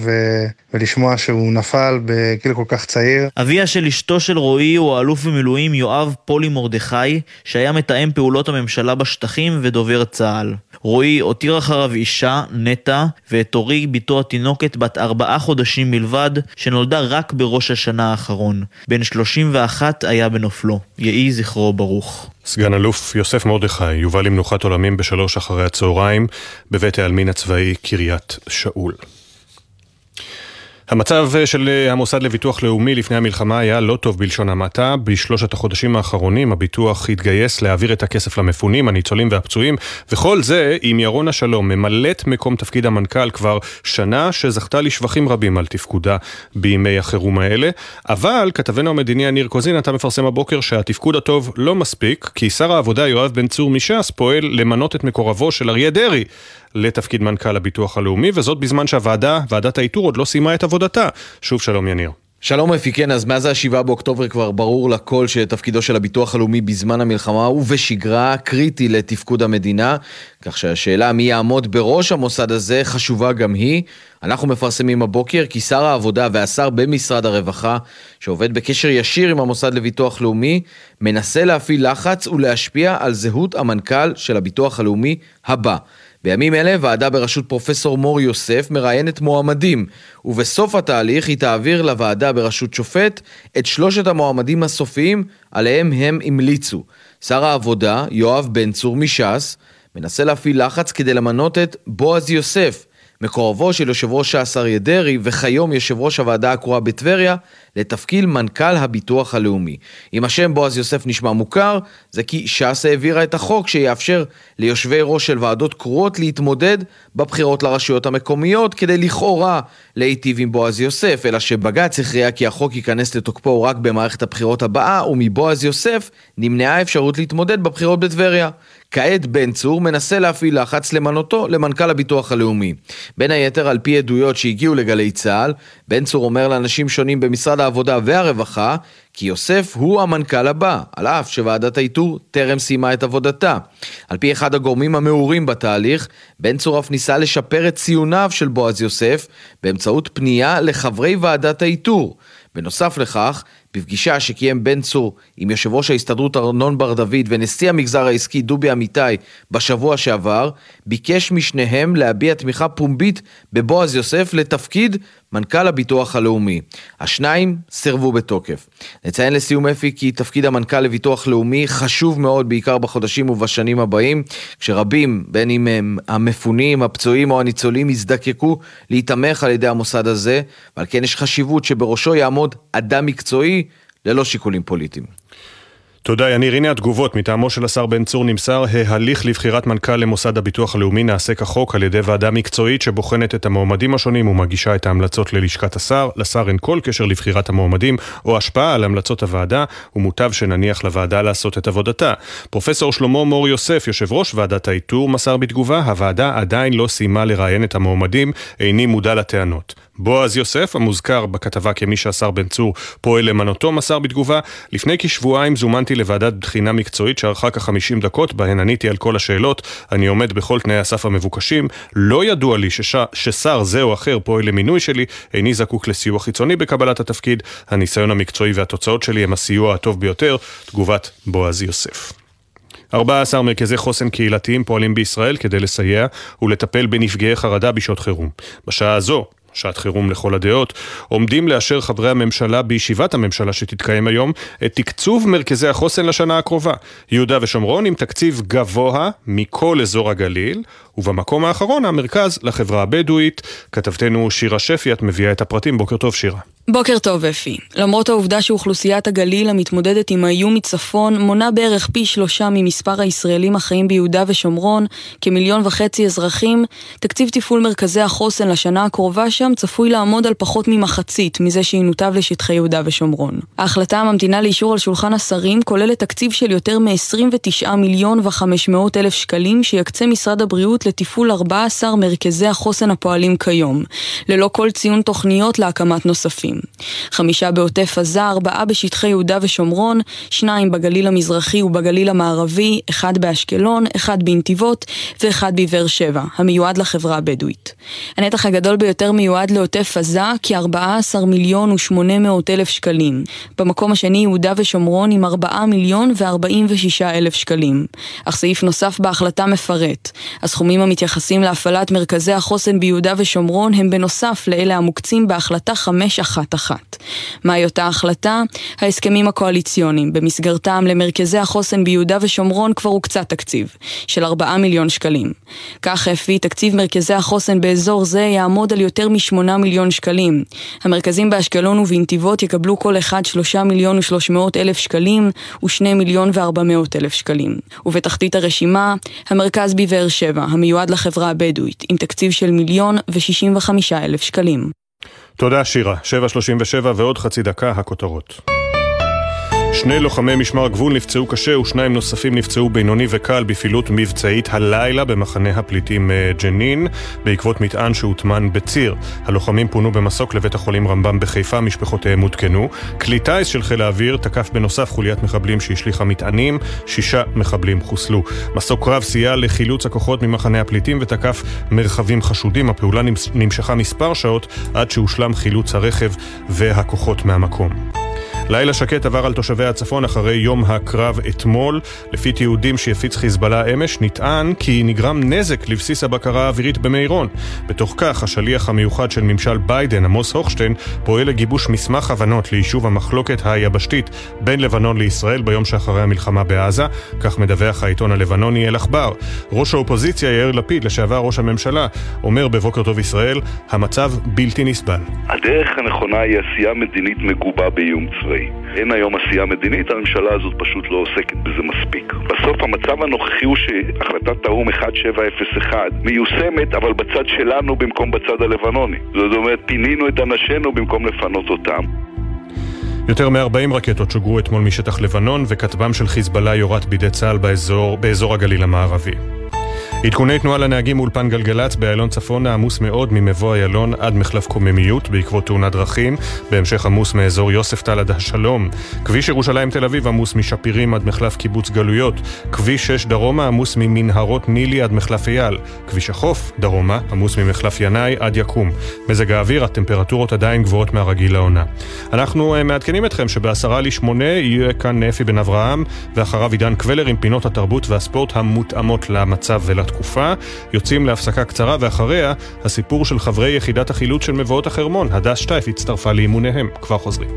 ולשמוע שהוא נפל בגיל כל כך צעיר. אביה של אשתו של רואי הוא האלוף במילואים יואב פולי מרדכאי, שהיה מתאם פעולות הממשלה בשטחים ודובר צה"ל. רואי הותיר אחריו אישה, נטע, ואת אורי ביתו התינוקת בת 4 חודשים בלבד, שנולדה רק בראש השנה האחרון. בן 31 היה בנופלו. יהי זכרו ברוך. סגן אלוף יוסף מרדכאי יובא למנוחת עולמים 15:00 בבית העלמין הצבאי קריית שאול. המצב של המוסד לביטוח לאומי לפני המלחמה היה לא טוב בלשון המעטה. בשלושת החודשים האחרונים הביטוח התגייס להעביר את הכסף למפונים, הניצולים והפצועים, וכל זה עם ירון השלום, ממלאת מקום תפקיד המנכ"ל כבר שנה, שזכתה לשבחים רבים על תפקודה בימי החירום האלה. אבל כתבנו המדיני ניר קוזין אתה מפרסם הבוקר שהתפקוד הטוב לא מספיק, כי שר העבודה יואב בן צור מש"ס פועל למנות את מקורבו של אריה דרי לתפקיד מנכ"ל הביטוח הלאומי, וזאת בזמן שוועדת האיתור עוד לא סיימה את עבודתה. שוב שלום יניר. שלום אפיקן, אז מאז ה7 באוקטובר כבר ברור לכל שתפקידו של הביטוח הלאומי בזמן המלחמה ובשגרה קריטי לתפקוד המדינה, כך שהשאלה מי יעמוד בראש המוסד הזה חשובה גם היא. אנחנו מפרסמים הבוקר כי שר העבודה והשר במשרד הרווחה, שעובד בקשר ישיר עם המוסד לביטוח לאומי, מנסה להפעיל לחץ ולהשפיע על זהות המנכ"ל של הביטוח הלאומי הבא. בימים אלה ועדה בראשות פרופסור מורי יוסף מראיינת מועמדים, ובסוף התהליך היא תעביר לוועדה בראשות שופט את 3 המועמדים הסופיים עליהם הם המליצו. שר העבודה, יואב בן צור מש"ס, מנסה להפעיל לחץ כדי למנות את בועז יוסף, מקורבו של יושב ראש ש"ס אריה דרי וכיום יושב ראש הוועדה הקרואה בטבריה, לתפקיד מנכ"ל הביטוח הלאומי. אם השם בועז יוסף נשמע מוכר, זה כי ש"ס העבירה את החוק שיאפשר ליושבי ראש של ועדות קרואות להתמודד בבחירות לרשויות המקומיות, כדי לכאורה להיטיב עם בועז יוסף, אלא שבג"ץ הכריע כי החוק ייכנס לתוקפו רק במערכת הבחירות הבאה, ומבועז יוסף נמנעה אפשרות להתמודד בבחירות בטבריה. כעת בן צור מנסה להפעיל לחץ למנותו למנכ"ל הביטוח הלאומי. בין היתר, על פי עדויות שהגיעו לגלי צה"ל, בן צור אומר לאנשים שונים במשרד העבודה והרווחה, כי יוסף הוא המנכ"ל הבא, על אף שוועדת האיתור טרם סיימה את עבודתה. על פי אחד הגורמים המעורים בתהליך, בן צור אף ניסה לשפר את ציוניו של בועז יוסף, באמצעות פנייה לחברי ועדת האיתור. בנוסף לכך, בפגישה שקיים בן צור עם יושב ראש ההסתדרות ארנון בר דוד ונשיא המגזר העסקי דובי אמיתי בשבוע שעבר, ביקש משניהם להביע תמיכה פומבית בבועז יוסף לתפקיד מנכ"ל הביטוח הלאומי. השניים סרבו בתוקף. נציין לסיום אפי כי תפקיד המנכ"ל לביטוח לאומי חשוב מאוד, בעיקר בחודשים ובשנים הבאים, כשרבים, בין אם הם המפונים, הפצועים או הניצולים, יזדקקו להתאמך על ידי המוסד הזה, ועל כן יש חשיבות שבראשו יעמוד אדם מקצועי ללא שיקולים פוליטיים. תודה יניר, הנה התגובות. מטעמו של השר בן צור נמסר, ההליך לבחירת מנכ"ל למוסד הביטוח הלאומי נעשה כחוק על ידי ועדה מקצועית שבוחנת את המועמדים השונים ומגישה את ההמלצות ללשכת השר. לשר אין כל קשר לבחירת המועמדים או השפעה על המלצות הוועדה, ומוטב שנניח לוועדה לעשות את עבודתה. פרופסור שלמה מור יוסף, יושב ראש ועדת האיתור, מסר בתגובה, הוועדה עדיין לא סיימה לראיין את המועמדים, איני מודע לטענות. בועז יוסף, המוזכר בכתבה כמי שהשר בן צור פועל למנותו, מסר בתגובה, לפני כשבועיים זומנתי לוועדת בחינה מקצועית שערכה כ-50 דקות, בהן עניתי על כל השאלות, אני עומד בכל תנאי הסף המבוקשים, לא ידוע לי ששר זה או אחר פועל למינוי שלי, איני זקוק לסיוע חיצוני בקבלת התפקיד, הניסיון המקצועי והתוצאות שלי הם הסיוע הטוב ביותר, תגובת בועז יוסף. 14 מרכזי חוסן קהילתיים פועלים בישראל כדי לסייע ולטפל בנפגעי חרדה בשעות חירום. בשעה הזו, שעת חירום לכל הדעות, עומדים לאשר חברי הממשלה בישיבת הממשלה שתתקיים היום את תקצוב מרכזי החוסן לשנה הקרובה. יהודה ושומרון עם תקציב גבוה מכל אזור הגליל, ובמקום האחרון המרכז לחברה הבדואית. כתבתנו שירה שפי, את מביאה את הפרטים. בוקר טוב שירה. בוקר טוב אפי. למרות העובדה שאוכלוסיית הגליל המתמודדת עם האיום מצפון מונה בערך פי 3 ממספר הישראלים החיים ביהודה ושומרון, כ1.5 מיליון אזרחים, תקציב תפעול מרכזי החוסן לשנה הקרובה שם צפוי לעמוד על פחות ממחצית מזה שינותב לשטחי יהודה ושומרון. ההחלטה הממתינה לאישור על שולחן השרים כוללת תקציב של יותר מ-29,500,000 שקלים שיקצה משרד הבריאות לתפעול 14 מרכזי החוסן הפועלים כיום, ללא כל ציון תוכניות להקמת נוספים. 5 בעוטף עזה, 4 בשטחי יהודה ושומרון, 2 בגליל המזרחי ובגליל המערבי, 1 באשקלון, 1 בנתיבות ו1 בבאר שבע, המיועד לחברה הבדואית. הנתח הגדול ביותר מיועד לעוטף עזה, כ-14,800,000 שקלים. במקום השני יהודה ושומרון עם 4,046,000 שקלים. אך סעיף נוסף בהחלטה מפרט. הסכומים המתייחסים להפעלת מרכזי החוסן ביהודה ושומרון הם בנוסף לאלה המוקצים בהחלטה 511. מהי אותה החלטה? ההסכמים הקואליציוניים, במסגרתם למרכזי החוסן ביהודה ושומרון כבר הוקצה תקציב, של 4 מיליון שקלים. כך אפי תקציב מרכזי החוסן באזור זה יעמוד על יותר מ8 מיליון שקלים. המרכזים באשקלון ובנתיבות יקבלו כל אחד 3,300,000 שקלים ו2,400,000 שקלים. ובתחתית הרשימה, המרכז בבאר שבע, המיועד לחברה הבדואית, עם תקציב של 1,065,000 שקלים. תודה שירה, 7:37 ועוד חצי דקה הכותרות. 2 לוחמי משמר גבול נפצעו קשה ו2 נוספים נפצעו בינוני וקל בפעילות מבצעית הלילה במחנה הפליטים ג'נין בעקבות מטען שהוטמן בציר. הלוחמים פונו במסוק לבית החולים רמב"ם בחיפה, משפחותיהם הותקנו. כלי טייס של חיל האוויר תקף בנוסף חוליית מחבלים שהשליחה מטענים, 6 מחבלים חוסלו. מסוק רב סייע לחילוץ הכוחות ממחנה הפליטים ותקף מרחבים חשודים. הפעולה נמשכה מספר שעות עד שהושלם חילוץ הרכב והכוחות מהמקום. לילה שקט עבר על תושבי הצפון אחרי יום הקרב אתמול. לפי תיעודים שיפיץ חיזבאללה אמש, נטען כי נגרם נזק לבסיס הבקרה האווירית במהירון. בתוך כך, השליח המיוחד של ממשל ביידן, עמוס הוכשטיין, פועל לגיבוש מסמך הבנות ליישוב המחלוקת היבשתית בין לבנון לישראל ביום שאחרי המלחמה בעזה, כך מדווח העיתון הלבנוני אל אכבר. ראש האופוזיציה יאיר לפיד, לשעבר ראש הממשלה, אומר בבוקר טוב ישראל, המצב בלתי נסבל. הדרך הנכונה היא עשייה מדינית מגובה באיום צבאי. אין היום עשייה מדינית, הממשלה הזאת פשוט לא עוסקת בזה מספיק. בסוף המצב הנוכחי הוא שהחלטת האו"ם 1701 מיושמת, אבל בצד שלנו במקום בצד הלבנוני. זאת אומרת, פינינו את אנשינו במקום לפנות אותם. יותר מ-40 רקטות שוגרו אתמול משטח לבנון, וכתבם של חיזבאללה יורת בידי צה"ל באזור הגליל המערבי. עדכוני תנועה לנהגים אולפן גלגלץ באיילון צפונה, עמוס מאוד ממבוא איילון עד מחלף קוממיות בעקבות תאונת דרכים, בהמשך עמוס מאזור יוסף טל עד השלום. כביש ירושלים תל אביב עמוס משפירים עד מחלף קיבוץ גלויות. כביש 6 דרומה עמוס ממנהרות נילי עד מחלף אייל. כביש החוף דרומה עמוס ממחלף ינאי עד יקום. מזג האוויר, הטמפרטורות עדיין גבוהות מהרגיל לעונה. אנחנו מעדכנים אתכם שב7:50 יהיה כאן אפי בן אברהם, ואחריו עידן קבלר עם פינות התרבות והספורט המותאמות למצב ולתקופה. תקופה, יוצאים להפסקה קצרה ואחריה הסיפור של חברי יחידת החילוץ של מבואות החרמון, הדס שטייף הצטרפה לאימוניהם, כבר חוזרים.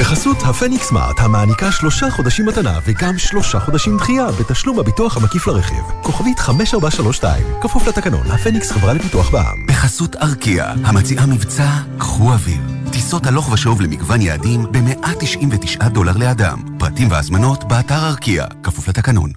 בחסות הפניקס סמארט, המעניקה 3 חודשים מתנה וגם 3 חודשים דחייה בתשלום הביטוח המקיף לרכיב. כוכבית 5432, כפוף לתקנון, הפניקס חברה לביטוח בע"מ. בחסות ארקיע, המציעה מבצע קחו אוויר. טיסות הלוך ושוב למגוון יעדים ב$199 לאדם. פרטים והזמנות באתר ארקיע, כפוף לתקנון.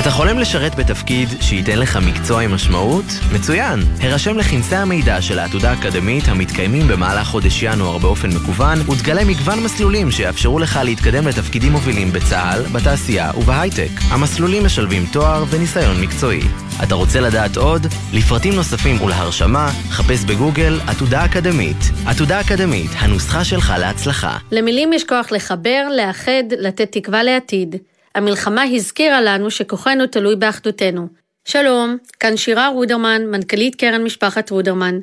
אתה חולם לשרת בתפקיד שייתן לך מקצוע עם משמעות? מצוין! הרשם לכנסי המידע של העתודה האקדמית המתקיימים במהלך חודש ינואר באופן מקוון, ותגלה מגוון מסלולים שיאפשרו לך להתקדם לתפקידים מובילים בצה"ל, בתעשייה ובהייטק. המסלולים משלבים תואר וניסיון מקצועי. אתה רוצה לדעת עוד? לפרטים נוספים ולהרשמה, חפש בגוגל עתודה אקדמית. עתודה אקדמית, הנוסחה שלך להצלחה. למילים יש כוח לחבר, לאחד, לתת תקווה לעתיד. המלחמה הזכירה לנו שכוחנו תלוי באחדותנו. שלום, כאן שירה רודרמן, מנכ"לית קרן משפחת רודרמן.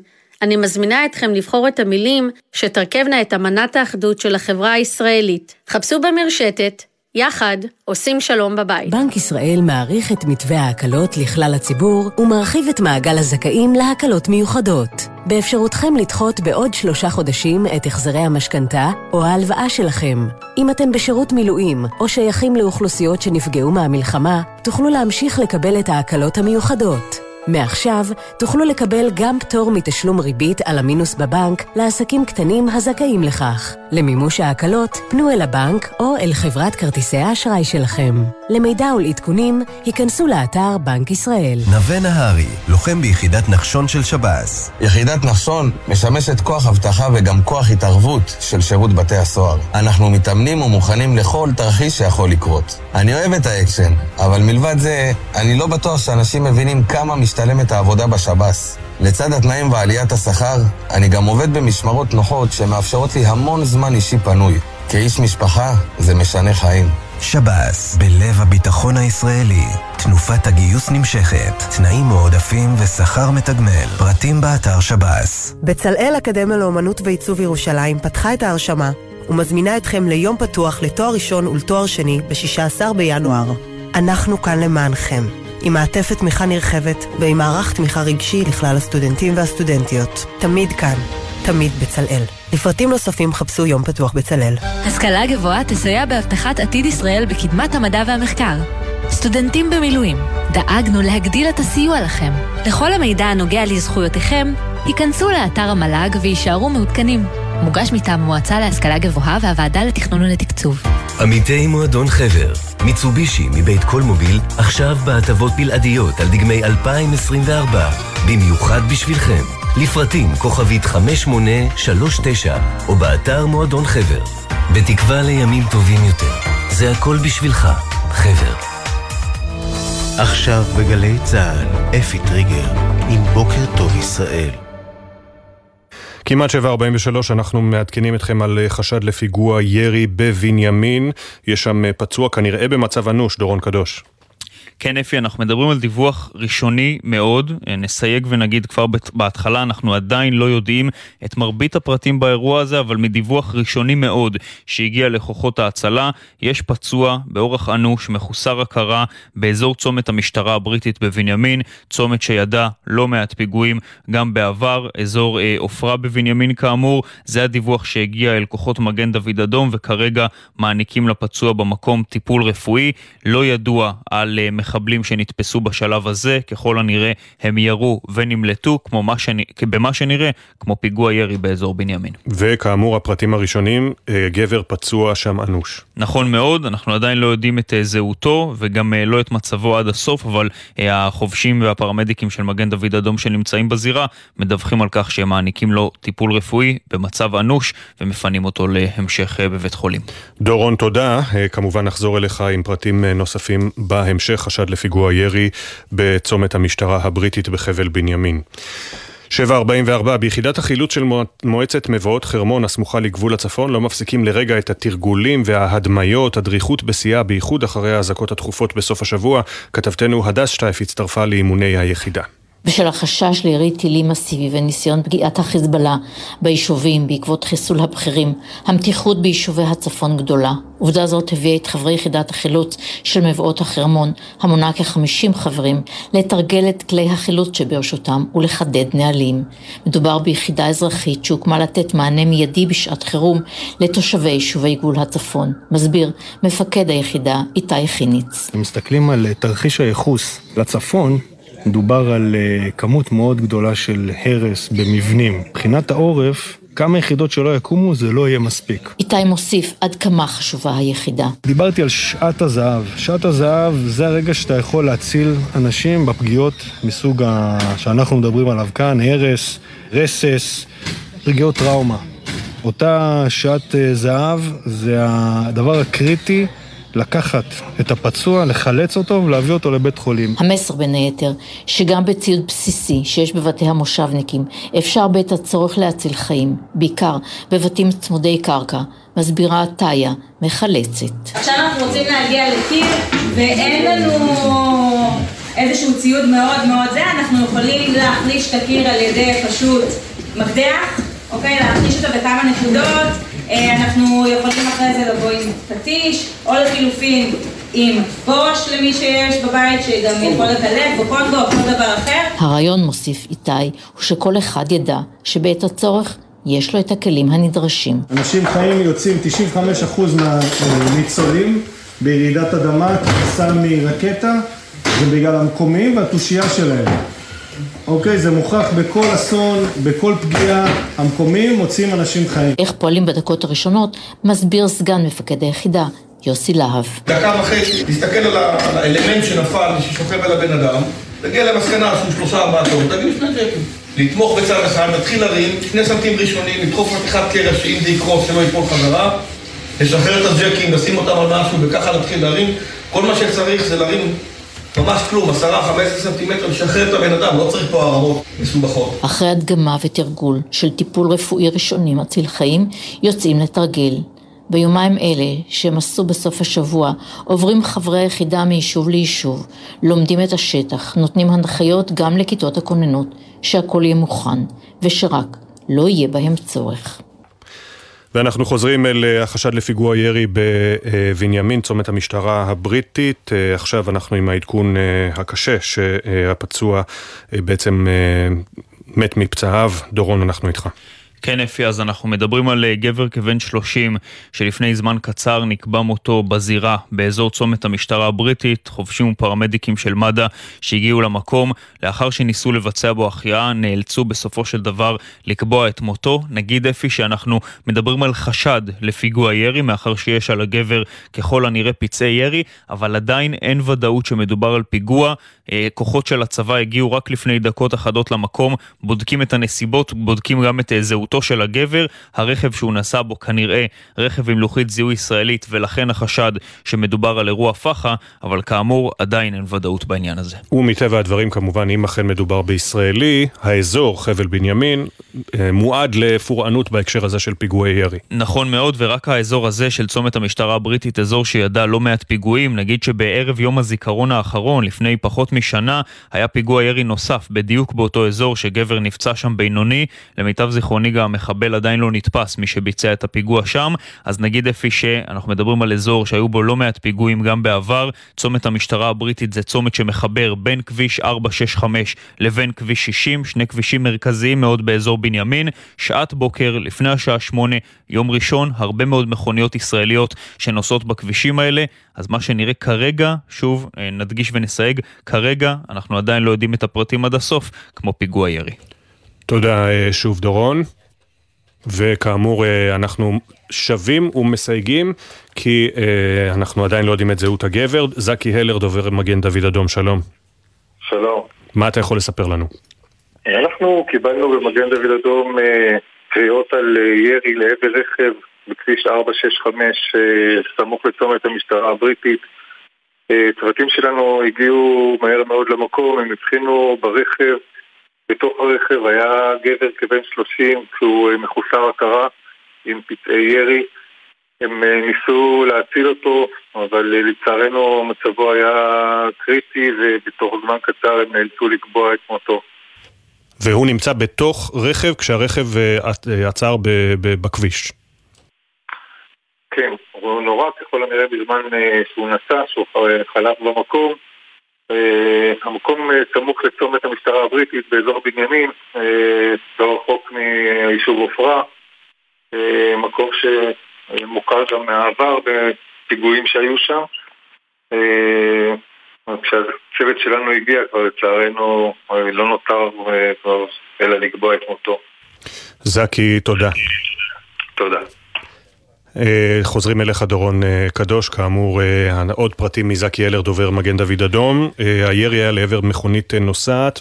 אני מזמינה אתכם לבחור את המילים שתרכבנה את אמנת האחדות של החברה הישראלית. חפשו במרשתת, יחד עושים שלום בבית. בנק ישראל מעריך את מתווה ההקלות לכלל הציבור ומרחיב את מעגל הזכאים להקלות מיוחדות. באפשרותכם לדחות בעוד 3 חודשים את החזרי המשכנתה או ההלוואה שלכם. אם אתם בשירות מילואים או שייכים לאוכלוסיות שנפגעו מהמלחמה, תוכלו להמשיך לקבל את ההקלות המיוחדות. מעכשיו תוכלו לקבל גם פטור מתשלום ריבית על המינוס בבנק לעסקים קטנים הזכאים לכך. למימוש ההקלות פנו אל הבנק או אל חברת כרטיסי האשראי שלכם. למידע ולעדכונים היכנסו לאתר בנק ישראל. נווה נהרי, לוחם ביחידת נחשון של שב"ס. יחידת נחשון משמשת כוח הבטחה וגם כוח התערבות של שירות בתי הסוהר. אנחנו מתאמנים ומוכנים לכל תרחיש שיכול לקרות. אני אוהב את האקשן, אבל מלבד זה אני לא בטוח שאנשים מבינים כמה משתלם את העבודה בשב"ס. לצד התנאים ועליית השכר, אני גם עובד במשמרות נוחות שמאפשרות לי המון זמן אישי פנוי. כאיש משפחה, זה משנה חיים. שב"ס, בלב הביטחון הישראלי. תנופת הגיוס נמשכת, תנאים מעודפים ושכר מתגמל. פרטים באתר שב"ס. בצלאל אקדמיה לאומנות ועיצוב ירושלים פתחה את ההרשמה ומזמינה אתכם ליום פתוח לתואר ראשון ולתואר שני ב-16 בינואר. אנחנו כאן למענכם. עם מעטפת תמיכה נרחבת ועם מערך תמיכה רגשי לכלל הסטודנטים והסטודנטיות. תמיד כאן, תמיד בצלאל. לפרטים נוספים חפשו יום פתוח בצלאל. השכלה גבוהה תסייע בהבטחת עתיד ישראל בקדמת המדע והמחקר. סטודנטים במילואים, דאגנו להגדיל את הסיוע לכם. לכל המידע הנוגע לזכויותיכם, ייכנסו לאתר המל"ג ויישארו מעודכנים. מוגש מטעם מועצה להשכלה גבוהה והוועדה לתכנון ולתקצוב. עמיתי מועדון חבר, מיצובישי מבית כל מוביל, עכשיו בהטבות בלעדיות על דגמי 2024, במיוחד בשבילכם. לפרטים כוכבית 5839 או באתר מועדון חבר. בתקווה לימים טובים יותר. זה הכל בשבילך, חבר. עכשיו בגלי צה"ל, אפי טריגר, עם בוקר טוב ישראל. כמעט 7:43 אנחנו מעדכנים אתכם על חשד לפיגוע ירי בבנימין. יש שם פצוע כנראה במצב אנוש, דורון קדוש. כן, אפי, אנחנו מדברים על דיווח ראשוני מאוד, נסייג ונגיד כבר בהתחלה, אנחנו עדיין לא יודעים את מרבית הפרטים באירוע הזה, אבל מדיווח ראשוני מאוד שהגיע לכוחות ההצלה, יש פצוע באורח אנוש, מחוסר הכרה, באזור צומת המשטרה הבריטית בבנימין, צומת שידע לא מעט פיגועים גם בעבר, אזור אופרה בבנימין כאמור, זה הדיווח שהגיע אל כוחות מגן דוד אדום, וכרגע מעניקים לפצוע במקום טיפול רפואי, לא ידוע על מחקר, מחבלים שנתפסו בשלב הזה, ככל הנראה הם ירו ונמלטו, במה שנראה, כמו פיגוע ירי באזור בנימין. וכאמור, הפרטים הראשונים, גבר פצוע שם אנוש. נכון מאוד, אנחנו עדיין לא יודעים את זהותו, וגם לא את מצבו עד הסוף, אבל החובשים והפרמדיקים של מגן דוד אדום שנמצאים בזירה, מדווחים על כך שהם מעניקים לו טיפול רפואי במצב אנוש, ומפנים אותו להמשך בבית חולים. דורון, תודה. כמובן נחזור אליך עם פרטים נוספים בהמשך. חשד לפיגוע ירי בצומת המשטרה הבריטית בחבל בנימין. 7:44, ביחידת החילוץ של מועצת מבואות חרמון הסמוכה לגבול הצפון לא מפסיקים לרגע את התרגולים וההדמיות, הדריכות בסיעה בייחוד אחרי ההזקות התכופות בסוף השבוע. כתבתנו הדס שטייף הצטרפה לאימוני היחידה. בשל החשש לירי טילים מסיבי וניסיון פגיעת החיזבאללה ביישובים בעקבות חיסול הבכירים, המתיחות ביישובי הצפון גדולה. עובדה זאת הביאה את חברי יחידת החילוץ של מבואות החרמון, המונה כ-50 חברים, לתרגל את כלי החילוץ שברשותם ולחדד נהלים. מדובר ביחידה אזרחית שהוקמה לתת מענה מיידי בשעת חירום לתושבי יישובי גבול הצפון. מסביר מפקד היחידה איתי חיניץ. מסתכלים על תרחיש הייחוס לצפון, מדובר על כמות מאוד גדולה של הרס במבנים. מבחינת העורף, כמה יחידות שלא יקומו, זה לא יהיה מספיק. איתי מוסיף עד כמה חשובה היחידה. דיברתי על שעת הזהב. שעת הזהב זה הרגע שאתה יכול להציל אנשים בפגיעות מסוג שאנחנו מדברים עליו כאן, הרס, רסס, רגעיות טראומה. אותה שעת זהב זה הדבר הקריטי, לקחת את הפצוע, לחלץ אותו ולהביא אותו לבית חולים. המסר בין היתר, שגם בציוד בסיסי שיש בבתי המושבניקים, אפשר בעת הצורך להציל חיים, בעיקר בבתים צמודי קרקע, מסבירה הטיה, מחלצת. עכשיו אנחנו רוצים להגיע לקיר, ואין לנו איזשהו ציוד מאוד מאוד זה, אנחנו יכולים להחליש את הקיר על ידי פשוט מקדח, אוקיי, להחליש אותו בכמה נקודות, אנחנו יכולים אחרי זה לבוא עם פטיש, או לחילופין עם בוש למי שיש בבית, שגם יכול לקלף, או קונגו, או כל דבר אחר. הרעיון, מוסיף איתי, הוא שכל אחד ידע שבעת הצורך יש לו את הכלים הנדרשים. אנשים חיים יוצאים 95% מהניצולים בירידת אדמה, כתוצאה מרקטה, זה בגלל המקומיים והתושייה שלהם. אוקיי, זה מוכח בכל אסון, בכל פגיעה, המקומיים מוצאים אנשים חיים. איך פועלים בדקות הראשונות, מסביר סגן מפקד היחידה, יוסי להב. דקה וחצי, תסתכל על האלמנט שנפל, ששוכב על הבן אדם, תגיע למסקנה שהוא 3-4 טון, תגיד 2 שקל. לתמוך בצד אחד, נתחיל להרים, 2 סנטים ראשונים, נדחוף מתיחת קרש, שאם זה יקרוף, שלא ייפול חזרה, לשחרר את הג'קים, נשים אותם על משהו, וככה נתחיל להרים. כל מה שצריך זה להרים ממש כלום, 10-15 סנטימטר, לשחרר את הבן אדם, לא צריך פה הרמות מסובכות. אחרי הדגמה ותרגול של טיפול רפואי ראשוני מציל חיים, יוצאים לתרגל. ביומיים אלה, שהם עשו בסוף השבוע, עוברים חברי היחידה מיישוב ליישוב, לומדים את השטח, נותנים הנחיות גם לכיתות הכוננות, שהכל יהיה מוכן, ושרק לא יהיה בהם צורך. ואנחנו חוזרים אל החשד לפיגוע ירי בבנימין, צומת המשטרה הבריטית. עכשיו אנחנו עם העדכון הקשה שהפצוע בעצם מת מפצעיו. דורון, אנחנו איתך. כן, אפי, אז אנחנו מדברים על גבר כבן 30 שלפני זמן קצר נקבע מותו בזירה באזור צומת המשטרה הבריטית. חובשים ופרמדיקים של מד"א שהגיעו למקום לאחר שניסו לבצע בו החייאה נאלצו בסופו של דבר לקבוע את מותו. נגיד, אפי, שאנחנו מדברים על חשד לפיגוע ירי מאחר שיש על הגבר ככל הנראה פצעי ירי, אבל עדיין אין ודאות שמדובר על פיגוע. כוחות של הצבא הגיעו רק לפני דקות אחדות למקום, בודקים את הנסיבות, בודקים גם את זהות של הגבר. הרכב שהוא נסע בו כנראה רכב עם לוחית זיהוי ישראלית, ולכן החשד שמדובר על אירוע פחה, אבל כאמור עדיין אין ודאות בעניין הזה. ומטבע הדברים כמובן, אם אכן מדובר בישראלי, האזור חבל בנימין מועד לפורענות בהקשר הזה של פיגועי ירי. נכון מאוד, ורק האזור הזה של צומת המשטרה הבריטית, אזור שידע לא מעט פיגועים. נגיד שבערב יום הזיכרון האחרון לפני פחות משנה היה פיגוע ירי נוסף בדיוק באותו אזור שגבר נפצע שם בינוני. למיטב זיכרוני המחבל עדיין לא נתפס מי שביצע את הפיגוע שם. אז נגיד, אפי, שאנחנו מדברים על אזור שהיו בו לא מעט פיגועים גם בעבר. צומת המשטרה הבריטית זה צומת שמחבר בין כביש 465 לבין כביש 60, שני כבישים מרכזיים מאוד באזור בנימין. שעת בוקר לפני השעה 8, יום ראשון, הרבה מאוד מכוניות ישראליות שנוסעות בכבישים האלה. אז מה שנראה כרגע, שוב נדגיש ונסייג, כרגע אנחנו עדיין לא יודעים את הפרטים עד הסוף, כמו פיגוע ירי. תודה שוב, דורון. וכאמור אנחנו שווים ומסייגים, כי אנחנו עדיין לא יודעים את זהות הגבר. זקי הלר, דובר מגן דוד אדום, שלום. שלום. מה אתה יכול לספר לנו? אנחנו קיבלנו במגן דוד אדום קריאות על ירי לעבר רכב בכביש 465 סמוך לצומת המשטרה הבריטית. צוותים שלנו הגיעו מהר מאוד למקום, הם הבחינו ברכב, בתוך הרכב היה גבר כבן 30 שהוא מחוסר הכרה עם פצעי ירי. הם ניסו להציל אותו, אבל לצערנו מצבו היה קריטי, ובתוך זמן קצר הם נאלצו לקבוע את מותו. והוא נמצא בתוך רכב כשהרכב עצר בכביש? כן, הוא נורא ככל הנראה בזמן שהוא נסע, שהוא חלף במקום. המקום סמוך לצומת המשטרה הבריטית באזור בנימין, לא רחוק מיישוב עופרה, מקום שמוכר גם מהעבר בפיגועים שהיו שם. כשהצוות שלנו הגיע כבר לצערנו לא נותר אלא לקבוע את מותו. זקי, תודה. תודה. חוזרים אליך, דורון קדוש. כאמור, עוד פרטים מזקי הלר, דובר מגן דוד אדום. הירי היה לעבר מכונית נוסעת,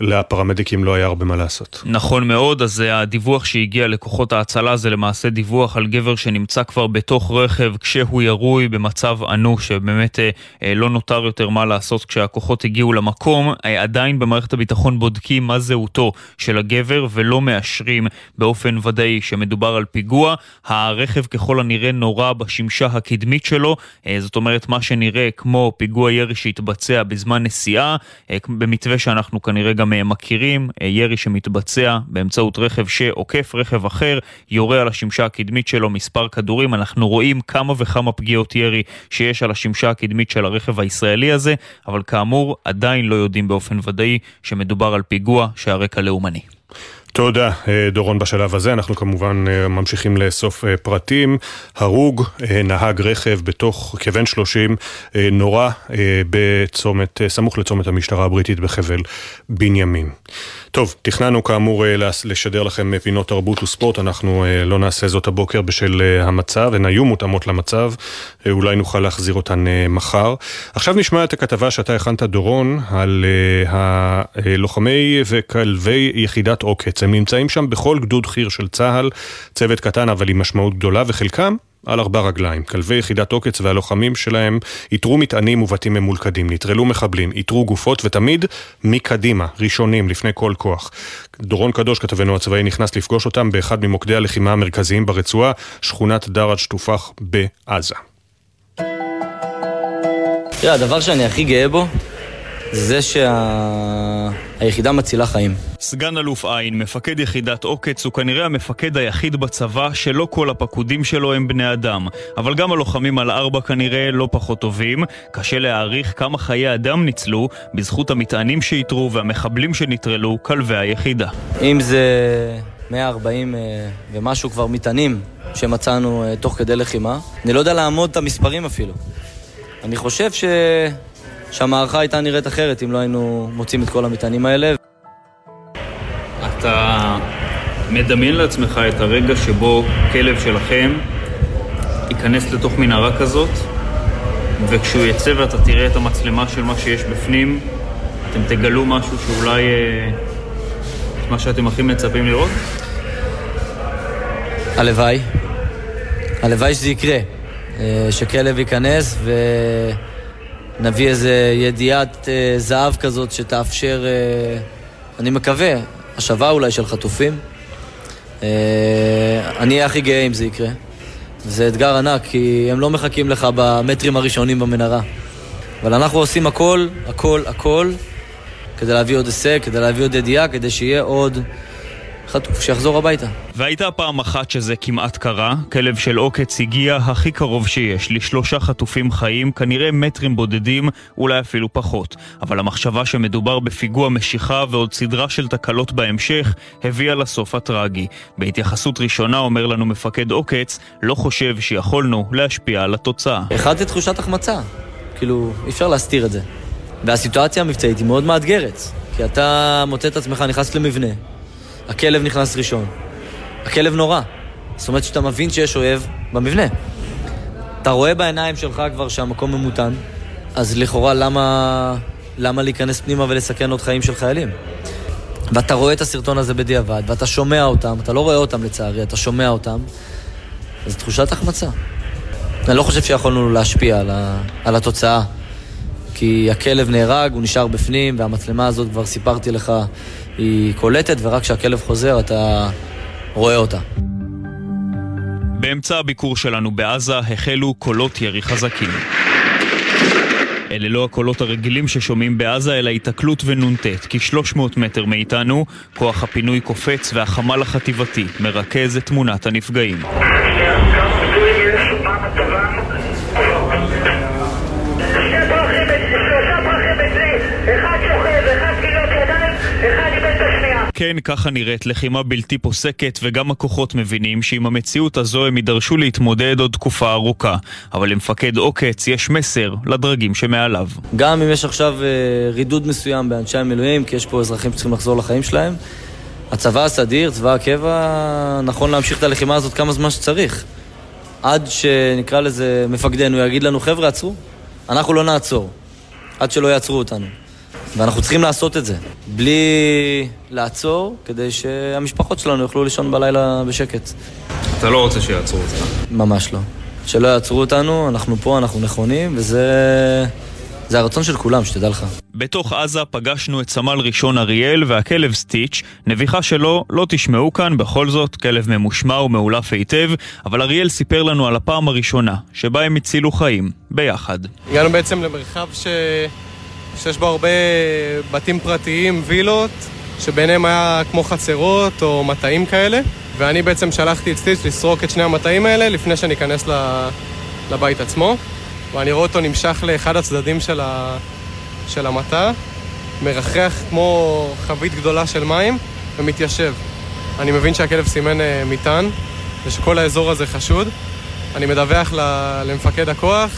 ולפרמדיקים לא היה הרבה מה לעשות. נכון מאוד, אז הדיווח שהגיע לכוחות ההצלה זה למעשה דיווח על גבר שנמצא כבר בתוך רכב כשהוא ירוי במצב אנוש, שבאמת לא נותר יותר מה לעשות כשהכוחות הגיעו למקום. עדיין במערכת הביטחון בודקים מה זהותו של הגבר, ולא מאשרים באופן ודאי שמדובר על פיגוע. הרכב ככל הנראה נורא בשמשה הקדמית שלו, זאת אומרת מה שנראה כמו פיגוע ירי שהתבצע בזמן נסיעה, במתווה שאנחנו כנראה גם מכירים, ירי שמתבצע באמצעות רכב שעוקף רכב אחר, יורה על השמשה הקדמית שלו מספר כדורים. אנחנו רואים כמה וכמה פגיעות ירי שיש על השמשה הקדמית של הרכב הישראלי הזה, אבל כאמור עדיין לא יודעים באופן ודאי שמדובר על פיגוע שהרקע לאומני. תודה, דורון. בשלב הזה אנחנו כמובן ממשיכים לאסוף פרטים. הרוג נהג רכב בתוך כבן 30 נורא בצומת, סמוך לצומת המשטרה הבריטית בחבל בנימין. טוב, תכננו כאמור לשדר לכם פינות תרבות וספורט, אנחנו לא נעשה זאת הבוקר בשל המצב, הן היו מותאמות למצב, אולי נוכל להחזיר אותן מחר. עכשיו נשמע את הכתבה שאתה הכנת, דורון, על הלוחמי וכלבי יחידת עוקץ. הם נמצאים שם בכל גדוד חיר של צהל, צוות קטן אבל עם משמעות גדולה, וחלקם על 4 רגליים. כלבי יחידת עוקץ והלוחמים שלהם יתרו מטענים ובתים ממולכדים, נטרלו מחבלים, יתרו גופות, ותמיד מקדימה, ראשונים, לפני כל כוח. דורון קדוש, כתבנו הצבאי, נכנס לפגוש אותם באחד ממוקדי הלחימה המרכזיים ברצועה, שכונת דרת שטופח בעזה. תראה, הדבר שאני הכי גאה בו זה שהיחידה מצילה חיים. סגן אלוף עין, מפקד יחידת עוקץ, הוא כנראה המפקד היחיד בצבא שלא כל הפקודים שלו הם בני אדם, אבל גם הלוחמים על 4 כנראה לא פחות טובים. קשה להעריך כמה חיי אדם ניצלו בזכות המטענים שיתרו והמחבלים שנטרלו כלבי היחידה. אם זה 140 ומשהו כבר מטענים שמצאנו תוך כדי לחימה, אני לא יודע לעמוד את המספרים אפילו. אני חושב שהמערכה הייתה נראית אחרת אם לא היינו מוצאים את כל המטענים האלה. אתה מדמיין לעצמך את הרגע שבו כלב שלכם ייכנס לתוך מנהרה כזאת, וכשהוא יצא ואתה תראה את המצלמה של מה שיש בפנים, אתם תגלו משהו שאולי מה שאתם הכי מצפים לראות? הלוואי. הלוואי שזה יקרה. שכלב ייכנס ו... נביא איזה ידיעת זהב כזאת שתאפשר, אני מקווה, השווה אולי של חטופים. אני אהיה הכי גאה אם זה יקרה. זה אתגר ענק, כי הם לא מחכים לך במטרים הראשונים במנהרה. אבל אנחנו עושים הכל, הכל, הכל, כדי להביא עוד הישג, כדי להביא עוד ידיעה, כדי שיהיה עוד חטוף שיחזור הביתה. והייתה פעם אחת שזה כמעט קרה. כלב של עוקץ הגיע הכי קרוב שיש, ל3 חטופים חיים, כנראה מטרים בודדים, אולי אפילו פחות. אבל המחשבה שמדובר בפיגוע משיכה ועוד סדרה של תקלות בהמשך, הביאה לסוף הטרגי. בהתייחסות ראשונה אומר לנו מפקד עוקץ, לא חושב שיכולנו להשפיע על התוצאה. אחד זה תחושת החמצה, כאילו אי אפשר להסתיר את זה. והסיטואציה המבצעית היא מאוד מאתגרת, כי אתה מוצא את עצמך נכנס למבנה. הכלב נכנס ראשון. הכלב נורא. זאת אומרת שאתה מבין שיש אויב במבנה. אתה רואה בעיניים שלך כבר שהמקום ממותן, אז לכאורה למה להיכנס פנימה ולסכן עוד חיים של חיילים? ואתה רואה את הסרטון הזה בדיעבד, ואתה שומע אותם, אתה לא רואה אותם לצערי, אתה שומע אותם, אז תחושת החמצה. אני לא חושב שיכולנו להשפיע על התוצאה, כי הכלב נהרג, הוא נשאר בפנים, והמצלמה הזאת כבר סיפרתי לך, היא קולטת, ורק כשהכלב חוזר אתה רואה אותה. באמצע הביקור שלנו בעזה החלו קולות ירי חזקים. אלה לא הקולות הרגילים ששומעים בעזה, אלא התקלות ונונטט, כ-300 מטר מאיתנו. כוח הפינוי קופץ והחמ"ל החטיבתי מרכז את תמונת הנפגעים. כן, ככה נראית לחימה בלתי פוסקת, וגם הכוחות מבינים שעם המציאות הזו הם יידרשו להתמודד עוד תקופה ארוכה. אבל למפקד עוקץ יש מסר לדרגים שמעליו. גם אם יש עכשיו רידוד מסוים באנשי המילואים, כי יש פה אזרחים שצריכים לחזור לחיים שלהם, הצבא הסדיר, צבא הקבע, נכון להמשיך את הלחימה הזאת כמה זמן שצריך. עד שנקרא לזה מפקדנו, יגיד לנו חבר'ה עצרו, אנחנו לא נעצור, עד שלא יעצרו אותנו. ואנחנו צריכים לעשות את זה, בלי לעצור, כדי שהמשפחות שלנו יוכלו לישון בלילה בשקט. אתה לא רוצה שיעצרו אותנו? ממש לא. שלא יעצרו אותנו, אנחנו פה, אנחנו נכונים, וזה הרצון של כולם, שתדע לך. בתוך עזה פגשנו את סמל ראשון אריאל והכלב סטיץ'. נביחה שלו לא תשמעו כאן, בכל זאת כלב ממושמע ומעולף היטב, אבל אריאל סיפר לנו על הפעם הראשונה שבה הם הצילו חיים ביחד. הגענו בעצם למרחב שיש בו הרבה בתים פרטיים, וילות, שביניהם היה כמו חצרות או מטעים כאלה, ואני בעצם שלחתי את סטיץ' לסרוק את שני המטעים האלה לפני שאני אכנס לבית עצמו, ואני רואה אותו נמשך לאחד הצדדים של המטע, מרחח כמו חבית גדולה של מים, ומתיישב. אני מבין שהכלב סימן מיטן, ושכל האזור הזה חשוד. אני מדווח למפקד הכוח,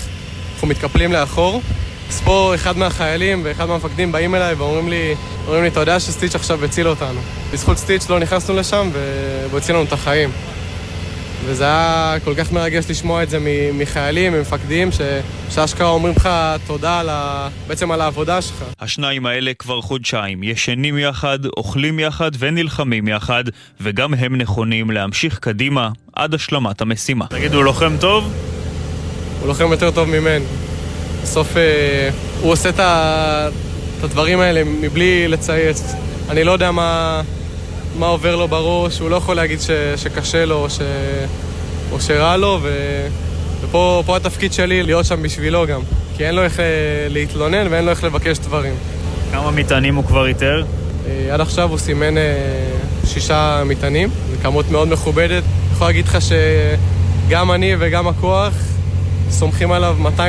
אנחנו מתקפלים לאחור. אז פה אחד מהחיילים ואחד מהמפקדים באים אליי ואומרים לי, אתה יודע שסטיץ' עכשיו הציל אותנו. בזכות סטיץ' לא נכנסנו לשם והציל לנו את החיים. וזה היה כל כך מרגש לשמוע את זה מחיילים, ממפקדים, שהשקעה אומרים לך תודה בעצם על העבודה שלך. השניים האלה כבר חודשיים, ישנים יחד, אוכלים יחד ונלחמים יחד, וגם הם נכונים להמשיך קדימה עד השלמת המשימה. תגיד, הוא לוחם טוב? הוא לוחם יותר טוב ממני. בסוף הוא עושה את הדברים האלה מבלי לצייץ. אני לא יודע מה עובר לו בראש, הוא לא יכול להגיד שקשה לו או שרע לו, ופה התפקיד שלי להיות שם בשבילו גם, כי אין לו איך להתלונן ואין לו איך לבקש דברים. כמה מטענים הוא כבר איתר? עד עכשיו הוא סימן 6 מטענים, זו כמות מאוד מכובדת. אני יכול להגיד לך שגם אני וגם הכוח סומכים עליו 200%,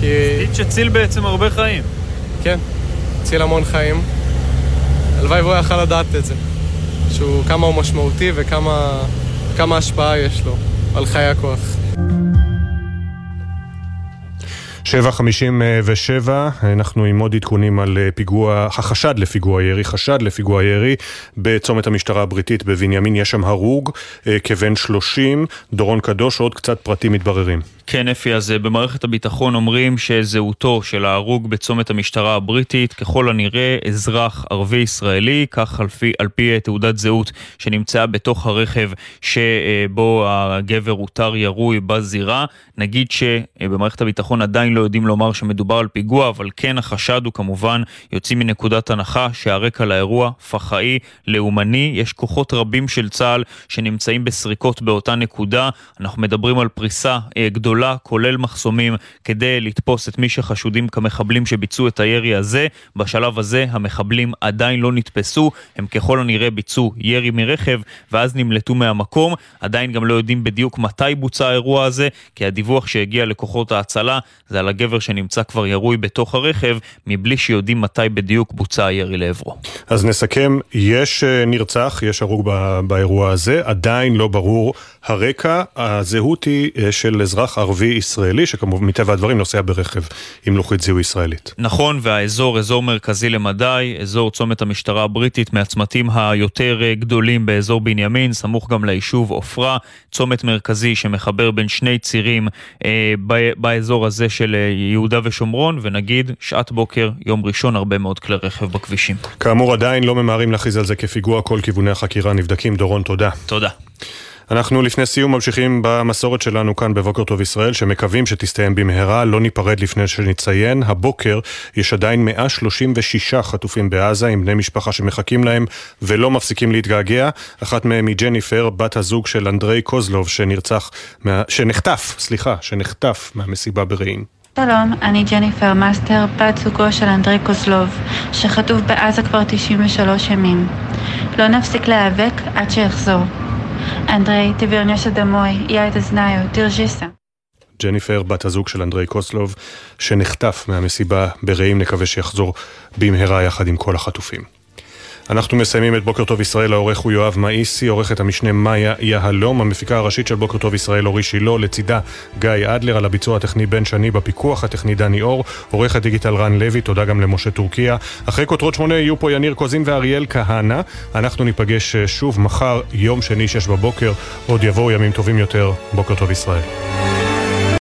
כי... סטיץ' הציל בעצם הרבה חיים. כן, הציל המון חיים. הלוואי והוא יכל לדעת את זה, כמה הוא משמעותי וכמה השפעה יש לו על חיי הכוח. 7:57, אנחנו עם עוד עדכונים על חשד לפיגוע ירי בצומת המשטרה הבריטית בבנימין. יש שם הרוג כבן 30, דורון קדוש, עוד קצת פרטים מתבררים. כן, אפי, אז במערכת הביטחון אומרים שזהותו של ההרוג בצומת המשטרה הבריטית ככל הנראה אזרח ערבי ישראלי, כך על פי תעודת זהות שנמצאה בתוך הרכב שבו הגבר הותר ירוי בזירה. נגיד שבמערכת הביטחון עדיין לא יודעים לומר שמדובר על פיגוע, אבל כן החשד הוא כמובן יוצא מנקודת הנחה שהרקע לאירוע פח"עי לאומני. יש כוחות רבים של צה"ל שנמצאים בסריקות באותה נקודה. אנחנו מדברים על פריסה גדולה, כולל מחסומים, כדי לתפוס את מי שחשודים כמחבלים שביצעו את הירי הזה. בשלב הזה המחבלים עדיין לא נתפסו, הם ככל הנראה ביצעו ירי מרכב ואז נמלטו מהמקום. עדיין גם לא יודעים בדיוק מתי בוצע האירוע הזה, כי הדיווח שהגיע לכוחות ההצלה זה על הגבר שנמצא כבר ירוי בתוך הרכב, מבלי שיודעים מתי בדיוק בוצע הירי לעברו. אז נסכם, יש נרצח, יש הרוג באירוע הזה, עדיין לא ברור הרקע. הזהות היא של אזרח ערבי ישראלי, שכמובן מטבע הדברים נוסע ברכב עם לוחית זיהוי ישראלית. נכון, והאזור, אזור מרכזי למדי, אזור צומת המשטרה הבריטית, מהצמתים היותר גדולים באזור בנימין, סמוך גם ליישוב אופרה, צומת מרכזי שמחבר בין שני צירים באזור הזה של יהודה ושומרון, ונגיד שעת בוקר, יום ראשון, הרבה מאוד כלי רכב בכבישים. כאמור, עדיין לא ממהרים להכריז על זה כפיגוע, כל כיווני החקירה נבדקים. דורון, תודה. תודה. אנחנו לפני סיום ממשיכים במסורת שלנו כאן בבוקר טוב ישראל, שמקווים שתסתיים במהרה. לא ניפרד לפני שנציין, הבוקר יש עדיין 136 חטופים בעזה עם בני משפחה שמחכים להם ולא מפסיקים להתגעגע. אחת מהם היא ג'ניפר, בת הזוג של אנדרי קוזלוב שנחטף מהמסיבה ברעים. שלום, אני ג'ניפר מאסטר, בת זוגו של אנדרי קוזלוב, שחטוף בעזה כבר 93 ימים. לא נפסיק להיאבק עד שיחזור. אנדרי, תבירנשת דמוי, יאית אזנאיו, תירג'יסה. ג'ניפר, בת הזוג של אנדרי קוזלוב, שנחטף מהמסיבה ברעים, נקווה שיחזור במהרה יחד עם כל החטופים. אנחנו מסיימים את בוקר טוב ישראל, העורך הוא יואב מאיסי, עורכת המשנה מאיה יהלום, המפיקה הראשית של בוקר טוב ישראל אורי שילו, לצידה גיא אדלר, על הביצוע הטכני בן שני, בפיקוח הטכני דני אור, עורך הדיגיטל רן לוי, תודה גם למשה טורקיה. אחרי כותרות 8 יהיו פה יניר קוזין ואריאל כהנה, אנחנו ניפגש שוב מחר, יום שני 6 בבוקר, עוד יבואו ימים טובים יותר, בוקר טוב ישראל.